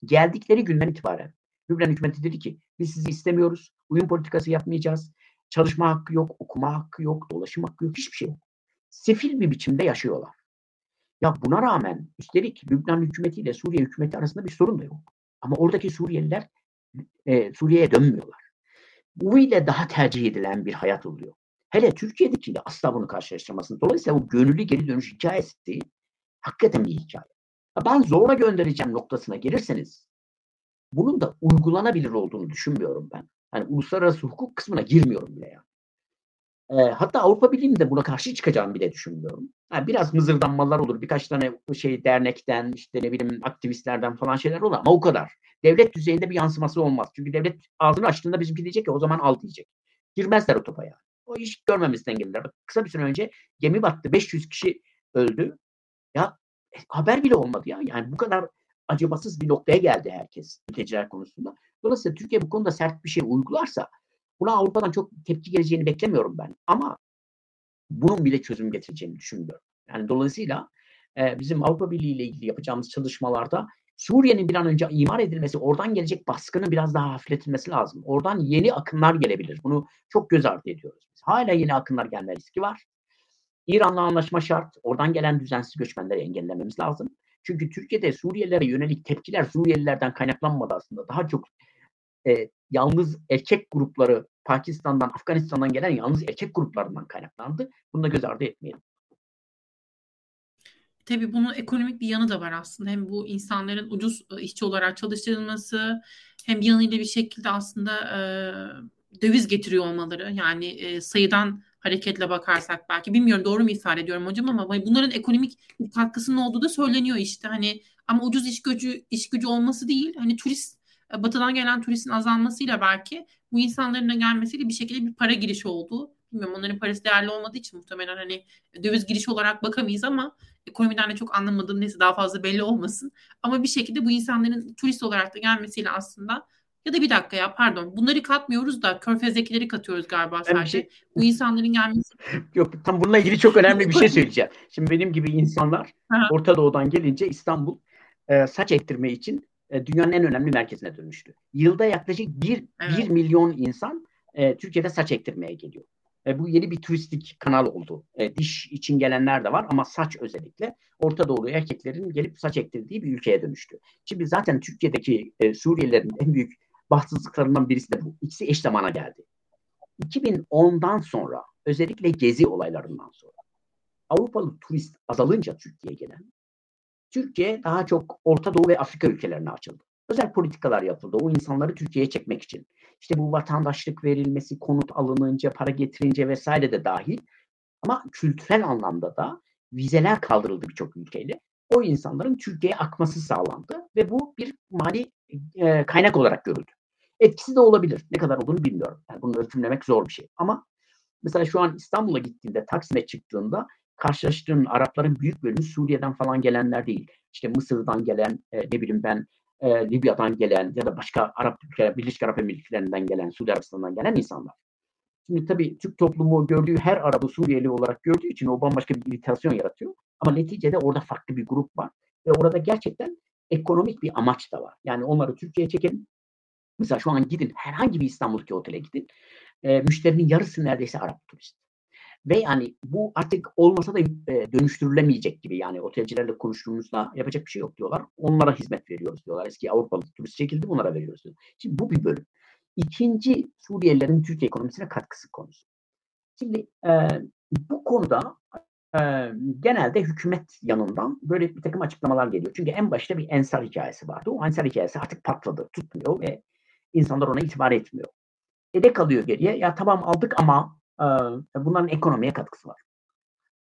Geldikleri günden itibaren Lübnan hükümeti dedi ki biz sizi istemiyoruz. Uyum politikası yapmayacağız. Çalışma hakkı yok, okuma hakkı yok, dolaşım hakkı yok, hiçbir şey yok. Sefil bir biçimde yaşıyorlar. Ya buna rağmen üstelik Lübnan hükümetiyle Suriye hükümeti arasında bir sorun da yok. Ama oradaki Suriyeliler E, Suriye'ye dönmüyorlar. Bu ile daha tercih edilen bir hayat oluyor. Hele Türkiye'dekiyle asla bunu karşılaştırmasın. Dolayısıyla bu gönüllü geri dönüş hikayesi değil, hakikaten bir hikaye. Ben zorla göndereceğim noktasına gelirseniz bunun da uygulanabilir olduğunu düşünmüyorum ben. Yani uluslararası hukuk kısmına girmiyorum bile yani. E, hatta Avrupa Birliği'nin de buna karşı çıkacağını bile düşünmüyorum. Yani biraz mızırdanmalar olur. Birkaç tane şey dernekten, işte ne bileyim aktivistlerden falan şeyler olur ama o kadar. Devlet düzeyinde bir yansıması olmaz. Çünkü devlet ağzını açtığında bizimki diyecek ki o zaman al diyecek. Girmezler o topa yani. O iş görmemesinden gelirler. Kısa bir süre önce gemi battı. beş yüz kişi öldü. Ya haber bile olmadı ya. Yani bu kadar acımasız bir noktaya geldi herkes mülteciler konusunda. Dolayısıyla Türkiye bu konuda sert bir şey uygularsa buna Avrupa'dan çok tepki geleceğini beklemiyorum ben. Ama bunun bile çözüm getireceğini düşünmüyorum. Yani dolayısıyla e, bizim Avrupa Birliği ile ilgili yapacağımız çalışmalarda Suriye'nin bir an önce imar edilmesi, oradan gelecek baskının biraz daha hafifletilmesi lazım. Oradan yeni akımlar gelebilir. Bunu çok göz ardı ediyoruz. Hala yeni akımlar gelme riski var. İran'la anlaşma şart. Oradan gelen düzensiz göçmenleri engellememiz lazım. Çünkü Türkiye'de Suriyelilere yönelik tepkiler Suriyelilerden kaynaklanmadı aslında. Daha çok e, yalnız erkek grupları, Pakistan'dan, Afganistan'dan gelen yalnız erkek gruplarından kaynaklandı. Bunu da göz ardı etmeyelim. Tabii bunun ekonomik bir yanı da var aslında. Hem bu insanların ucuz işçi olarak çalıştırılması, hem yanıyla bir şekilde aslında e, döviz getiriyor olmaları. Yani e, sayıdan hareketle bakarsak belki. Bilmiyorum doğru mu ifade ediyorum hocam ama bunların ekonomik bir katkısının olduğu da söyleniyor işte. Hani ama ucuz iş gücü, iş gücü olması değil. Hani turist, batıdan gelen turistin azalmasıyla belki bu insanların da gelmesiyle bir şekilde bir para girişi oldu. Bilmiyorum onların parası değerli olmadığı için muhtemelen hani döviz girişi olarak bakamayız ama ekonomiden de çok anlamadığım neyse daha fazla belli olmasın. Ama bir şekilde bu insanların turist olarak da gelmesiyle aslında ya da bir dakika ya pardon bunları katmıyoruz da körfezdekileri katıyoruz galiba ben sadece. Şey... Bu insanların gelmesi. Yok tam bununla ilgili çok önemli bir şey söyleyeceğim. Şimdi benim gibi insanlar Orta Doğu'dan gelince İstanbul e, saç ektirme için e, dünyanın en önemli merkezine dönüştü. Yılda yaklaşık bir, evet. bir milyon insan e, Türkiye'de saç ektirmeye geliyor. E, bu yeni bir turistik kanal oldu. E, diş için gelenler de var ama saç özellikle Orta Doğu erkeklerin gelip saç ektirdiği bir ülkeye dönüştü. Şimdi zaten Türkiye'deki e, Suriyelilerin en büyük bahtsızlıklarından birisi de bu. İkisi eş zamana geldi. iki bin ondan sonra, özellikle Gezi olaylarından sonra Avrupalı turist azalınca Türkiye'ye gelen, Türkiye daha çok Orta Doğu ve Afrika ülkelerine açıldı. Özel politikalar yapıldı o insanları Türkiye'ye çekmek için. İşte bu vatandaşlık verilmesi, konut alınınca, para getirince vesaire de dahil. Ama kültürel anlamda da vizeler kaldırıldı birçok ülkeyle. O insanların Türkiye'ye akması sağlandı ve bu bir mali e, kaynak olarak görüldü. Etkisi de olabilir. Ne kadar olduğunu bilmiyorum. Yani bunu ölçümlemek zor bir şey. Ama mesela şu an İstanbul'a gittiğinde, Taksim'e çıktığında karşılaştığın Arapların büyük bölümü Suriye'den falan gelenler değil. İşte Mısır'dan gelen, e, ne bileyim ben, e, Libya'dan gelen ya da başka Arap ülkeler, Birleşik Arap Emirlikleri'nden gelen, Suudi Arabistan'dan gelen insanlar. Şimdi tabii Türk toplumu gördüğü her Arap'ı Suriyeli olarak gördüğü için o bambaşka bir iritasyon yaratıyor. Ama neticede orada farklı bir grup var. Ve orada gerçekten ekonomik bir amaç da var. Yani onları Türkiye'ye çekelim. Mesela şu an gidin, herhangi bir İstanbul'daki otele gidin. E, müşterinin yarısı neredeyse Arap turist. Ve yani bu artık olmasa da e, dönüştürülemeyecek gibi. Yani otelcilerle konuştuğumuzda yapacak bir şey yok diyorlar. Onlara hizmet veriyoruz diyorlar. Eski Avrupalı turist çekildi, bunlara veriyoruz diyorlar. Şimdi bu bir bölüm. İkinci, Suriyelilerin Türkiye ekonomisine katkısı konusu. Şimdi e, bu konuda e, genelde hükümet yanından böyle bir takım açıklamalar geliyor. Çünkü en başta bir Ensar hikayesi vardı. O Ensar hikayesi artık patladı, tutmuyor ve İnsanlar ona itibar etmiyor. Ede kalıyor geriye. Ya tamam aldık ama e, bunların ekonomiye katkısı var.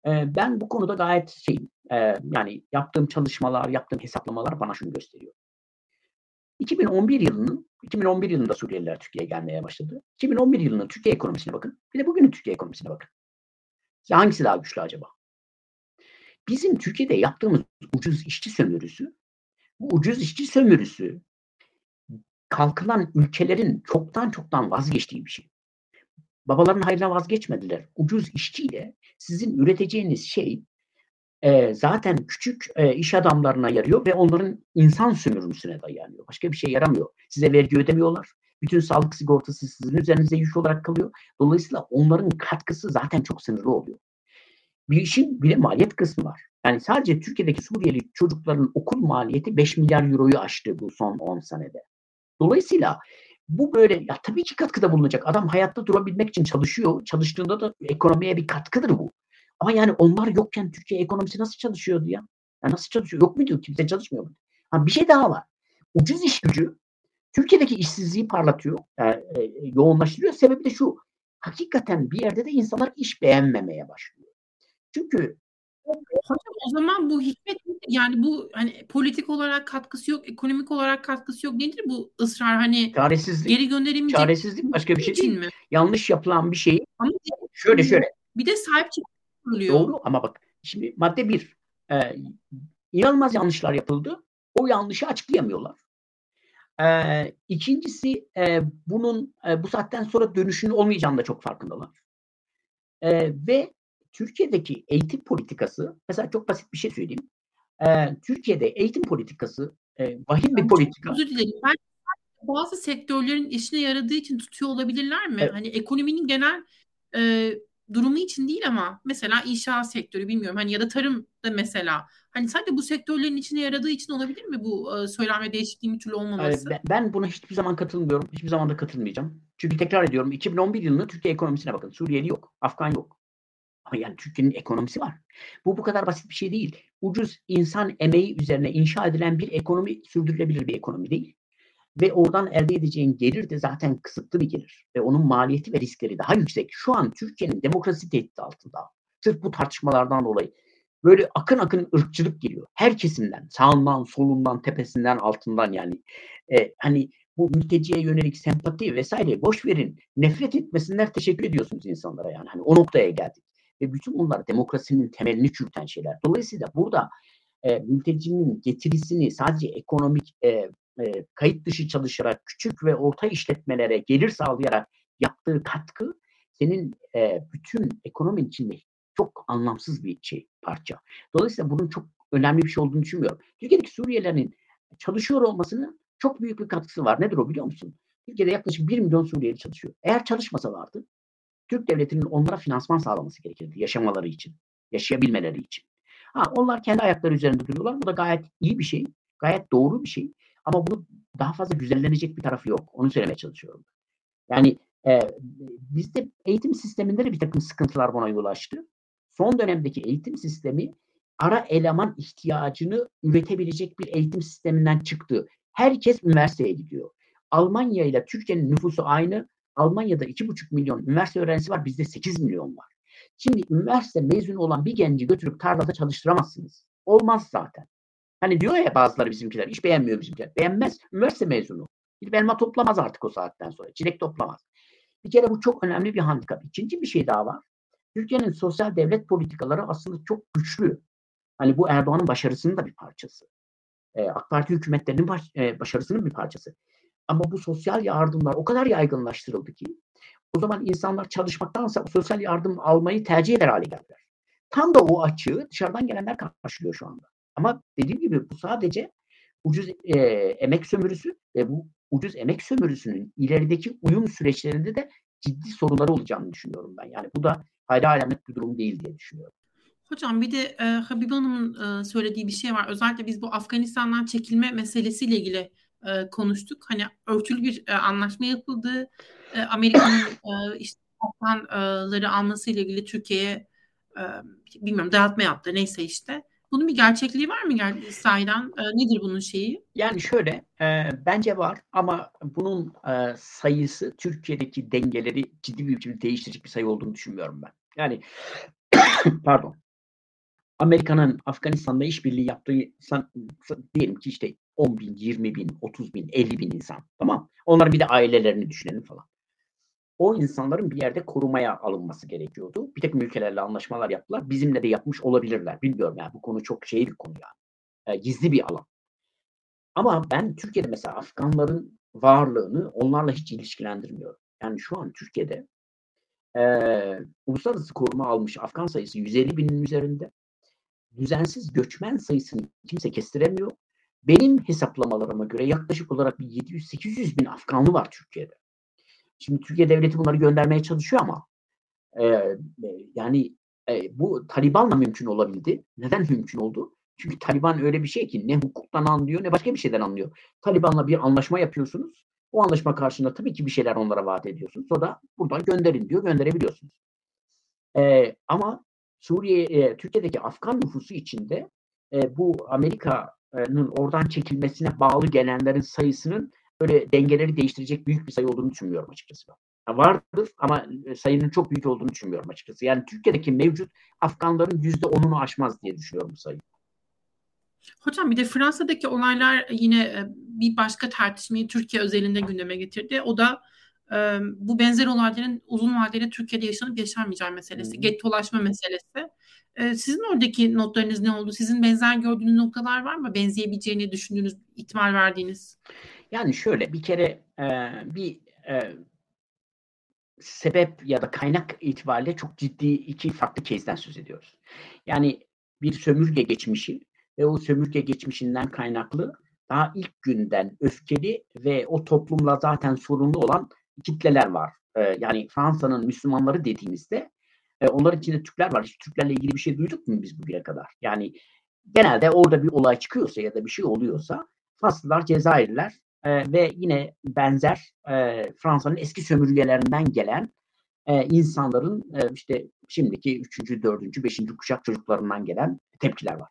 E, ben bu konuda gayet şeyim. E, yani yaptığım çalışmalar, yaptığım hesaplamalar bana şunu gösteriyor. iki bin on bir yılının iki bin on bir yılında Suriyeliler Türkiye'ye gelmeye başladı. iki bin on bir yılının Türkiye ekonomisine bakın. Bir de bugünün Türkiye ekonomisine bakın. Ya hangisi daha güçlü acaba? Bizim Türkiye'de yaptığımız ucuz işçi sömürüsü, bu ucuz işçi sömürüsü kalkınan ülkelerin çoktan çoktan vazgeçtiği bir şey. Babaların hayrına vazgeçmediler. Ucuz işçiyle sizin üreteceğiniz şey e, zaten küçük e, iş adamlarına yarıyor ve onların insan sömürüsüne dayanıyor. Başka bir şey yaramıyor. Size vergi ödemiyorlar. Bütün sağlık sigortası sizin üzerinize yük olarak kalıyor. Dolayısıyla onların katkısı zaten çok sınırlı oluyor. Bir işin bile maliyet kısmı var. Yani sadece Türkiye'deki Suriyeli çocukların okul maliyeti beş milyar euroyu aştı bu son on senede. Dolayısıyla bu böyle ya tabii ki katkıda bulunacak. Adam hayatta durabilmek için çalışıyor. Çalıştığında da ekonomiye bir katkıdır bu. Ama yani onlar yokken Türkiye ekonomisi nasıl çalışıyordu ya? ya nasıl çalışıyor? Yok muydu? Kimse çalışmıyor mu? Ha, bir şey daha var. Ucuz iş gücü Türkiye'deki işsizliği parlatıyor. Yani, e, yoğunlaştırıyor. Sebebi de şu. Hakikaten bir yerde de insanlar iş beğenmemeye başlıyor. Çünkü hocam o zaman bu hikmet yani bu hani politik olarak katkısı yok, ekonomik olarak katkısı yok nedir bu ısrar hani çaresizlik, geri gönderilmeyecek? Çaresizlik başka bir şey değil mi? Yanlış yapılan bir şeyi ama şöyle şöyle. Bir de sahip çıkılıyor. Doğru ama bak şimdi madde bir e, inanılmaz yanlışlar yapıldı. O yanlışı açıklayamıyorlar. E, ikincisi e, bunun e, bu saatten sonra dönüşünün olmayacağını da çok farkındalar. E, ve Türkiye'deki eğitim politikası, mesela çok basit bir şey söyleyeyim. Ee, Türkiye'de eğitim politikası e, vahim bir politika. Özür dilerim. Ben bazı sektörlerin işine yaradığı için tutuyor olabilirler mi? Evet. Hani ekonominin genel e, durumu için değil ama mesela inşaat sektörü bilmiyorum. Hani ya da tarım da mesela. Hani sadece bu sektörlerin içine yaradığı için olabilir mi bu e, söylenme değişikliğinin türlü olmaması? Ben, ben buna hiçbir zaman katılmıyorum. Hiçbir zaman da katılmayacağım. Çünkü tekrar ediyorum iki bin on bir yılının Türkiye ekonomisine bakın. Suriyeli yok, Afgan yok. Ama yani Türkiye'nin ekonomisi var. Bu bu kadar basit bir şey değil. Ucuz insan emeği üzerine inşa edilen bir ekonomi sürdürülebilir bir ekonomi değil. Ve oradan elde edeceğin gelir de zaten kısıtlı bir gelir. Ve onun maliyeti ve riskleri daha yüksek. Şu an Türkiye'nin demokrasi tehdidi altında. Sırf bu tartışmalardan dolayı. Böyle akın akın ırkçılık geliyor. Her kesimden, sağından, solundan, tepesinden, altından yani. Ee, hani bu mülteciye yönelik sempati vesaire boş verin. Nefret etmesinler teşekkür ediyorsunuz insanlara yani. Hani o noktaya geldik. Ve bütün bunlar demokrasinin temelini çürüten şeyler. Dolayısıyla burada e, mültecinin getirisini sadece ekonomik e, e, kayıt dışı çalışarak küçük ve orta işletmelere gelir sağlayarak yaptığı katkı senin e, bütün ekonominin içinde çok anlamsız bir şey parça. Dolayısıyla bunun çok önemli bir şey olduğunu düşünmüyorum. Türkiye'deki Suriyelilerin çalışıyor olmasının çok büyük bir katkısı var. Nedir o biliyor musun? Türkiye'de yaklaşık bir milyon Suriyeli çalışıyor. Eğer çalışmasalardı Türk devletinin onlara finansman sağlaması gerekirdi yaşamaları için, yaşayabilmeleri için. Ha, onlar kendi ayakları üzerinde duruyorlar. Bu da gayet iyi bir şey, gayet doğru bir şey. Ama bunu daha fazla güzellenecek bir tarafı yok. Onu söylemeye çalışıyorum. Yani e, bizde eğitim sisteminde de bir takım sıkıntılar buna yol açtı. Son dönemdeki eğitim sistemi ara eleman ihtiyacını üretebilecek bir eğitim sisteminden çıktı. Herkes üniversiteye gidiyor. Almanya ile Türkiye'nin nüfusu aynı. Almanya'da iki buçuk milyon üniversite öğrencisi var. Bizde sekiz milyon var. Şimdi üniversite mezunu olan bir genci götürüp tarlada çalıştıramazsınız. Olmaz zaten. Hani diyor ya bazıları bizimkiler, hiç beğenmiyor bizimkiler. Beğenmez. Üniversite mezunu. Bir elma toplamaz artık o saatten sonra. Çilek toplamaz. Bir kere bu çok önemli bir handikap. İkinci bir şey daha var. Türkiye'nin sosyal devlet politikaları aslında çok güçlü. Hani bu Erdoğan'ın başarısının da bir parçası. Ee, AK Parti hükümetlerinin baş, e, başarısının bir parçası. Ama bu sosyal yardımlar o kadar yaygınlaştırıldı ki o zaman insanlar çalışmaktansa sosyal yardım almayı tercih eder hale geldiler. Tam da o açığı dışarıdan gelenler karşılıyor şu anda. Ama dediğim gibi bu sadece ucuz e, emek sömürüsü ve bu ucuz emek sömürüsünün ilerideki uyum süreçlerinde de ciddi sorunları olacağını düşünüyorum ben. Yani bu da hayra alamet bir durum değil diye düşünüyorum. Hocam bir de e, Habibe Hanım'ın e, söylediği bir şey var. Özellikle biz bu Afganistan'dan çekilme meselesiyle ilgili e, konuştuk. Hani örtülü bir e, anlaşma yapıldı. E, Amerika'nın e, işte Afganları almasıyla ilgili Türkiye'ye e, bilmiyorum dayatma yaptı neyse işte. Bunun bir gerçekliği var mı sahiden? E, nedir bunun şeyi? Yani şöyle e, bence var ama bunun e, sayısı Türkiye'deki dengeleri ciddi bir biçimde değiştirecek bir sayı olduğunu düşünmüyorum ben. Yani pardon. Amerika'nın Afganistan'da işbirliği yaptığı insan, diyelim ki işte on bin, yirmi bin, otuz bin, elli bin insan. Tamam. Onların bir de ailelerini düşünelim falan. O insanların bir yerde korumaya alınması gerekiyordu. Bir takım ülkelerle anlaşmalar yaptılar. Bizimle de yapmış olabilirler. Bilmiyorum yani bu konu çok şey bir konu yani. E, gizli bir alan. Ama ben Türkiye'de mesela Afganların varlığını onlarla hiç ilişkilendirmiyorum. Yani şu an Türkiye'de e, uluslararası koruma almış Afgan sayısı yüz elli binin üzerinde. Düzensiz göçmen sayısını kimse kestiremiyor. Benim hesaplamalarıma göre yaklaşık olarak bir yedi yüz sekiz yüz bin Afganlı var Türkiye'de. Şimdi Türkiye devleti bunları göndermeye çalışıyor ama e, yani e, bu Taliban'la mümkün olabildi. Neden mümkün oldu? Çünkü Taliban öyle bir şey ki ne hukuktan anlıyor ne başka bir şeyden anlıyor. Taliban'la bir anlaşma yapıyorsunuz. O anlaşma karşılığında tabii ki bir şeyler onlara vaat ediyorsunuz. O da buradan gönderin diyor, gönderebiliyorsunuz. E, ama Suriye, e, Türkiye'deki Afgan nüfusu içinde e, bu Amerika'nın oradan çekilmesine bağlı gelenlerin sayısının öyle dengeleri değiştirecek büyük bir sayı olduğunu düşünmüyorum açıkçası. Yani vardır ama sayının çok büyük olduğunu düşünmüyorum açıkçası. Yani Türkiye'deki mevcut Afganların yüzde onunu aşmaz diye düşünüyorum bu sayı. Hocam bir de Fransa'daki olaylar yine bir başka tartışmayı Türkiye özelinde gündeme getirdi. O da bu benzer olayların uzun vadeli Türkiye'de yaşanıp yaşanmayacağı meselesi, gettolaşma meselesi. Sizin oradaki notlarınız ne oldu? Sizin benzer gördüğünüz noktalar var mı? Benzeyebileceğini düşündüğünüz, ihtimal verdiğiniz? Yani şöyle bir kere bir sebep ya da kaynak itibariyle çok ciddi iki farklı case'den söz ediyoruz. Yani bir sömürge geçmişi ve o sömürge geçmişinden kaynaklı daha ilk günden öfkeli ve o toplumla zaten sorunlu olan kitleler var. Ee, yani Fransa'nın Müslümanları dediğimizde e, onların içinde Türkler var. Hiç Türklerle ilgili bir şey duyduk mu biz bugüne kadar? Yani genelde orada bir olay çıkıyorsa ya da bir şey oluyorsa Faslılar, Cezayirliler e, ve yine benzer e, Fransa'nın eski sömürgelerinden gelen e, insanların e, işte şimdiki üçüncü, dördüncü, beşinci kuşak çocuklarından gelen tepkiler var.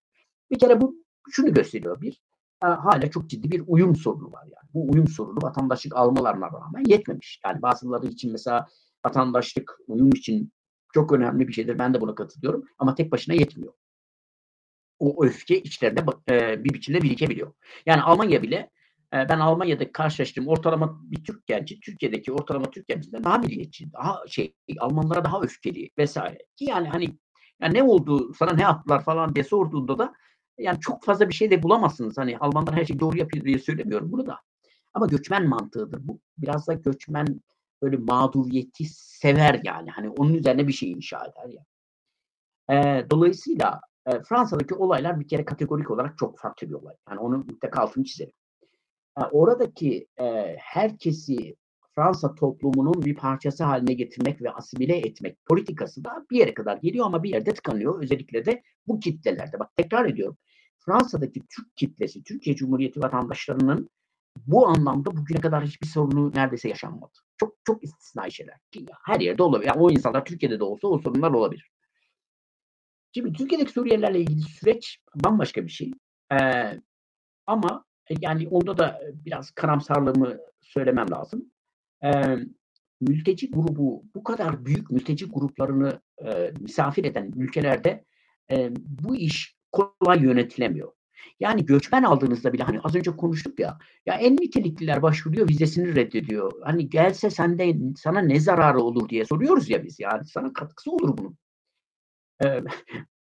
Bir kere bu şunu gösteriyor bir. Hala çok ciddi bir uyum sorunu var yani. Bu uyum sorunu vatandaşlık almalarına rağmen yetmemiş. Yani bazıları için mesela vatandaşlık uyum için çok önemli bir şeydir. Ben de buna katılıyorum ama tek başına yetmiyor. O öfke içlerinde bir biçimde birikebiliyor. Yani Almanya bile ben Almanya'da karşılaştığım ortalama bir Türk genci, Türkiye'deki ortalama Türk gencinden daha milliyetçi, daha şey Almanlara daha öfkeli vesaire. Ki yani hani yani ne oldu sana ne yaptılar falan diye sorduğunda da yani çok fazla bir şey de bulamazsınız. Hani Almanlar her şeyi doğru yapıyor diye söylemiyorum bunu da. Ama göçmen mantığıdır bu. Biraz da göçmen böyle mağduriyeti sever yani. Hani onun üzerine bir şey inşa eder ya. Yani. Ee, dolayısıyla e, Fransa'daki olaylar bir kere kategorik olarak çok farklı bir olay. Yani onu mutlaka altını çizelim. oradaki e, herkesi Fransa toplumunun bir parçası haline getirmek ve asimile etmek politikası da bir yere kadar geliyor ama bir yerde tıkanıyor. Özellikle de bu kitlelerde. Bak tekrar ediyorum. Fransa'daki Türk kitlesi, Türkiye Cumhuriyeti vatandaşlarının bu anlamda bugüne kadar hiçbir sorunu neredeyse yaşanmadı. Çok çok istisnai şeyler. Her yerde olabilir. Yani o insanlar Türkiye'de de olsa o sorunlar olabilir. Şimdi Türkiye'deki Suriyelilerle ilgili süreç bambaşka bir şey. Ee, ama yani onda da biraz karamsarlığımı söylemem lazım. Ee, mülteci grubu, bu kadar büyük mülteci gruplarını e, misafir eden ülkelerde e, bu iş kolay yönetilemiyor. Yani göçmen aldığınızda bile hani az önce konuştuk ya, ya en nitelikliler başvuruyor, vizesini reddediyor. Hani gelse sende, sana ne zararı olur diye soruyoruz ya biz. Yani sana katkısı olur bunun. Ee,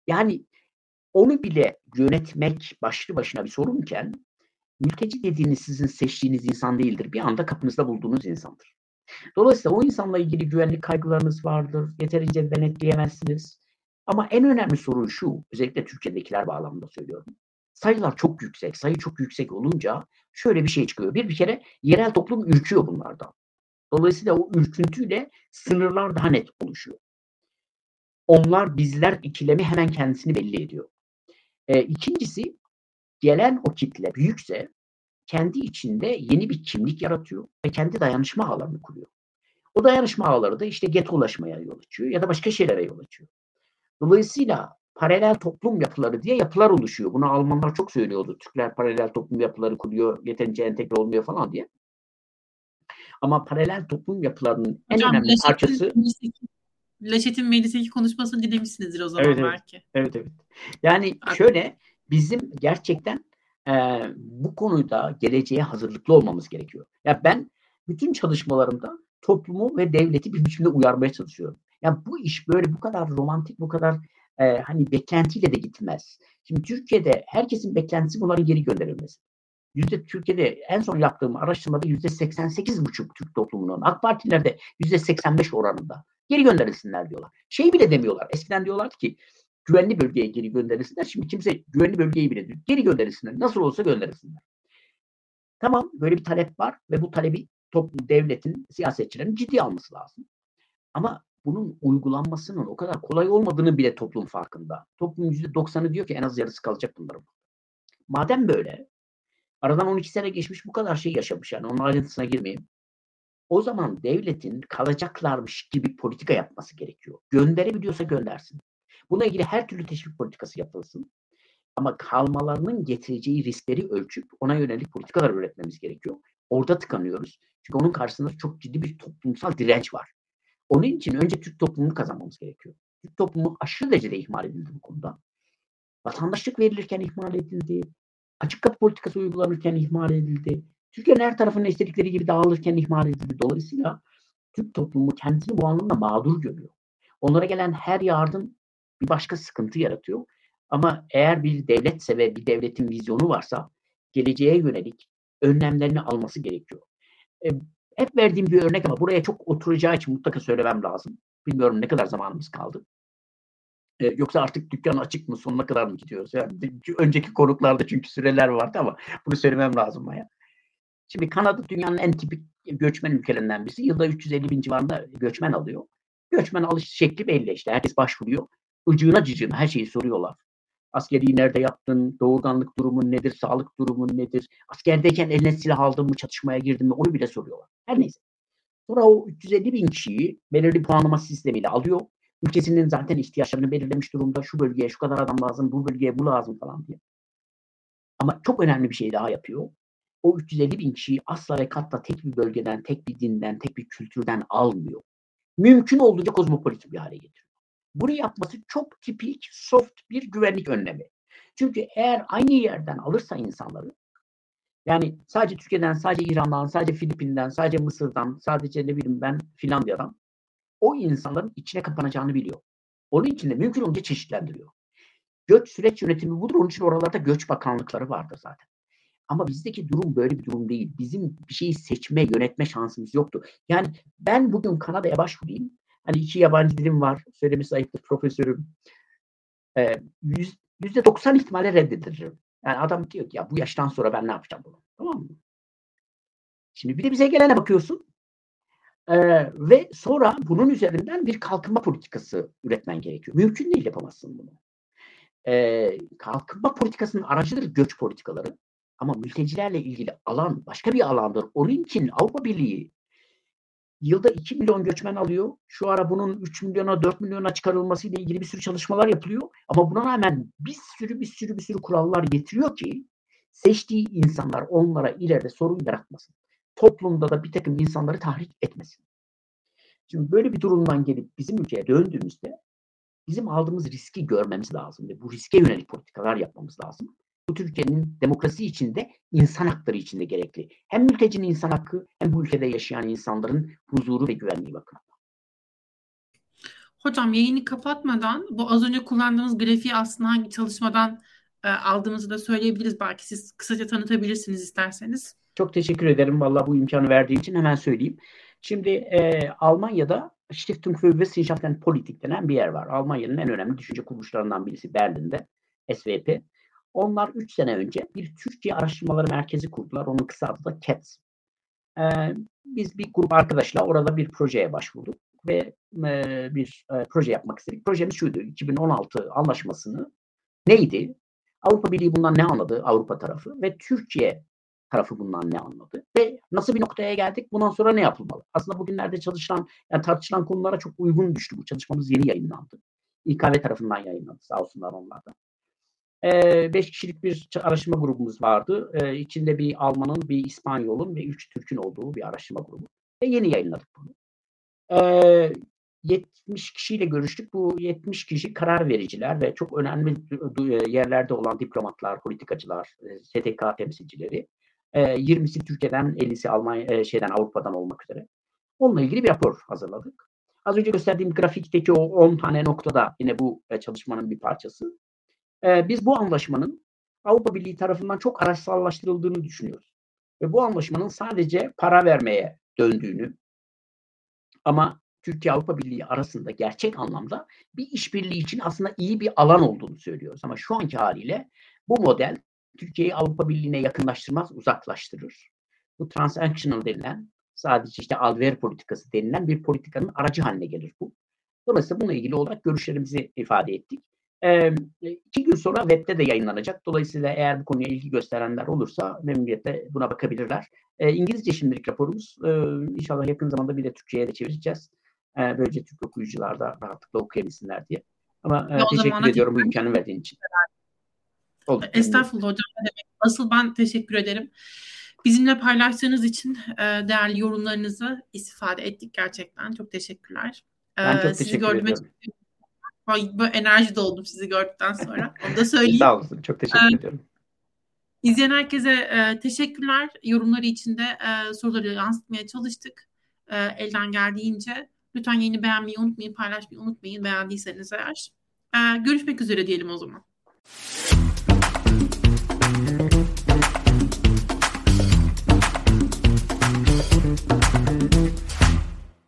yani onu bile yönetmek başlı başına bir sorunken mülteci dediğiniz sizin seçtiğiniz insan değildir. Bir anda kapınızda bulduğunuz insandır. Dolayısıyla o insanla ilgili güvenlik kaygılarınız vardır. Yeterince denetleyemezsiniz. Ama en önemli sorun şu, özellikle Türkiye'dekiler bağlamında söylüyorum. Sayılar çok yüksek. Sayı çok yüksek olunca şöyle bir şey çıkıyor. Bir bir kere yerel toplum ürküyor bunlardan. Dolayısıyla o ürküntüyle sınırlar daha net oluşuyor. Onlar bizler ikilemi hemen kendisini belli ediyor. E, ikincisi, gelen o kitle büyükse kendi içinde yeni bir kimlik yaratıyor ve kendi dayanışma ağlarını kuruyor. O dayanışma ağları da işte getolaşmaya yol açıyor ya da başka şeylere yol açıyor. Dolayısıyla paralel toplum yapıları diye yapılar oluşuyor. Bunu Almanlar çok söylüyordu. Türkler paralel toplum yapıları kuruyor, yeterince entegre olmuyor falan diye. Ama paralel toplum yapılarının en Hocam, önemli Laşet'in, parçası... Laşet'in meclisteki konuşmasını dinlemişsinizdir o zaman evet, belki. Evet, evet. Yani Artık. şöyle... Bizim gerçekten e, bu konuda geleceğe hazırlıklı olmamız gerekiyor. Ya ben bütün çalışmalarımda toplumu ve devleti bir biçimde uyarmaya çalışıyorum. Ya bu iş böyle bu kadar romantik, bu kadar e, hani beklentiyle de gitmez. Şimdi Türkiye'de herkesin beklentisi bunların geri gönderilmesi. Yüzde Türkiye'de en son yaptığım araştırmada yüzde seksen sekiz virgül beş Türk toplumunun, A K Partililerde yüzde seksen beş oranında geri gönderilsinler diyorlar. Şey bile demiyorlar. Eskiden diyorlardı ki güvenli bölgeye geri gönderilsinler. Şimdi kimse güvenli bölgeyi bile diyor. Geri gönderilsinler. Nasıl olsa gönderilsinler. Tamam, böyle bir talep var ve bu talebi toplum, devletin, siyasetçilerin ciddiye alması lazım. Ama bunun uygulanmasının o kadar kolay olmadığını bile toplum farkında. Toplumun yüzde doksanı diyor ki en az yarısı kalacak bunların. Madem böyle, aradan on iki sene geçmiş bu kadar şey yaşamış yani onun ayrıntısına girmeyeyim. O zaman devletin kalacaklarmış gibi politika yapması gerekiyor. Gönderebiliyorsa göndersin. Buna ilgili her türlü teşvik politikası yapılsın. Ama kalmalarının getireceği riskleri ölçüp ona yönelik politikalar üretmemiz gerekiyor. Orada tıkanıyoruz. Çünkü onun karşısında çok ciddi bir toplumsal direnç var. Onun için önce Türk toplumunu kazanmamız gerekiyor. Türk toplumu aşırı derecede ihmal edildi bu konuda. Vatandaşlık verilirken ihmal edildi. Açık kapı politikası uygulanırken ihmal edildi. Türkiye'nin her tarafının istedikleri gibi dağılırken ihmal edildi. Dolayısıyla Türk toplumu kendini bu anlamda mağdur görüyor. Onlara gelen her yardım bir başka sıkıntı yaratıyor. Ama eğer bir devletse ve bir devletin vizyonu varsa geleceğe yönelik önlemlerini alması gerekiyor. E, hep verdiğim bir örnek ama buraya çok oturacağı için mutlaka söylemem lazım. Bilmiyorum ne kadar zamanımız kaldı. E, yoksa artık dükkan açık mı, sonuna kadar mı gidiyoruz? Yani, önceki konuklarda çünkü süreler vardı ama bunu söylemem lazım. Baya. Şimdi Kanada dünyanın en tipik göçmen ülkelerinden birisi. Yılda üç yüz elli bin civarında göçmen alıyor. Göçmen alış şekli belli işte. Herkes başvuruyor. Icığına cicığına her şeyi soruyorlar. Askeriyi nerede yaptın? Doğurganlık durumun nedir? Sağlık durumun nedir? Askerdeyken eline silah aldın mı? Çatışmaya girdin mi? Onu bile soruyorlar. Her neyse. Sonra o üç yüz elli bin kişiyi belirli puanlama sistemiyle alıyor. Ülkesinin zaten ihtiyaçlarını belirlemiş durumda. Şu bölgeye şu kadar adam lazım, bu bölgeye bu lazım falan diye. Ama çok önemli bir şey daha yapıyor. O üç yüz elli bin kişiyi asla ve katla tek bir bölgeden, tek bir dinden, tek bir kültürden almıyor. Mümkün olduğunca kozmopolit bir hale getiriyor. Bunu yapması çok tipik, soft bir güvenlik önlemi. Çünkü eğer aynı yerden alırsa insanları, yani sadece Türkiye'den, sadece İran'dan, sadece Filipin'den, sadece Mısır'dan, sadece ne bileyim ben Finlandiya'dan, o insanların içine kapanacağını biliyor. Onun için de mümkün olunca çeşitlendiriyor. Göç süreç yönetimi budur, onun için oralarda göç bakanlıkları vardır zaten. Ama bizdeki durum böyle bir durum değil. Bizim bir şeyi seçme, yönetme şansımız yoktu. Yani ben bugün Kanada'ya başvurayım, hani iki yabancı dilim var, söylemesi ayıptır profesörüm. Ee, yüz, yüzde doksan ihtimalle reddedilirim. Yani adam diyor ki ya bu yaştan sonra ben ne yapacağım bunu? Tamam mı? Şimdi bir de bize gelene bakıyorsun ee, ve sonra bunun üzerinden bir kalkınma politikası üretmen gerekiyor. Mümkün değil, yapamazsın bunu. Ee, kalkınma politikasının aracıdır göç politikaları. Ama mültecilerle ilgili alan başka bir alandır. Onun için Avrupa Birliği yılda iki milyon göçmen alıyor. Şu ara bunun üç milyona, dört milyona çıkarılmasıyla ilgili bir sürü çalışmalar yapılıyor. Ama buna rağmen bir sürü bir sürü bir sürü kurallar getiriyor ki seçtiği insanlar onlara ileride sorun yaratmasın. Toplumda da bir takım insanları tahrik etmesin. Şimdi böyle bir durumdan gelip bizim ülkeye döndüğümüzde bizim aldığımız riski görmemiz lazım ve bu riske yönelik politikalar yapmamız lazım. Bu Türkiye'nin demokrasi içinde, insan hakları içinde gerekli. Hem mültecinin insan hakkı hem bu ülkede yaşayan insanların huzuru ve güvenliği bakımından. Hocam yayını kapatmadan bu az önce kullandığımız grafiği aslında hangi çalışmadan e, aldığımızı da söyleyebiliriz. Belki siz kısaca tanıtabilirsiniz isterseniz. Çok teşekkür ederim vallahi bu imkanı verdiği için, hemen söyleyeyim. Şimdi e, Almanya'da Stiftung für Wissenschaft und Politik denen bir yer var. Almanya'nın en önemli düşünce kuruluşlarından birisi Berlin'de, S W P. Onlar üç sene önce bir Türkiye Araştırmaları Merkezi kurdular. Onun kısa adı da C A T S. Ee, biz bir grup arkadaşla orada bir projeye başvurduk ve e, bir e, proje yapmak istedik. Projemiz şuydu: iki bin on altı anlaşmasını neydi? Avrupa Birliği bundan ne anladı? Avrupa tarafı ve Türkiye tarafı bundan ne anladı? Ve nasıl bir noktaya geldik? Bundan sonra ne yapılmalı? Aslında bugünlerde çalışılan, yani tartışılan konulara çok uygun düştü. Bu çalışmamız yeni yayınlandı. İ K V tarafından yayınlandı. Sağ olsunlar onlardan. Ee, beş kişilik bir araştırma grubumuz vardı. Ee, içinde bir Alman'ın, bir İspanyol'un ve üç Türk'ün olduğu bir araştırma grubu. Ve yeni yayınladık bunu. Ee, yetmiş kişiyle görüştük. Bu yetmiş kişi karar vericiler ve çok önemli yerlerde olan diplomatlar, politikacılar, S T K temsilcileri. Ee, yirmisi Türkiye'den, ellisi Almanya, şeyden, Avrupa'dan olmak üzere. Onunla ilgili bir rapor hazırladık. Az önce gösterdiğim grafikteki o on tane noktada yine bu çalışmanın bir parçası. Biz bu anlaşmanın Avrupa Birliği tarafından çok araçsallaştırıldığını düşünüyoruz. Ve bu anlaşmanın sadece para vermeye döndüğünü, ama Türkiye-Avrupa Birliği arasında gerçek anlamda bir işbirliği için aslında iyi bir alan olduğunu söylüyoruz. Ama şu anki haliyle bu model Türkiye'yi Avrupa Birliği'ne yakınlaştırmaz, uzaklaştırır. Bu transactional denilen, sadece işte alver politikası denilen bir politikanın aracı haline gelir bu. Dolayısıyla bununla ilgili olarak görüşlerimizi ifade ettik. Ee, iki gün sonra web'te de yayınlanacak. Dolayısıyla eğer bu konuya ilgi gösterenler olursa memnuniyetle buna bakabilirler. Ee, İngilizce şimdilik raporumuz. Ee, inşallah yakın zamanda bir de Türkçe'ye de çevireceğiz. Ee, böylece Türk okuyucular da rahatlıkla okuyabilsinler diye. Ama e, teşekkür ediyorum bu imkanı verdiğin için. Oldu. Estağfurullah hocam. Asıl ben teşekkür ederim. Bizimle paylaştığınız için değerli yorumlarınızı istifade ettik gerçekten. Çok teşekkürler. Ben çok teşekkür Sizi gördüğüme ediyorum. Çok... enerji doldum sizi gördükten sonra. Onu da söyleyeyim. Sağ olsun. Çok teşekkür ee, ediyorum. İzleyen herkese e, teşekkürler. Yorumları için de e, soruları yansıtmaya çalıştık. E, elden geldiğince. Lütfen yayını beğenmeyi unutmayın, paylaşmayı unutmayın. Beğendiyseniz eğer. E, görüşmek üzere diyelim o zaman.